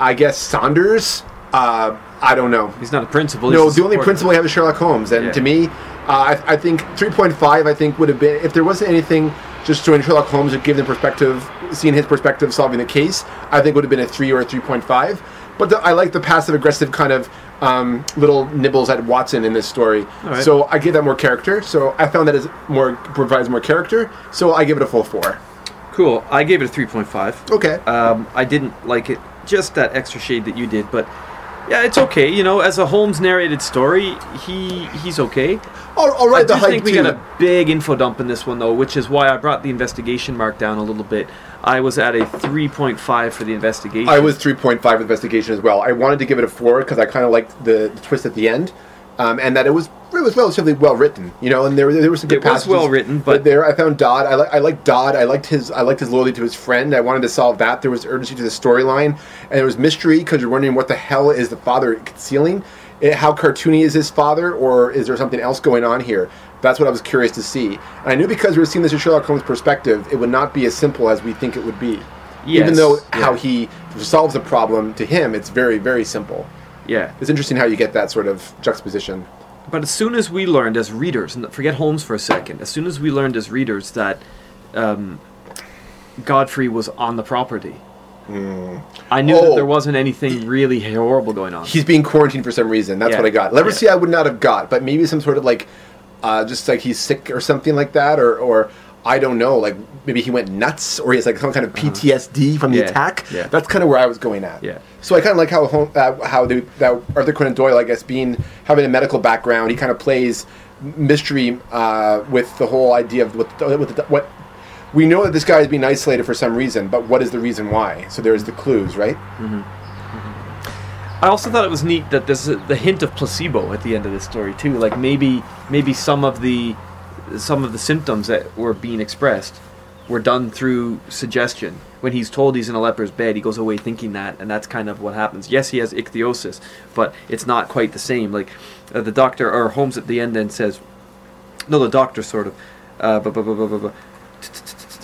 I guess Saunders. Uh, I don't know. He's not a principal. No, the only principal we have is Sherlock Holmes, and yeah. to me, uh, I, I think three point five. I think would have been, if there wasn't anything just showing Sherlock Holmes or giving perspective, seeing his perspective, solving the case. I think would have been a three or a three point five. But the, I like the passive aggressive kind of um, little nibbles at Watson in this story. Right. So I give that more character. So I found that it more provides more character. So I give it a full four. Cool. I gave it a three point five. Okay. Um, I didn't like it. Just that extra shade that you did. But yeah, it's okay. You know, as a Holmes narrated story, he he's okay. All, all right. I do the think we too. got a big info dump in this one, though, which is why I brought the investigation mark down a little bit. I was at a three point five for the investigation. I was three point five investigation as well. I wanted to give it a four because I kind of liked the, the twist at the end, um, and that it was it was relatively well written, you know. And there there were some good it passages. It was well written, but, but there I found Dodd. I like I liked Dodd. I liked his I liked his loyalty to his friend. I wanted to solve that. There was urgency to the storyline, and there was mystery because you're wondering what the hell is the father concealing. It, how cartoony is his father, or is there something else going on here? That's what I was curious to see. And I knew because we were seeing this in Sherlock Holmes' perspective, it would not be as simple as we think it would be. Yes, Even though yeah. how he solves a problem, to him, it's very, very simple. Yeah. It's interesting how you get that sort of juxtaposition. But as soon as we learned as readers, and forget Holmes for a second, as soon as we learned as readers that um, Godfrey was on the property, Mm. I knew oh. that there wasn't anything really horrible going on. He's being quarantined for some reason. That's yeah. what I got. Leprosy yeah. I would not have got, but maybe some sort of like, uh, just like he's sick or something like that, or, or I don't know, like maybe he went nuts, or he has like some kind of P T S D uh-huh. from the yeah. attack. Yeah. That's kind of where I was going at. Yeah. So I kind of like how uh, how they, that Arthur Conan Doyle, I guess, being having a medical background, he kind of plays mystery uh, with the whole idea of what the, what. The, what we know that this guy is being isolated for some reason, but what is the reason why? So there's the clues, right? Mm-hmm. Mm-hmm. I also thought it was neat that there's a, the hint of placebo at the end of this story too. Like maybe maybe some of the some of the symptoms that were being expressed were done through suggestion. When he's told he's in a leper's bed, he goes away thinking that, and that's kind of what happens. Yes, he has ichthyosis, but it's not quite the same. Like uh, the doctor or Holmes at the end then says, no, the doctor sort of, uh, blah, blah, blah, blah, blah.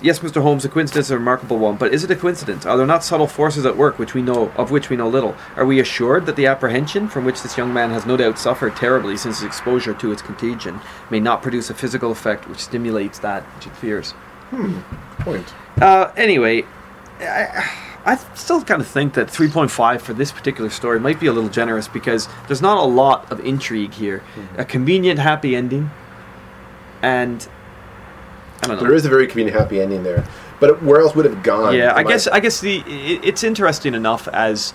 Yes, Mister Holmes, the coincidence is a remarkable one, but is it a coincidence? Are there not subtle forces at work which we know of which we know little? Are we assured that the apprehension from which this young man has no doubt suffered terribly since his exposure to its contagion may not produce a physical effect which stimulates that which it fears? Hmm. Point. Uh, anyway, I, I still kind of think that three point five for this particular story might be a little generous because there's not a lot of intrigue here. Mm-hmm. A convenient happy ending, and... There is a very convenient happy ending there, but where else would it have gone? Yeah, I guess I guess the it, it's interesting enough as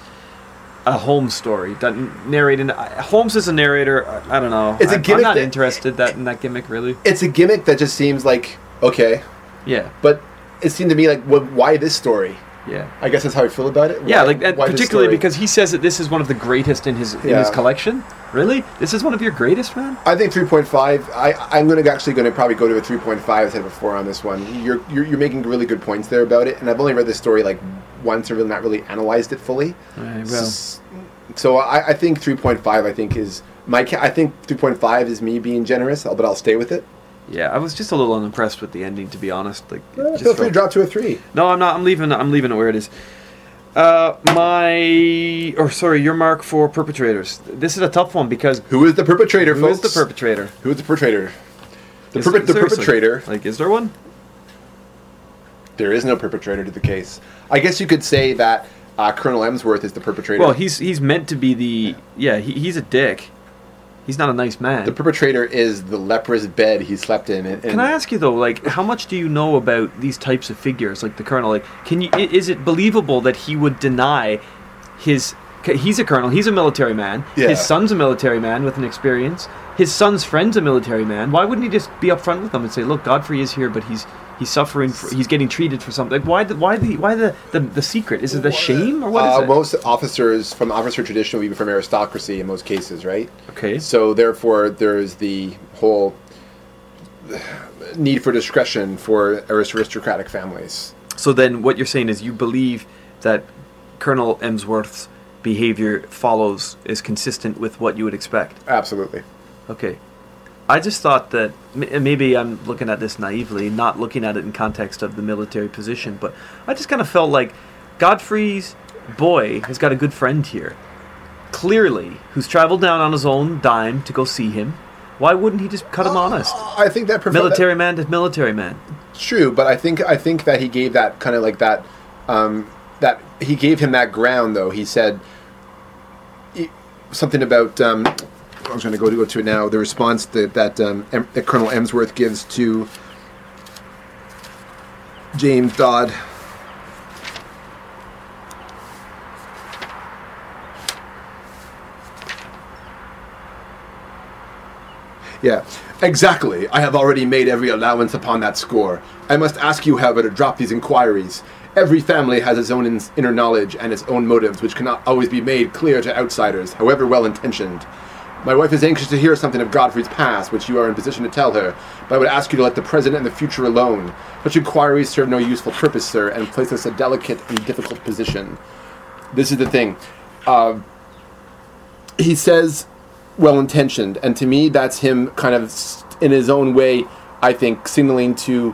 a Holmes story. Narrating Holmes is a narrator. I, I don't know. It's a gimmick. I'm not that, interested that in that gimmick really. It's a gimmick that just seems like okay. Yeah. But it seemed to me like well, why this story? Yeah. I guess that's how I feel about it. Why, yeah, like particularly because he says that this is one of the greatest in his in yeah. his collection. Really? This is one of your greatest, man? I think three point five. I, I'm going to actually going to probably go to a three point five. I said before on this one. You're, you're you're making really good points there about it, and I've only read this story like once, or really not really analyzed it fully. Right, well. So, so I, I think three point five. I think is my. I think three point five is me being generous, but I'll stay with it. Yeah, I was just a little unimpressed with the ending, to be honest. Like, uh, just feel free to drop to a three. No, I'm not. I'm leaving. I'm leaving it where it is. Uh, my, or sorry, your mark for perpetrators. This is a tough one because who is the perpetrator? Who folks? is the perpetrator? Who is the perpetrator? The, is, perp- the perpetrator. Like, is there one? There is no perpetrator to the case. I guess you could say that uh, Colonel Emsworth is the perpetrator. Well, he's he's meant to be the yeah. yeah he, he's a dick. He's not a nice man. The perpetrator is the leprous bed he slept in. And, and can I ask you though, like, how much do you know about these types of figures, like the colonel? Like, can you? Is it believable that he would deny his? He's a colonel. He's a military man. Yeah. His son's a military man with an experience. His son's friend's a military man. Why wouldn't he just be upfront with them and say, "Look, Godfrey is here, but he's he's suffering. For, he's getting treated for something." Like, why the why the why the the, the secret? Is it the shame or what uh, is it? Most officers from officer tradition will be from aristocracy in most cases, right? Okay. So therefore, there's the whole need for discretion for aristocratic families. So then, what you're saying is you believe that Colonel Emsworth's behavior follows is consistent with what you would expect. Absolutely. Okay. I just thought that maybe I'm looking at this naively, not looking at it in context of the military position, but I just kind of felt like Godfrey's boy has got a good friend here, clearly, who's traveled down on his own dime to go see him. Why wouldn't he just cut him uh, honest? I think that prof- military that, man to military man. True, but I think I think that he gave that kind of like that. Um, That he gave him that ground, though. He said he, something about. Um, I was going to go to go to it now. The response that that, um, em, that Colonel Emsworth gives to James Dodd. Yeah, exactly. I have already made every allowance upon that score. I must ask you, however, to drop these inquiries. Every family has its own inner knowledge and its own motives, which cannot always be made clear to outsiders, however well-intentioned. My wife is anxious to hear something of Godfrey's past, which you are in position to tell her, but I would ask you to let the present and the future alone. Such inquiries serve no useful purpose, sir, and place us in a delicate and difficult position. This is the thing. Uh, he says well-intentioned, and to me that's him kind of, in his own way, I think, signaling to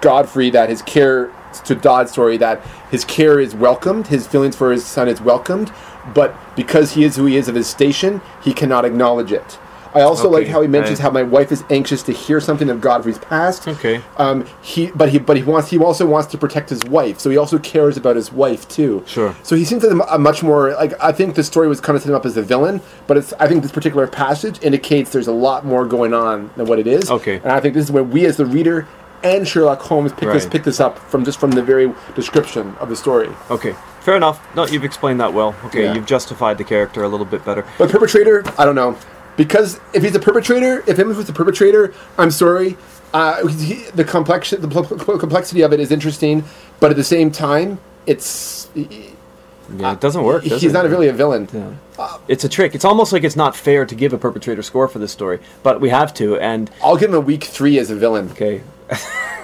Godfrey that his care... to Dodd's story that his care is welcomed, his feelings for his son is welcomed, but because he is who he is of his station, he cannot acknowledge it. I also okay. like how he mentions right. how my wife is anxious to hear something of Godfrey's past. Okay. Um. He, but he, but he wants. He also wants to protect his wife, so he also cares about his wife too. Sure. So he seems like a much more like. I think the story was kind of set him up as a villain, but it's. I think this particular passage indicates there's a lot more going on than what it is. Okay. And I think this is where we, as the reader, and Sherlock Holmes pick right. this pick this up from just from the very description of the story. Okay. Fair enough. No, you've explained that well. Okay, yeah. You've justified the character a little bit better. But perpetrator, I don't know. Because if he's a perpetrator, if him was a perpetrator, I'm sorry. Uh, he, the complexion, the pl- pl- complexity of it is interesting, but at the same time, it's... Yeah, it doesn't work, does He's it? Not really a villain. Yeah. Uh, it's a trick. It's almost like it's not fair to give a perpetrator score for this story, but we have to, and... I'll give him a week three as a villain. Okay.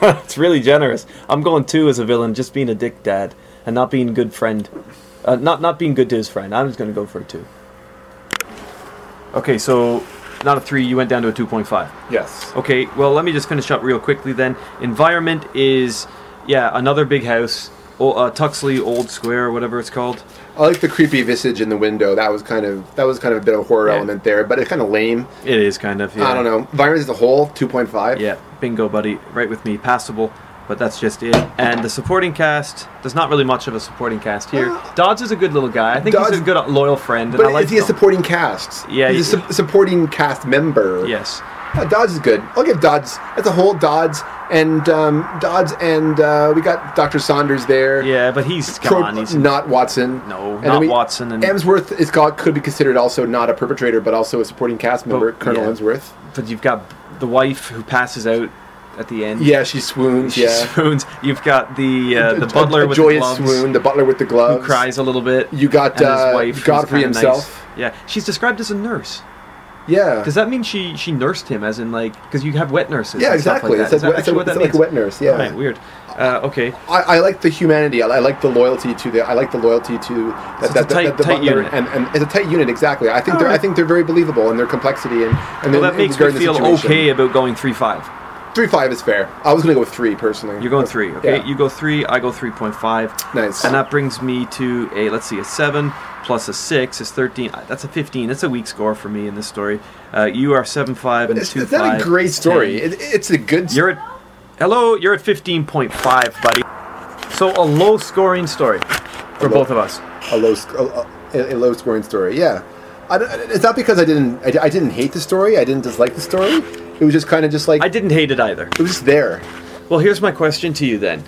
It's really generous. I'm going two as a villain, just being a dick dad. And not being good friend, uh, not not being good to his friend. I'm just gonna go for a two. Okay, so not a three. You went down to a two point five. Yes. Okay. Well, let me just finish up real quickly then. Environment is, yeah, another big house, o- uh, Tuxley Old Square, or whatever it's called. I like the creepy visage in the window. That was kind of that was kind of a bit of horror yeah. element there, but it's kind of lame. It is kind of. Yeah. I don't know. Environment as a whole, two point five. Yeah. Bingo, buddy. Right with me. Passable. But that's just it. And the supporting cast, there's not really much of a supporting cast here. Uh, Dodds is a good little guy. I think Dodds, he's a good, loyal friend. And but I like is he them. a supporting cast? Yeah. He's he, a su- supporting cast member. Yes. Uh, Dodds is good. I'll give Dodds. That's a whole Dodds. And um, Dodds and uh, we got Doctor Saunders there. Yeah, but he's, come Pro- on, he's not Watson. No, and not we, Watson. And Emsworth is called, could be considered also not a perpetrator, but also a supporting cast member, but, Colonel yeah. Emsworth. But you've got the wife who passes out at the end. Yeah, she swoons. She yeah. swoons. You've got the uh, the butler a, a with the gloves. Joyous swoon. The butler with the gloves. Who cries a little bit. You got uh, his wife, Godfrey himself. Nice. Yeah. She's described as a nurse. Yeah. Does that mean she, she nursed him as in like... Because you have wet nurses. Yeah, exactly. Like it's, that. That, it's, that what it's that like a wet nurse. Yeah. Right, weird. Uh, okay. I, I like the humanity. I, I like the loyalty to the... I like the loyalty to... That, so that, it's a tight, that, the tight unit. And, and it's a tight unit, exactly. I think, they're, right. I think they're very believable in their complexity. and, and Well, that makes me feel okay about going three five. three point five is fair. I was going to go with three, personally. You're going three, okay? Yeah. You go three, I go three point five. Nice. And that brings me to a, let's see, a seven plus a six is thirteen. That's a fifteen. That's a weak score for me in this story. Uh, you are seven five and it's, two five. It's not a great story. It, it's a good story. Hello, you're at fifteen point five, buddy. So a low-scoring story for low, both of us. A, low, a, a low-scoring story, yeah. I, it's not because I didn't I, I didn't hate the story. I didn't dislike the story. It was just kind of just like... I didn't hate it either. It was there. Well, here's my question to you then.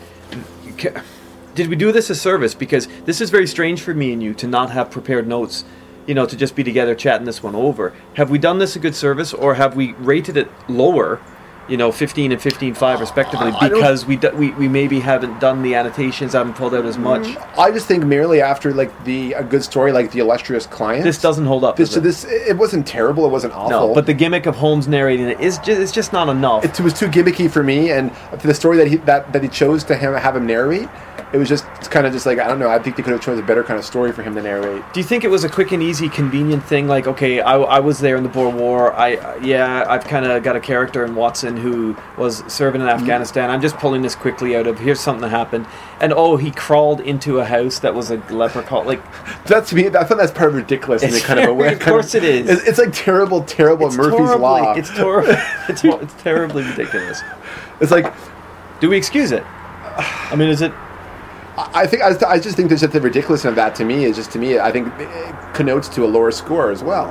Did we do this a service? Because this is very strange for me and you to not have prepared notes, you know, to just be together chatting this one over. Have we done this a good service or have we rated it lower, you know, fifteen and fifteen point five respectively, uh, because we, do, we we maybe haven't done the annotations, haven't pulled out as much? I just think merely after, like, the a good story like The Illustrious Client... This doesn't hold up, this, so it? This, it wasn't terrible, it wasn't awful. No, but the gimmick of Holmes narrating it is just, it's just not enough. It was too gimmicky for me, and for the story that he that, that he chose to have, have him narrate, it was just kind of just like, I don't know, I think they could have chosen a better kind of story for him to narrate. Do you think it was a quick and easy, convenient thing, like, okay, I, I was there in the Boer War, I yeah, I've kind of got a character in Watson who was serving in Afghanistan, I'm just pulling this quickly out of, here's something that happened, and oh, he crawled into a house that was a leprechaun, like... That's to me, I thought that's part of ridiculous in a kind of a way. Of course it is. It's, it's like terrible, terrible it's Murphy's terribly, Law. It's, tor- it's, it's terribly ridiculous. It's like... Do we excuse it? I mean, is it... I think I, I just think there's just the ridiculousness of that to me is just to me I think it connotes to a lower score as well.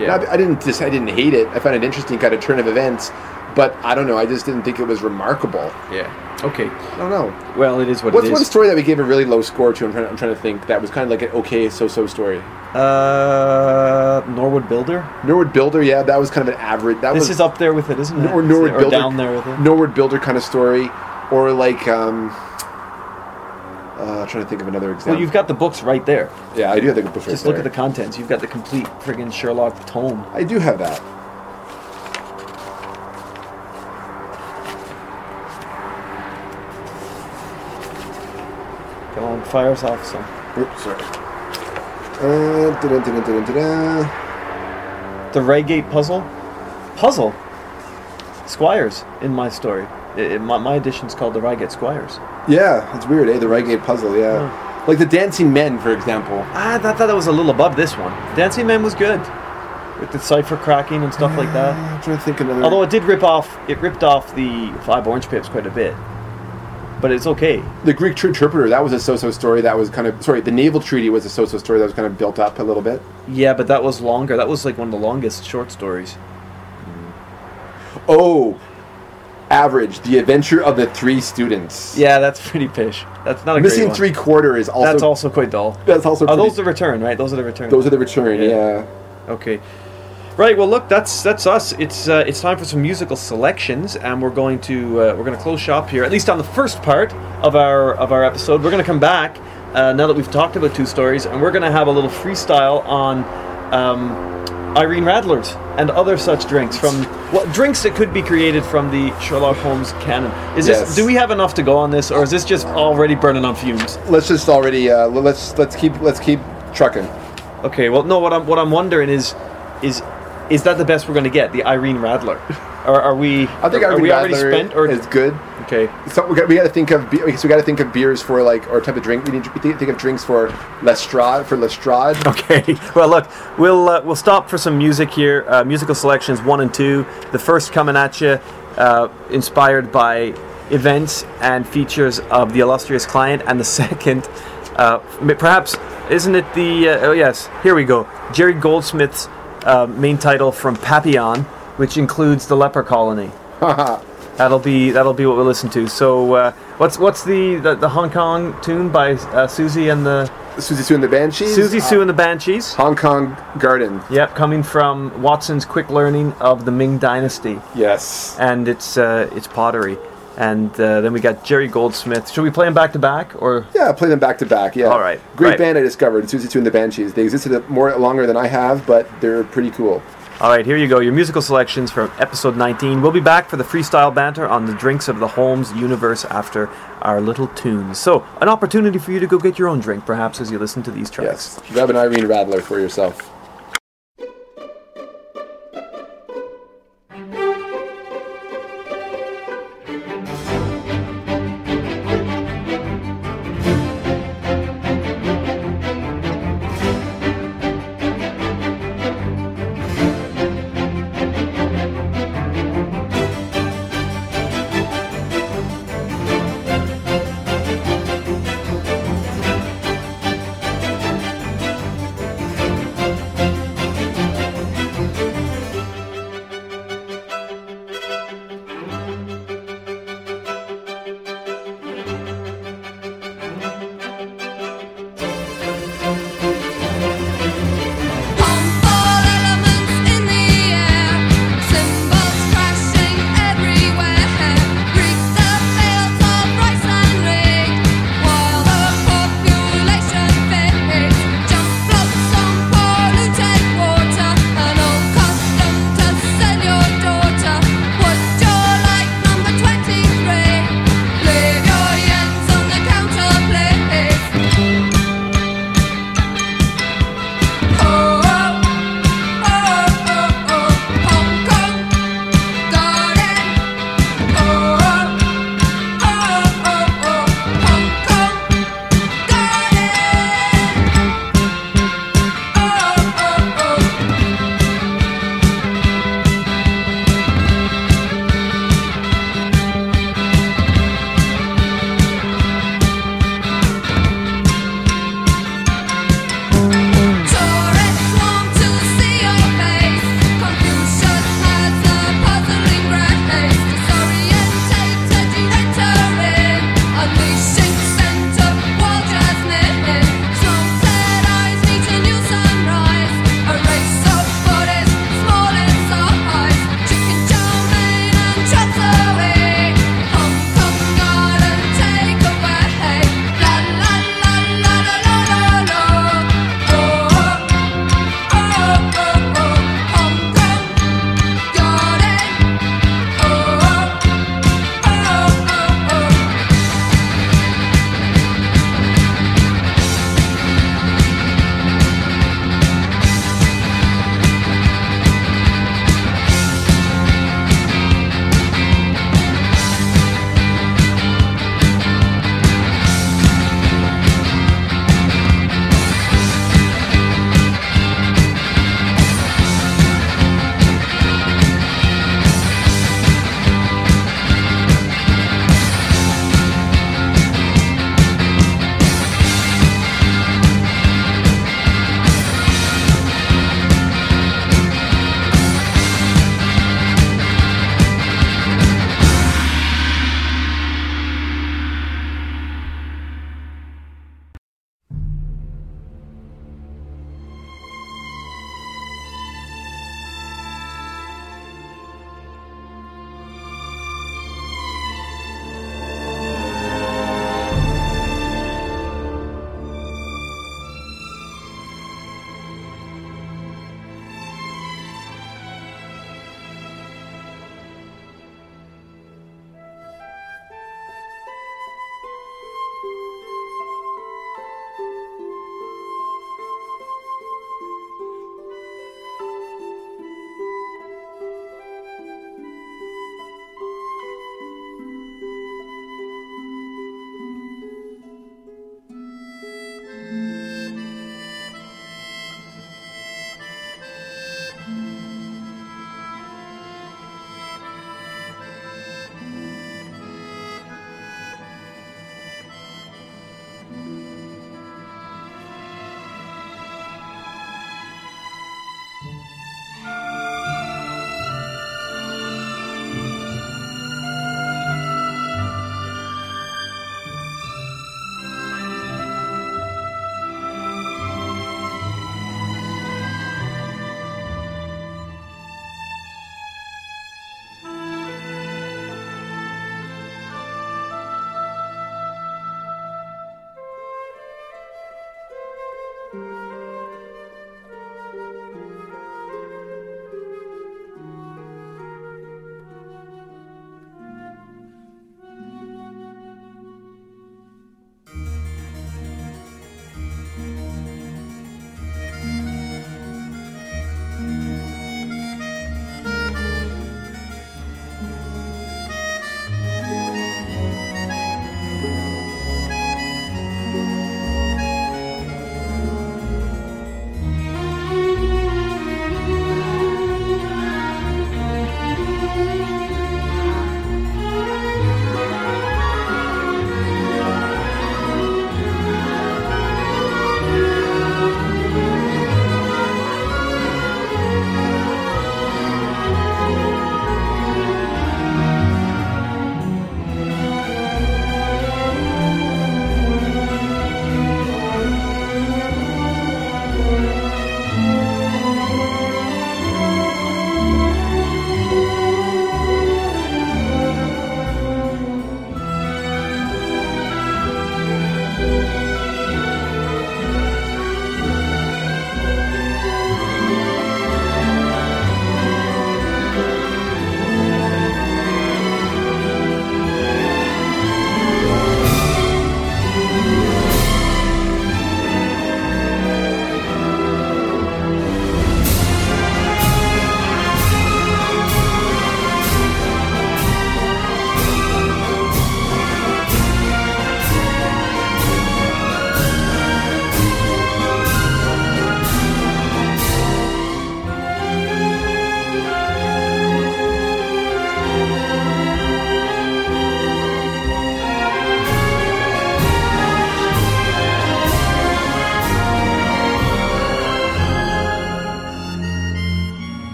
Yeah. I, I didn't just I didn't hate it. I found it interesting kind of turn of events, but I don't know. I just didn't think it was remarkable. Yeah. Okay. I don't know. Well, it is what What's it is. What's one story that we gave a really low score to? I'm trying. I'm trying to think. That was kind of like an okay so-so story. Uh, Norwood Builder. Norwood Builder. Yeah, that was kind of an average. That this was, is up there with it, isn't it? Or Norwood Builder. Or down there with it. Norwood Builder kind of story, or like. Um, Uh, I'm trying to think of another example. Well, you've got the books right there. Yeah, I do have the books right there. Just look at the contents. You've got the complete friggin' Sherlock tome. I do have that. Go on, fire us off some. Oops, sorry. Uh, da-da, da-da, da-da, da-da. The Reigate Puzzle? Puzzle? Squires in my story. It, it, my, my edition's called The Reigate Squires. Yeah, it's weird, eh? The Reigate Puzzle, yeah. Oh. Like the Dancing Men, for example. I thought that was a little above this one. Dancing Men was good. with the cipher cracking and stuff uh, like that. I'm trying to think of another. Although it did rip off, it ripped off the Five Orange Pips quite a bit. But it's okay. The Greek interpreter, that was a so-so story that was kind of... Sorry, the naval treaty was a so-so story that was kind of built up a little bit. Yeah, but that was longer. That was like one of the longest short stories. Oh, Average, The Adventure of the Three Students. Yeah, that's pretty pish. That's not a Missing great one. Missing Three-Quarter is also... That's also quite dull. That's also pretty... Oh, those are the return, right? Those are the return. Those are the return, yeah. yeah. Okay. Right, well, look, that's that's us. It's uh, it's time for some musical selections, and we're going to uh, we're going to close shop here, at least on the first part of our of our episode. We're going to come back uh, now that we've talked about two stories, and we're going to have a little freestyle on um, Irene Radlers and other such drinks from well, drinks that could be created from the Sherlock Holmes canon. Is yes. this? Do we have enough to go on this, or is this just already burning on fumes? Let's just already uh, let's let's keep let's keep trucking. Okay. Well, no. What I'm what I'm wondering is is. Is that the best we're going to get, the Irene Adler? Or are we? I think Irene are we already Adler spent or is good. Okay. So we got we got to think of so we got to think of beers for like or type of drink. We need to think of drinks for Lestrade for Lestrade. Okay. Well, look, we'll uh, we'll stop for some music here. Uh, musical selections one and two. The first coming at you, uh, inspired by events and features of The Illustrious Client, and the second, uh, perhaps isn't it the? Uh, oh yes, here we go. Jerry Goldsmith's. Uh, main title from Papillon, which includes the leper colony. that'll be that'll be what we we'll listen to. So uh, what's what's the, the the Hong Kong tune by uh, Susie and the Susie Sue and the Banshees? Susie Sue uh, and the Banshees. Hong Kong Garden. Yep, coming from Watson's Quick Learning of the Ming Dynasty. Yes, and it's uh, it's pottery. And uh, then we got Jerry Goldsmith. Should we play them back to back, or yeah, play them back to back. Yeah, all right. Great right. band I discovered, Susie Two and the Banshees. They existed more longer than I have, but they're pretty cool. All right, here you go. Your musical selections from episode nineteen. We'll be back for the freestyle banter on the drinks of the Holmes universe after our little tunes. So, an opportunity for you to go get your own drink, perhaps, as you listen to these tracks. Yes, grab an Irene Adler for yourself.